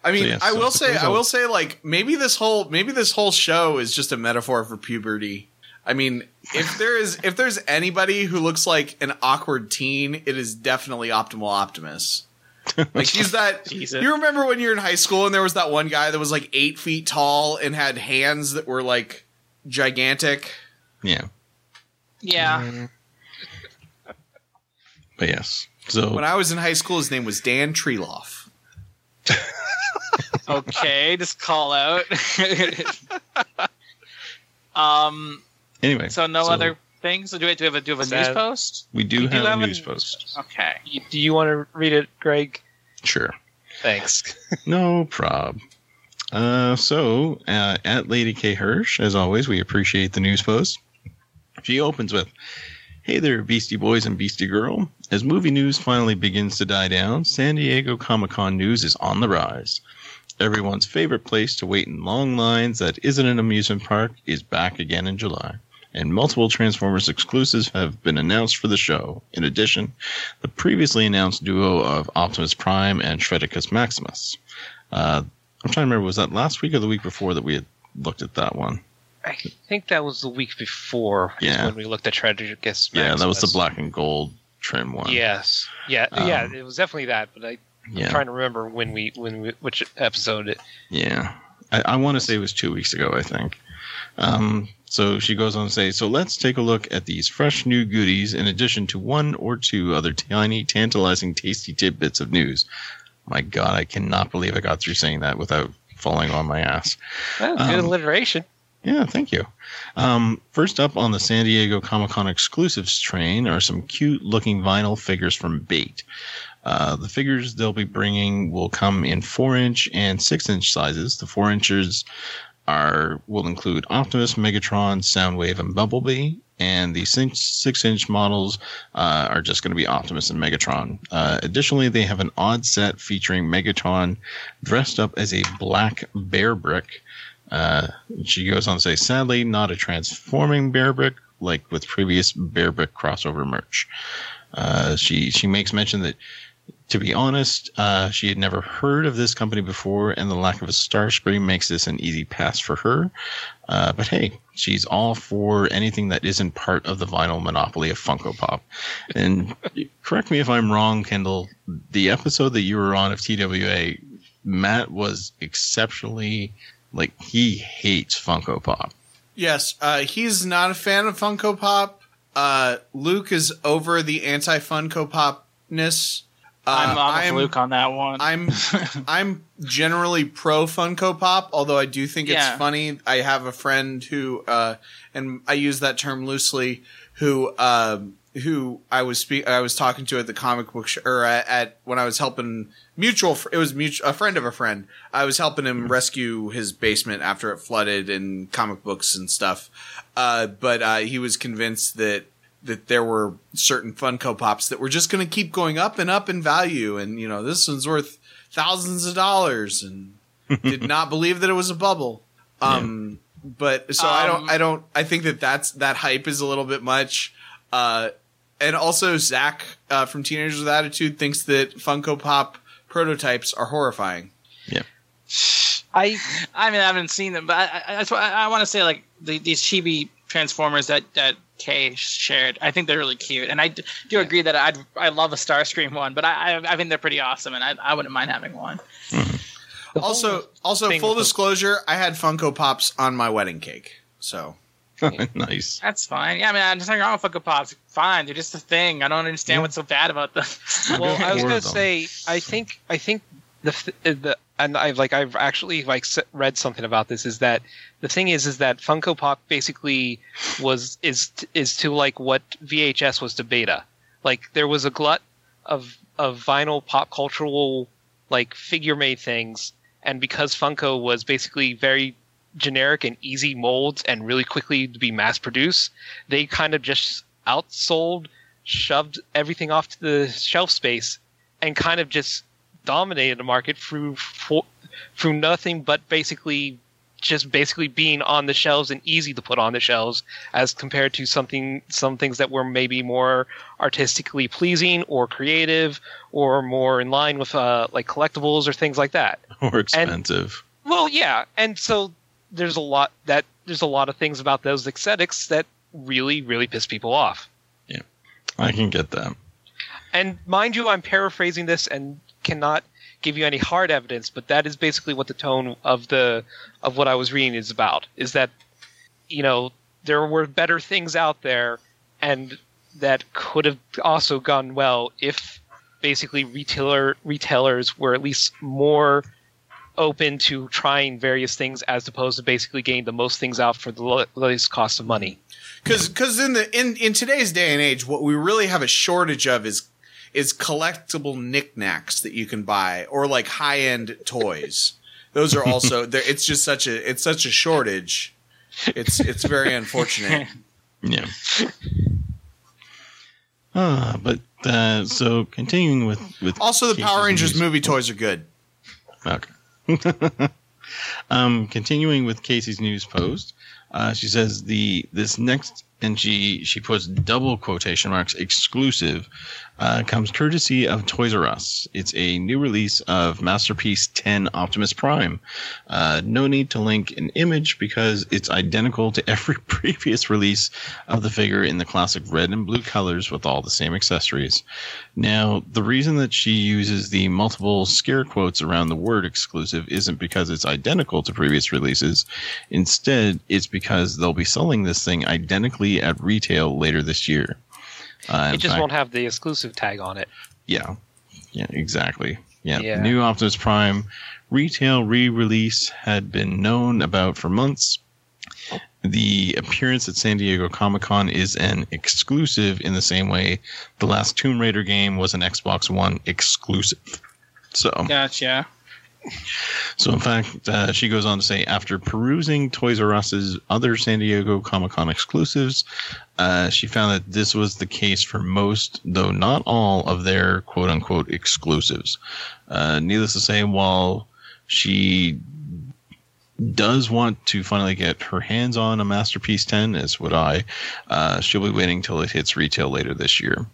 I mean, so, yeah, so I will say, I will say, like maybe this whole maybe this whole show is just a metaphor for puberty. I mean, if there is if there's anybody who looks like an awkward teen, it is definitely Optimal Optimus. Like he's that. Jesus. You remember when you were in high school and there was that one guy that was like eight feet tall and had hands that were like gigantic. Yeah. Yeah. Um, but yes. So when I was in high school, his name was Dan Treloff. Okay, just call out. um. Anyway. So no so. other. Things? So do we do we have a do we have a that, news post? We do, we have, do have a news a, post. Okay. You, do you want to read it, Greg? Sure. Thanks. No prob. Uh, so uh, at Lady K Hirsch, as always, we appreciate the news post. She opens with, "Hey there, Beastie Boys and Beastie Girl. As movie news finally begins to die down, San Diego Comic-Con news is on the rise. Everyone's favorite place to wait in long lines that isn't an amusement park is back again in July. And multiple Transformers exclusives have been announced for the show. In addition, the previously announced duo of Optimus Prime and Shredicus Maximus." Uh, I'm trying to remember, was that last week or the week before that we had looked at that one? I think that was the week before yeah. when we looked at Shredicus Maximus. Yeah, that was the black and gold trim one. Yes. Yeah, um, yeah, it was definitely that, but I, I'm yeah. trying to remember when we, when we, which episode it... Yeah. I, I want to say it was two weeks ago, I think. Um... So she goes on to say, "So let's take a look at these fresh new goodies in addition to one or two other tiny, tantalizing, tasty tidbits of news." My God, I cannot believe I got through saying that without falling on my ass. Well, um, good alliteration. Yeah, thank you. Um, first up on the San Diego Comic-Con exclusives train are some cute-looking vinyl figures from Bait. Uh, the figures they'll be bringing will come in four-inch and six-inch sizes. The four-inchers... Are, will include Optimus, Megatron, Soundwave, and Bumblebee, and the six, six-inch models uh, are just going to be Optimus and Megatron. Uh, additionally, they have an odd set featuring Megatron dressed up as a black bear brick. Uh, she goes on to say, "Sadly, not a transforming bear brick like with previous bear brick crossover merch." Uh, she she makes mention that To be honest, uh, she had never heard of this company before, and the lack of a star screen makes this an easy pass for her. Uh, but hey, she's all for anything that isn't part of the vinyl monopoly of Funko Pop. And correct me if I'm wrong, Kendall, the episode that you were on of T W A, Matt was exceptionally, like, he hates Funko Pop. Yes, uh, he's not a fan of Funko Pop. Uh, Luke is over the anti-Funko Pop-ness. Uh, I'm on I'm, Luke on that one. I'm I'm generally pro Funko Pop, although I do think yeah. it's funny. I have a friend who, uh, and I use that term loosely, who uh, who I was spe- I was talking to at the comic book sh- or at, at when I was helping mutual. Fr- it was mutual, a friend of a friend. I was helping him rescue his basement after it flooded and comic books and stuff. Uh, but uh, he was convinced that. that there were certain Funko Pops that were just going to keep going up and up in value. And, you know, this one's worth thousands of dollars, and did not believe that it was a bubble. Um, yeah. But so um, I don't, I don't, I think that that's, that hype is a little bit much. Uh, and also Zach uh, from Teenagers with Attitude thinks that Funko Pop prototypes are horrifying. Yeah. I, I mean, I haven't seen them, but I, I, that's why I, I want to say, like, the, these chibi Transformers that, that, Kay shared, I think they're really cute, and I do yeah. agree that I'd I love a Starscream one, but I I, I think they're pretty awesome, and I, I wouldn't mind having one. Mm-hmm. Also, also full disclosure, I had Funko Pops on my wedding cake, so nice. That's fine. Yeah, I mean, I'm just like, oh, Funko Pops, fine. They're just a thing. I don't understand yeah. what's so bad about them. Well, I was gonna them. say, I think I think the the and I've like I've actually like read something about this is that. The thing is, is that Funko Pop basically was is is to like what V H S was to Beta. Like there was a glut of of vinyl pop cultural like figure made things, and because Funko was basically very generic and easy molds and really quickly to be mass produced, they kind of just outsold, shoved everything off to the shelf space, and kind of just dominated the market through for, through nothing but basically. Just basically being on the shelves and easy to put on the shelves as compared to something some things that were maybe more artistically pleasing or creative or more in line with uh, like collectibles or things like that. Or expensive. And, well, yeah. And so there's a lot that there's a lot of things about those aesthetics that really, really piss people off. Yeah. I can get that. And mind you, I'm paraphrasing this and cannot give you any hard evidence, but that is basically what the tone of the of what I was reading is about, is that, you know, there were better things out there, and that could have also gone well if basically retailer retailers were at least more open to trying various things as opposed to basically getting the most things out for the lo- lowest cost of money. Because because in the in, in today's day and age, what we really have a shortage of is is collectible knickknacks that you can buy, or like high-end toys. Those are also there. It's just such a it's such a shortage. It's it's very unfortunate. Yeah. Ah, uh, but uh, so continuing with with also the Power Rangers movies. Movie toys are good. Okay. um, continuing with Casey's news post, uh, she says the this next. And she, she puts double quotation marks, exclusive, uh, comes courtesy of Toys R Us. It's a new release of Masterpiece ten Optimus Prime. Uh, no need to link an image because it's identical to every previous release of the figure in the classic red and blue colors with all the same accessories. Now, the reason that she uses the multiple scare quotes around the word exclusive isn't because it's identical to previous releases. Instead, it's because they'll be selling this thing identically at retail later this year. Uh, it just fact, won't have the exclusive tag on it. Yeah. Yeah, exactly. Yeah. yeah. New Optimus Prime retail re-release had been known about for months. The appearance at San Diego Comic-Con is an exclusive in the same way the last Tomb Raider game was an Xbox One exclusive. So gotcha. So, in fact, uh, she goes on to say, after perusing Toys R Us's other San Diego Comic-Con exclusives, uh, she found that this was the case for most, though not all, of their quote-unquote exclusives. Uh, needless to say, while she does want to finally get her hands on a Masterpiece ten, as would I, uh, she'll be waiting until it hits retail later this year.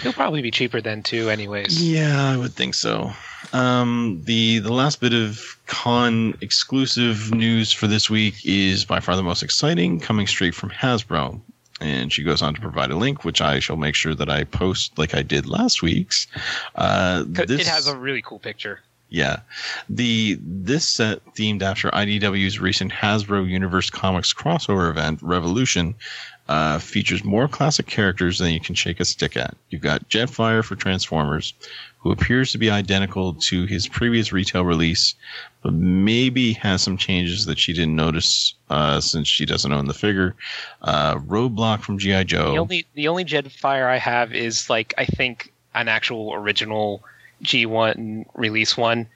It'll probably be cheaper then too, anyways. Yeah, I would think so. Um, the the last bit of con exclusive news for this week is by far the most exciting, coming straight from Hasbro. And she goes on to provide a link, which I shall make sure that I post like I did last week's. Uh, this, it has a really cool picture. Yeah. The This set, themed after I D W's recent Hasbro Universe Comics crossover event, Revolution, uh, features more classic characters than you can shake a stick at. You've got Jetfire for Transformers, who appears to be identical to his previous retail release, but maybe has some changes that she didn't notice uh, since she doesn't own the figure. Uh, Roadblock from G I. Joe. The only the only Jetfire I have is, like, I think an actual original G one release one.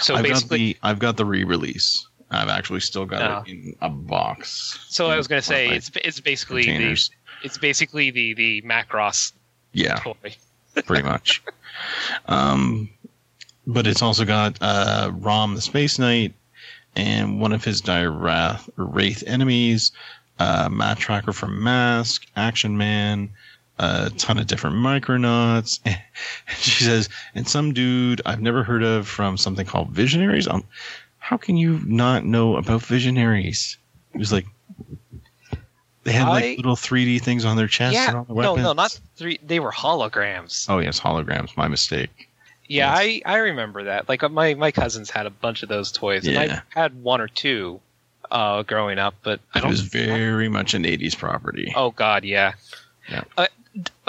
So I've basically, got the, I've got the re-release. I've actually still got no. it in a box. So I was going to say it's it's basically the, it's basically the the Macross. Yeah, toy. Pretty much. Um, but it's also got uh, Rom the Space Knight and one of his dire wrath, wraith enemies, uh, Matt Tracker from Mask, Action Man, a ton of different Micronauts. And she says, and some dude I've never heard of from something called Visionaries. Um, how can you not know about Visionaries? It was like, they had like I, little three D things on their chests yeah, and all the weapons. No, no, not three. They were holograms. Oh yes, holograms. My mistake. Yeah, yes. I, I remember that. Like my, my cousins had a bunch of those toys. Yeah. And I had one or two uh, growing up, but I don't. It was very much an eighties property. Oh God, yeah. Yeah. Uh,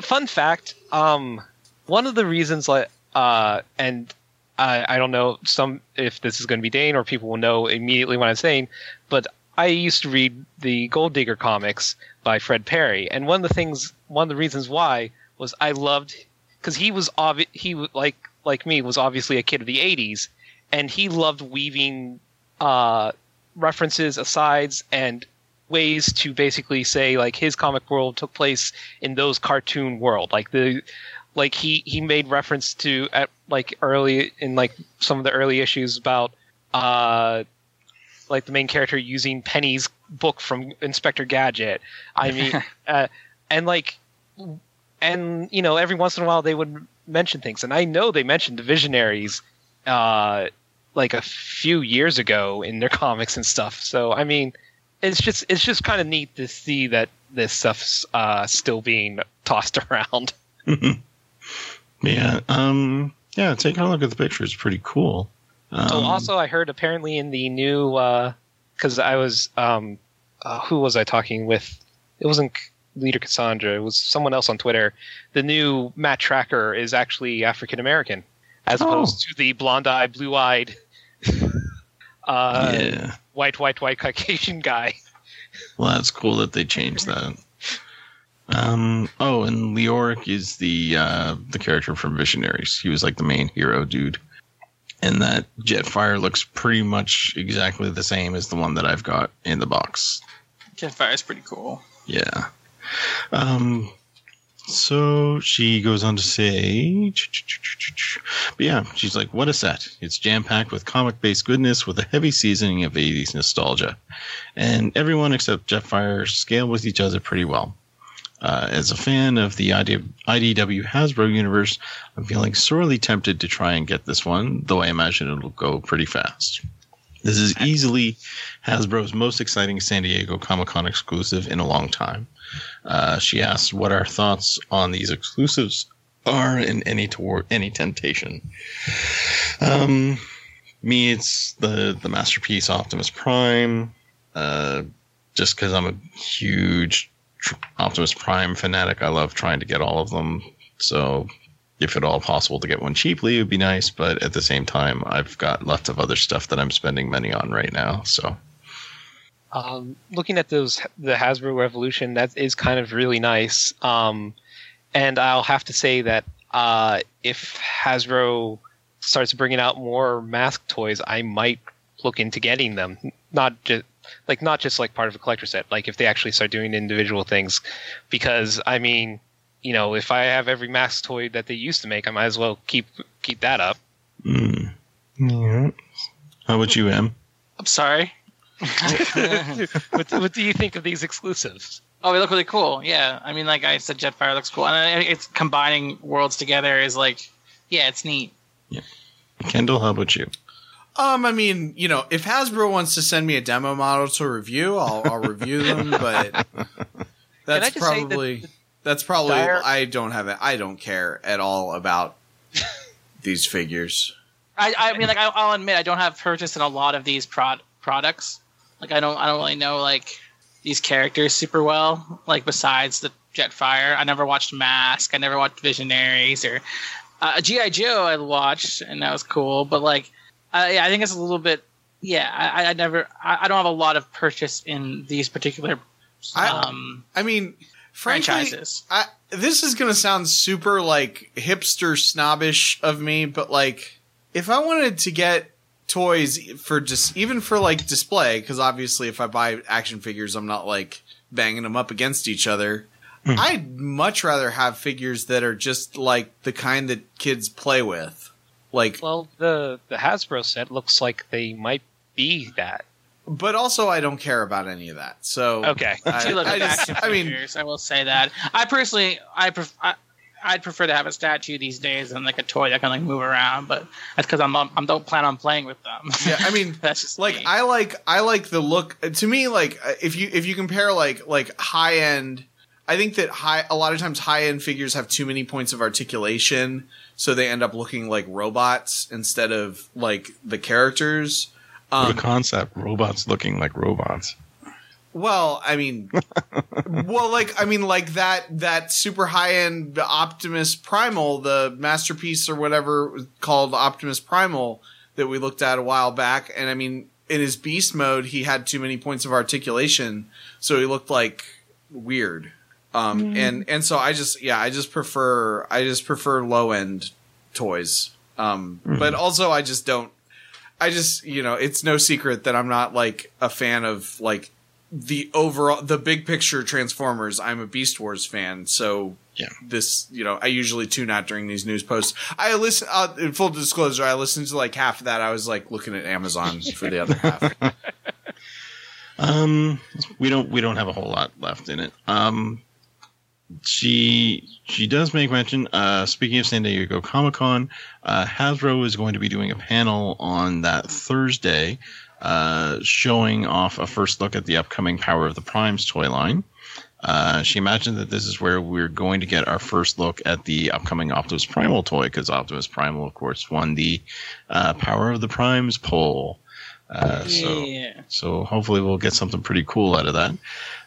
fun fact: um, one of the reasons, like, uh, and I, I don't know some if this is going to be Dane or people will know immediately what I'm saying, but I used to read the Gold Digger comics by Fred Perry, and one of the things, one of the reasons why was I loved, because he was obvi- he like like me was obviously a kid of the eighties, and he loved weaving uh, references, asides, and ways to basically say like his comic world took place in those cartoon world, like the like he he made reference to at like early in like some of the early issues about. Uh, like the main character using Penny's book from Inspector Gadget. I mean, uh, and like, and you know, every once in a while they would mention things. And I know they mentioned the Visionaries, uh, like a few years ago in their comics and stuff. So, I mean, it's just, it's just kind of neat to see that this stuff's, uh, still being tossed around. yeah. Um, yeah. Take a look at the picture. It's pretty cool. So also, I heard apparently in the new, because uh, I was, um, uh, who was I talking with? It wasn't Leader Cassandra. It was someone else on Twitter. The new Matt Tracker is actually African American, as oh. opposed to the blonde-eyed, blue-eyed, uh, yeah. white, white, white Caucasian guy. Well, that's cool that they changed that. Um, oh, and Leoric is the uh, the character from Visionaries. He was like the main hero dude. And that Jetfire looks pretty much exactly the same as the one that I've got in the box. Jetfire is pretty cool. Yeah. Um, so she goes on to say, but yeah, she's like, what a set. It's jam-packed with comic-based goodness with a heavy seasoning of eighties nostalgia. And everyone except Jetfire scale with each other pretty well. Uh, as a fan of the I D W Hasbro universe, I'm feeling sorely tempted to try and get this one, though I imagine it'll go pretty fast. This is easily Hasbro's most exciting San Diego Comic-Con exclusive in a long time. Uh, she asks what our thoughts on these exclusives are and any toward any temptation. Um, me, it's the, the masterpiece Optimus Prime, uh, just because I'm a huge Optimus Prime fanatic. I love trying to get all of them. So if at all possible to get one cheaply, it would be nice. But at the same time, I've got lots of other stuff that I'm spending money on right now. So um, looking at those, the Hasbro Revolution, that is kind of really nice. Um, and I'll have to say that uh, if Hasbro starts bringing out more Mask toys, I might look into getting them. Not just, Like, not just, like, part of a collector set. Like, if they actually start doing individual things. Because, I mean, you know, if I have every Mask toy that they used to make, I might as well keep keep that up. Mm. Yeah. How about you, Em? I'm sorry. what, what do you think of these exclusives? Oh, they look really cool. Yeah, I mean, like I said, Jetfire looks cool, and it's combining worlds together is like, yeah, it's neat. Yeah, Kendall, how about you? Um, I mean, you know, if Hasbro wants to send me a demo model to review, I'll, I'll review them. But that's probably that that's probably dire- I don't have it. I don't care at all about these figures. I, I mean, like I, I'll admit, I don't have purchased in a lot of these prod- products. Like I don't I don't really know like. these characters super well, like besides the Jetfire. I never watched Mask. I never watched Visionaries or uh, G I. Joe I watched, and that was cool. But like, uh, yeah, I think it's a little bit, yeah, I, I never, I, I don't have a lot of purchase in these particular um, I, I mean, frankly, franchises. I, this is going to sound super like hipster snobbish of me, but like if I wanted to get toys for just even for like display, because obviously if I buy action figures I'm not like banging them up against each other. Mm. I'd much rather have figures that are just like the kind that kids play with. Like, well, the the Hasbro set looks like they might be that, but also I don't care about any of that. So okay, I, love I, just, action I figures, mean, I will say that I personally I prefer. I, I'd prefer to have a statue these days than like a toy that can like move around, but that's because I'm, I'm don't plan on playing with them. Yeah, I mean, that's just like me. I like I like the look. To me, like if you if you compare like like high end, I think that high a lot of times high end figures have too many points of articulation, so they end up looking like robots instead of like the characters. Um, the concept robots looking like robots. Well, I mean, well, like, I mean, like that, that super high end Optimus Primal, the masterpiece or whatever it was called Optimus Primal that we looked at a while back. And I mean, in his beast mode, he had too many points of articulation. So he looked like weird. Um, mm-hmm. and, and so I just, yeah, I just prefer, I just prefer low end toys. Um, mm-hmm. But also I just don't, I just, you know, it's no secret that I'm not like a fan of like, the overall, the big picture Transformers. I'm a Beast Wars fan, so yeah. This, you know, I usually tune out during these news posts. I listen. Uh, in full disclosure, I listened to like half of that. I was like looking at Amazon for the other half. Um, we don't we don't have a whole lot left in it. Um, she she does make mention. Uh, speaking of San Diego Comic-Con, uh, Hasbro is going to be doing a panel on that Thursday. Uh, showing off a first look at the upcoming Power of the Primes toy line. Uh, she imagined that this is where we're going to get our first look at the upcoming Optimus Primal toy, because Optimus Primal, of course, won the uh, Power of the Primes poll. Uh, so, yeah. so hopefully we'll get something pretty cool out of that.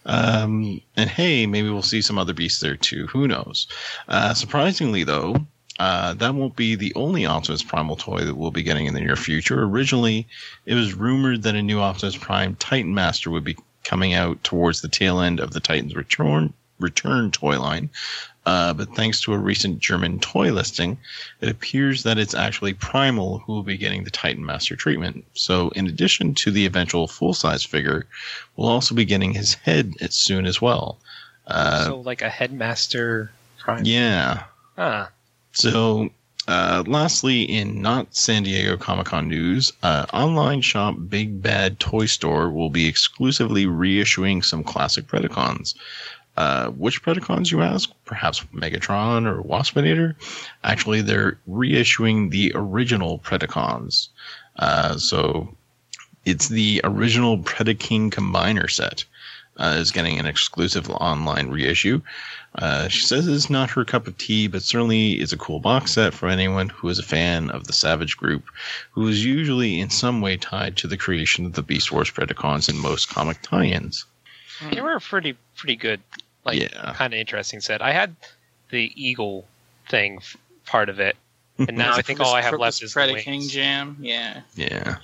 Um, and hey, maybe we'll see some other beasts there too. Who knows? Uh, surprisingly, though, Uh, that won't be the only Optimus Primal toy that we'll be getting in the near future. Originally, it was rumored that a new Optimus Prime Titan Master would be coming out towards the tail end of the Titans Return, Return toy line. Uh, but thanks to a recent German toy listing, it appears that it's actually Primal who will be getting the Titan Master treatment. So in addition to the eventual full-size figure, we'll also be getting his head soon as well. Uh, so like a Headmaster Prime? Yeah. Huh. So, uh, lastly, in not San Diego Comic-Con news, uh, online shop Big Bad Toy Store will be exclusively reissuing some classic Predacons. Uh, which Predacons, you ask? Perhaps Megatron or Waspinator? Actually, they're reissuing the original Predacons. Uh, so, it's the original Predaking Combiner set. Uh, is getting an exclusive online reissue. Uh, she says it's not her cup of tea, but certainly is a cool box set for anyone who is a fan of the Savage Group, who is usually in some way tied to the creation of the Beast Wars Predacons in most comic tie-ins. They were a pretty, pretty good, like, yeah. kind of interesting set. I had the Eagle thing f- part of it, and now I think all I have left is the wings. Predaking Jam, yeah. Yeah.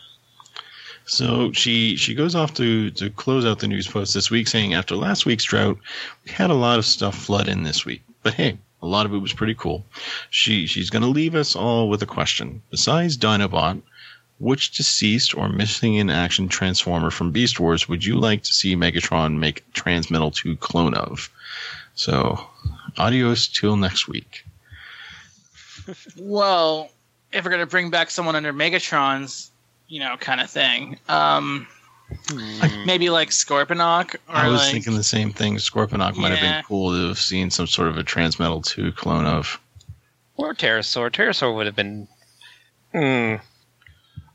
So she she goes off to, to close out the news post this week, saying after last week's drought, we had a lot of stuff flood in this week. But hey, a lot of it was pretty cool. She She's going to leave us all with a question. Besides Dinobot, which deceased or missing in action Transformer from Beast Wars would you like to see Megatron make a Transmetal two clone of? So, adios till next week. Well, if we're going to bring back someone under Megatron's, you know, kind of thing. Um, Like maybe like Scorponok. Or I was like, thinking the same thing. Scorponok might yeah. have been cool to have seen some sort of a Transmetal two clone of. Or Pterosaur. Pterosaur would have been. Mm.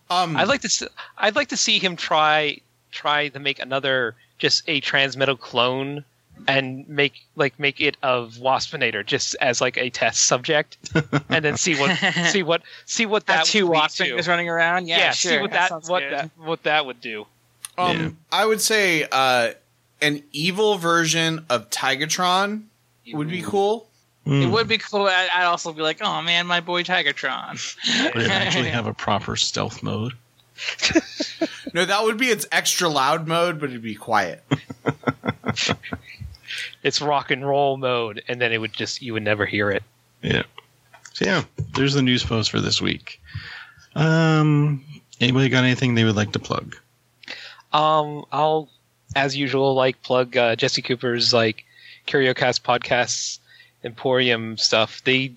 Um, I'd like to. I'd like to see him try try to make another just a Transmetal clone and make like make it of Waspinator just as like a test subject, and then see what see what see what that two Waspinators running around. Yeah, yeah sure. See what that, that what good. that what that would do. Um, yeah. I would say uh, an evil version of Tigatron mm. would be cool. Mm. It would be cool. I'd also be like, oh, man, my boy Tigatron. Would it actually have a proper stealth mode? No, that would be its extra loud mode, but it'd be quiet. It's rock and roll mode, and then it would just, you would never hear it. Yeah. So, yeah, there's the news post for this week. Um, anybody got anything they would like to plug? Um, I'll, as usual, like plug uh, Jesse Cooper's like CurioCast podcasts Emporium stuff. They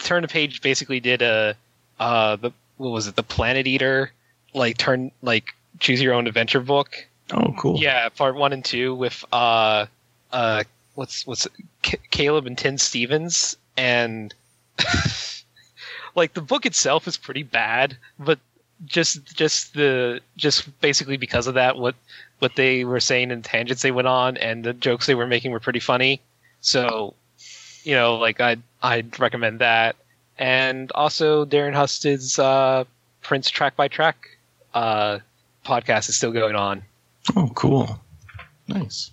Turn a Page basically did a uh the what was it the Planet Eater like turn like choose your own adventure book. Oh, cool. Yeah, part one and two with uh uh what's what's C- Caleb and Tim Stevens and like the book itself is pretty bad, but. Just, just the, just basically because of that, what, what they were saying and tangents they went on, and the jokes they were making were pretty funny. So, you know, like I, I'd, I'd recommend that, and also Darren Husted's uh, Prince Track by Track uh, podcast is still going on. Oh, cool, nice.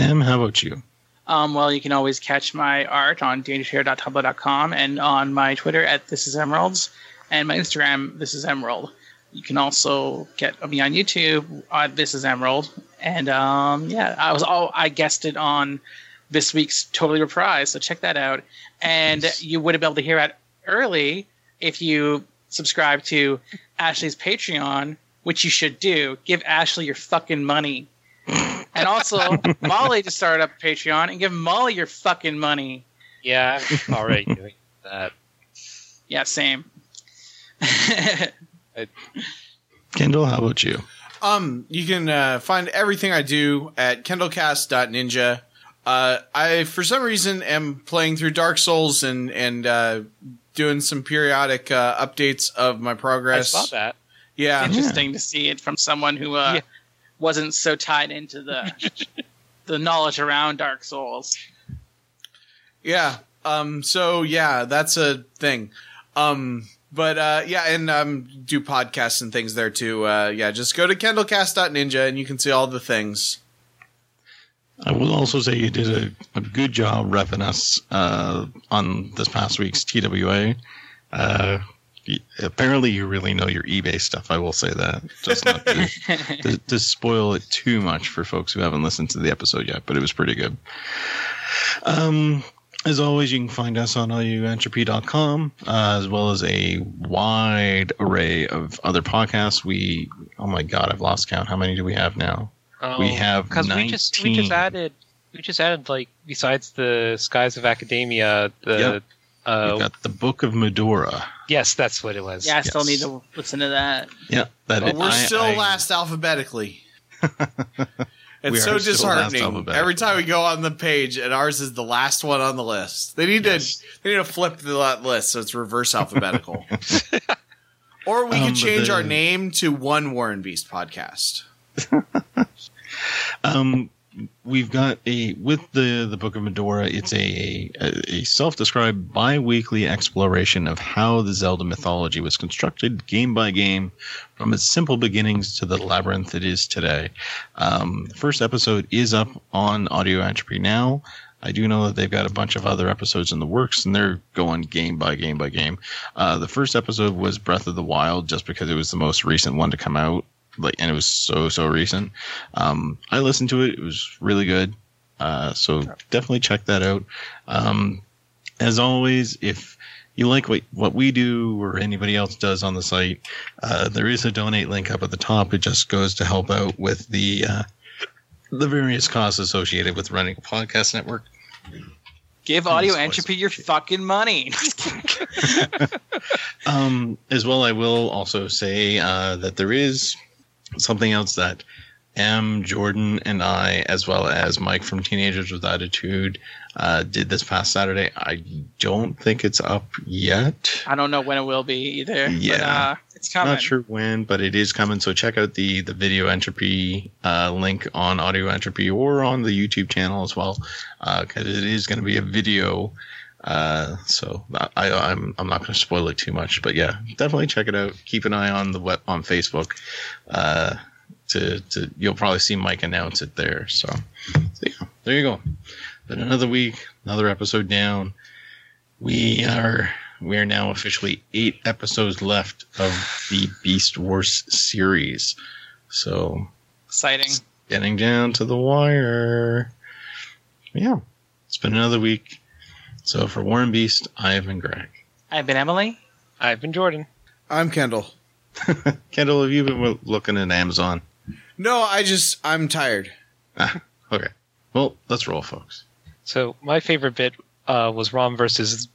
Em, how about you? Um, well, you can always catch my art on dangershare dot tumblr dot com and on my Twitter at This Is Emeralds. And my Instagram, This Is Emerald. You can also get me on YouTube on This Is Emerald. And um, yeah, I was all I guested on this week's Totally Reprised, so check that out. And nice. You would have been able to hear that early if you subscribe to Ashley's Patreon, which you should do. Give Ashley your fucking money. And also Molly to start up Patreon and give Molly your fucking money. Yeah, I'm already doing that. Yeah, same. Kendall, how about you? Um, you can uh, find everything I do at kendallcast dot ninja. Uh, I, for some reason, am playing through Dark Souls and and uh, doing some periodic uh, updates of my progress. I saw that. Yeah, it's interesting yeah. to see it from someone who uh, yeah. wasn't so tied into the the knowledge around Dark Souls. Yeah. Um. So yeah, that's a thing. Um. But, uh, yeah, and um, do podcasts and things there, too. Uh, yeah, just go to kendallcast dot ninja, and you can see all the things. I will also say you did a, a good job repping us uh, on this past week's T W A. Uh, apparently, you really know your eBay stuff. I will say that. Just not to, to, to spoil it too much for folks who haven't listened to the episode yet, but it was pretty good. Um... As always, you can find us on audio entropy dot com, uh, as well as a wide array of other podcasts. We, oh my god, I've lost count. How many do we have now? Oh, we have because we just we just added we just added like besides the Skies of Academia, the yep. uh, we got the Book of Medora. Yes, that's what it was. Yeah, I yes. still need to listen to that. Yeah, that but is, we're I, still I, last I, alphabetically. It's so disheartening. Every time we go on the page, and ours is the last one on the list. They need yes. to they need to flip the list so it's reverse alphabetical. Or we um, could change the, our name to One Warren Beast Podcast. um, we've got a with the the Book of Medora. It's a a, a self described bi-weekly exploration of how the Zelda mythology was constructed, game by game. From its simple beginnings to the labyrinth it is today. Um, the first episode is up on Audio Entropy now. I do know that they've got a bunch of other episodes in the works, and they're going game by game by game. Uh, the first episode was Breath of the Wild, just because it was the most recent one to come out, like, and it was so, so recent. Um, I listened to it. It was really good. Uh, so definitely check that out. Um, as always, if you like what, what we do or anybody else does on the site, uh, there is a donate link up at the top. It just goes to help out with the uh, the various costs associated with running a podcast network. Give Audio Entropy your fucking money. um, as well, I will also say uh, that there is something else that M, Jordan, and I, as well as Mike from Teenagers with Attitude, uh, did this past Saturday. I don't think it's up yet. I don't know when it will be either. Yeah. But, uh, it's coming. Not sure when, but it is coming. So check out the, the Video Entropy uh, link on Audio Entropy or on the YouTube channel as well, because uh, it is going to be a video. Uh, so I, I'm I'm not going to spoil it too much, but yeah, definitely check it out. Keep an eye on the web, on Facebook. Uh, to to you'll probably see Mike announce it there. So, so yeah, there you go. But another week, another episode down. We are we are now officially eight episodes left of the Beast Wars series. So exciting! Getting down to the wire. Yeah, it's been another week. So for Warren Beast, I have been Greg. I've been Emily. I've been Jordan. I'm Kendall. Kendall, have you been looking at Amazon? No, I just, I'm tired. Ah, okay. Well, let's roll, folks. So my favorite bit uh, was Rom versus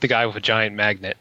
the guy with a giant magnet.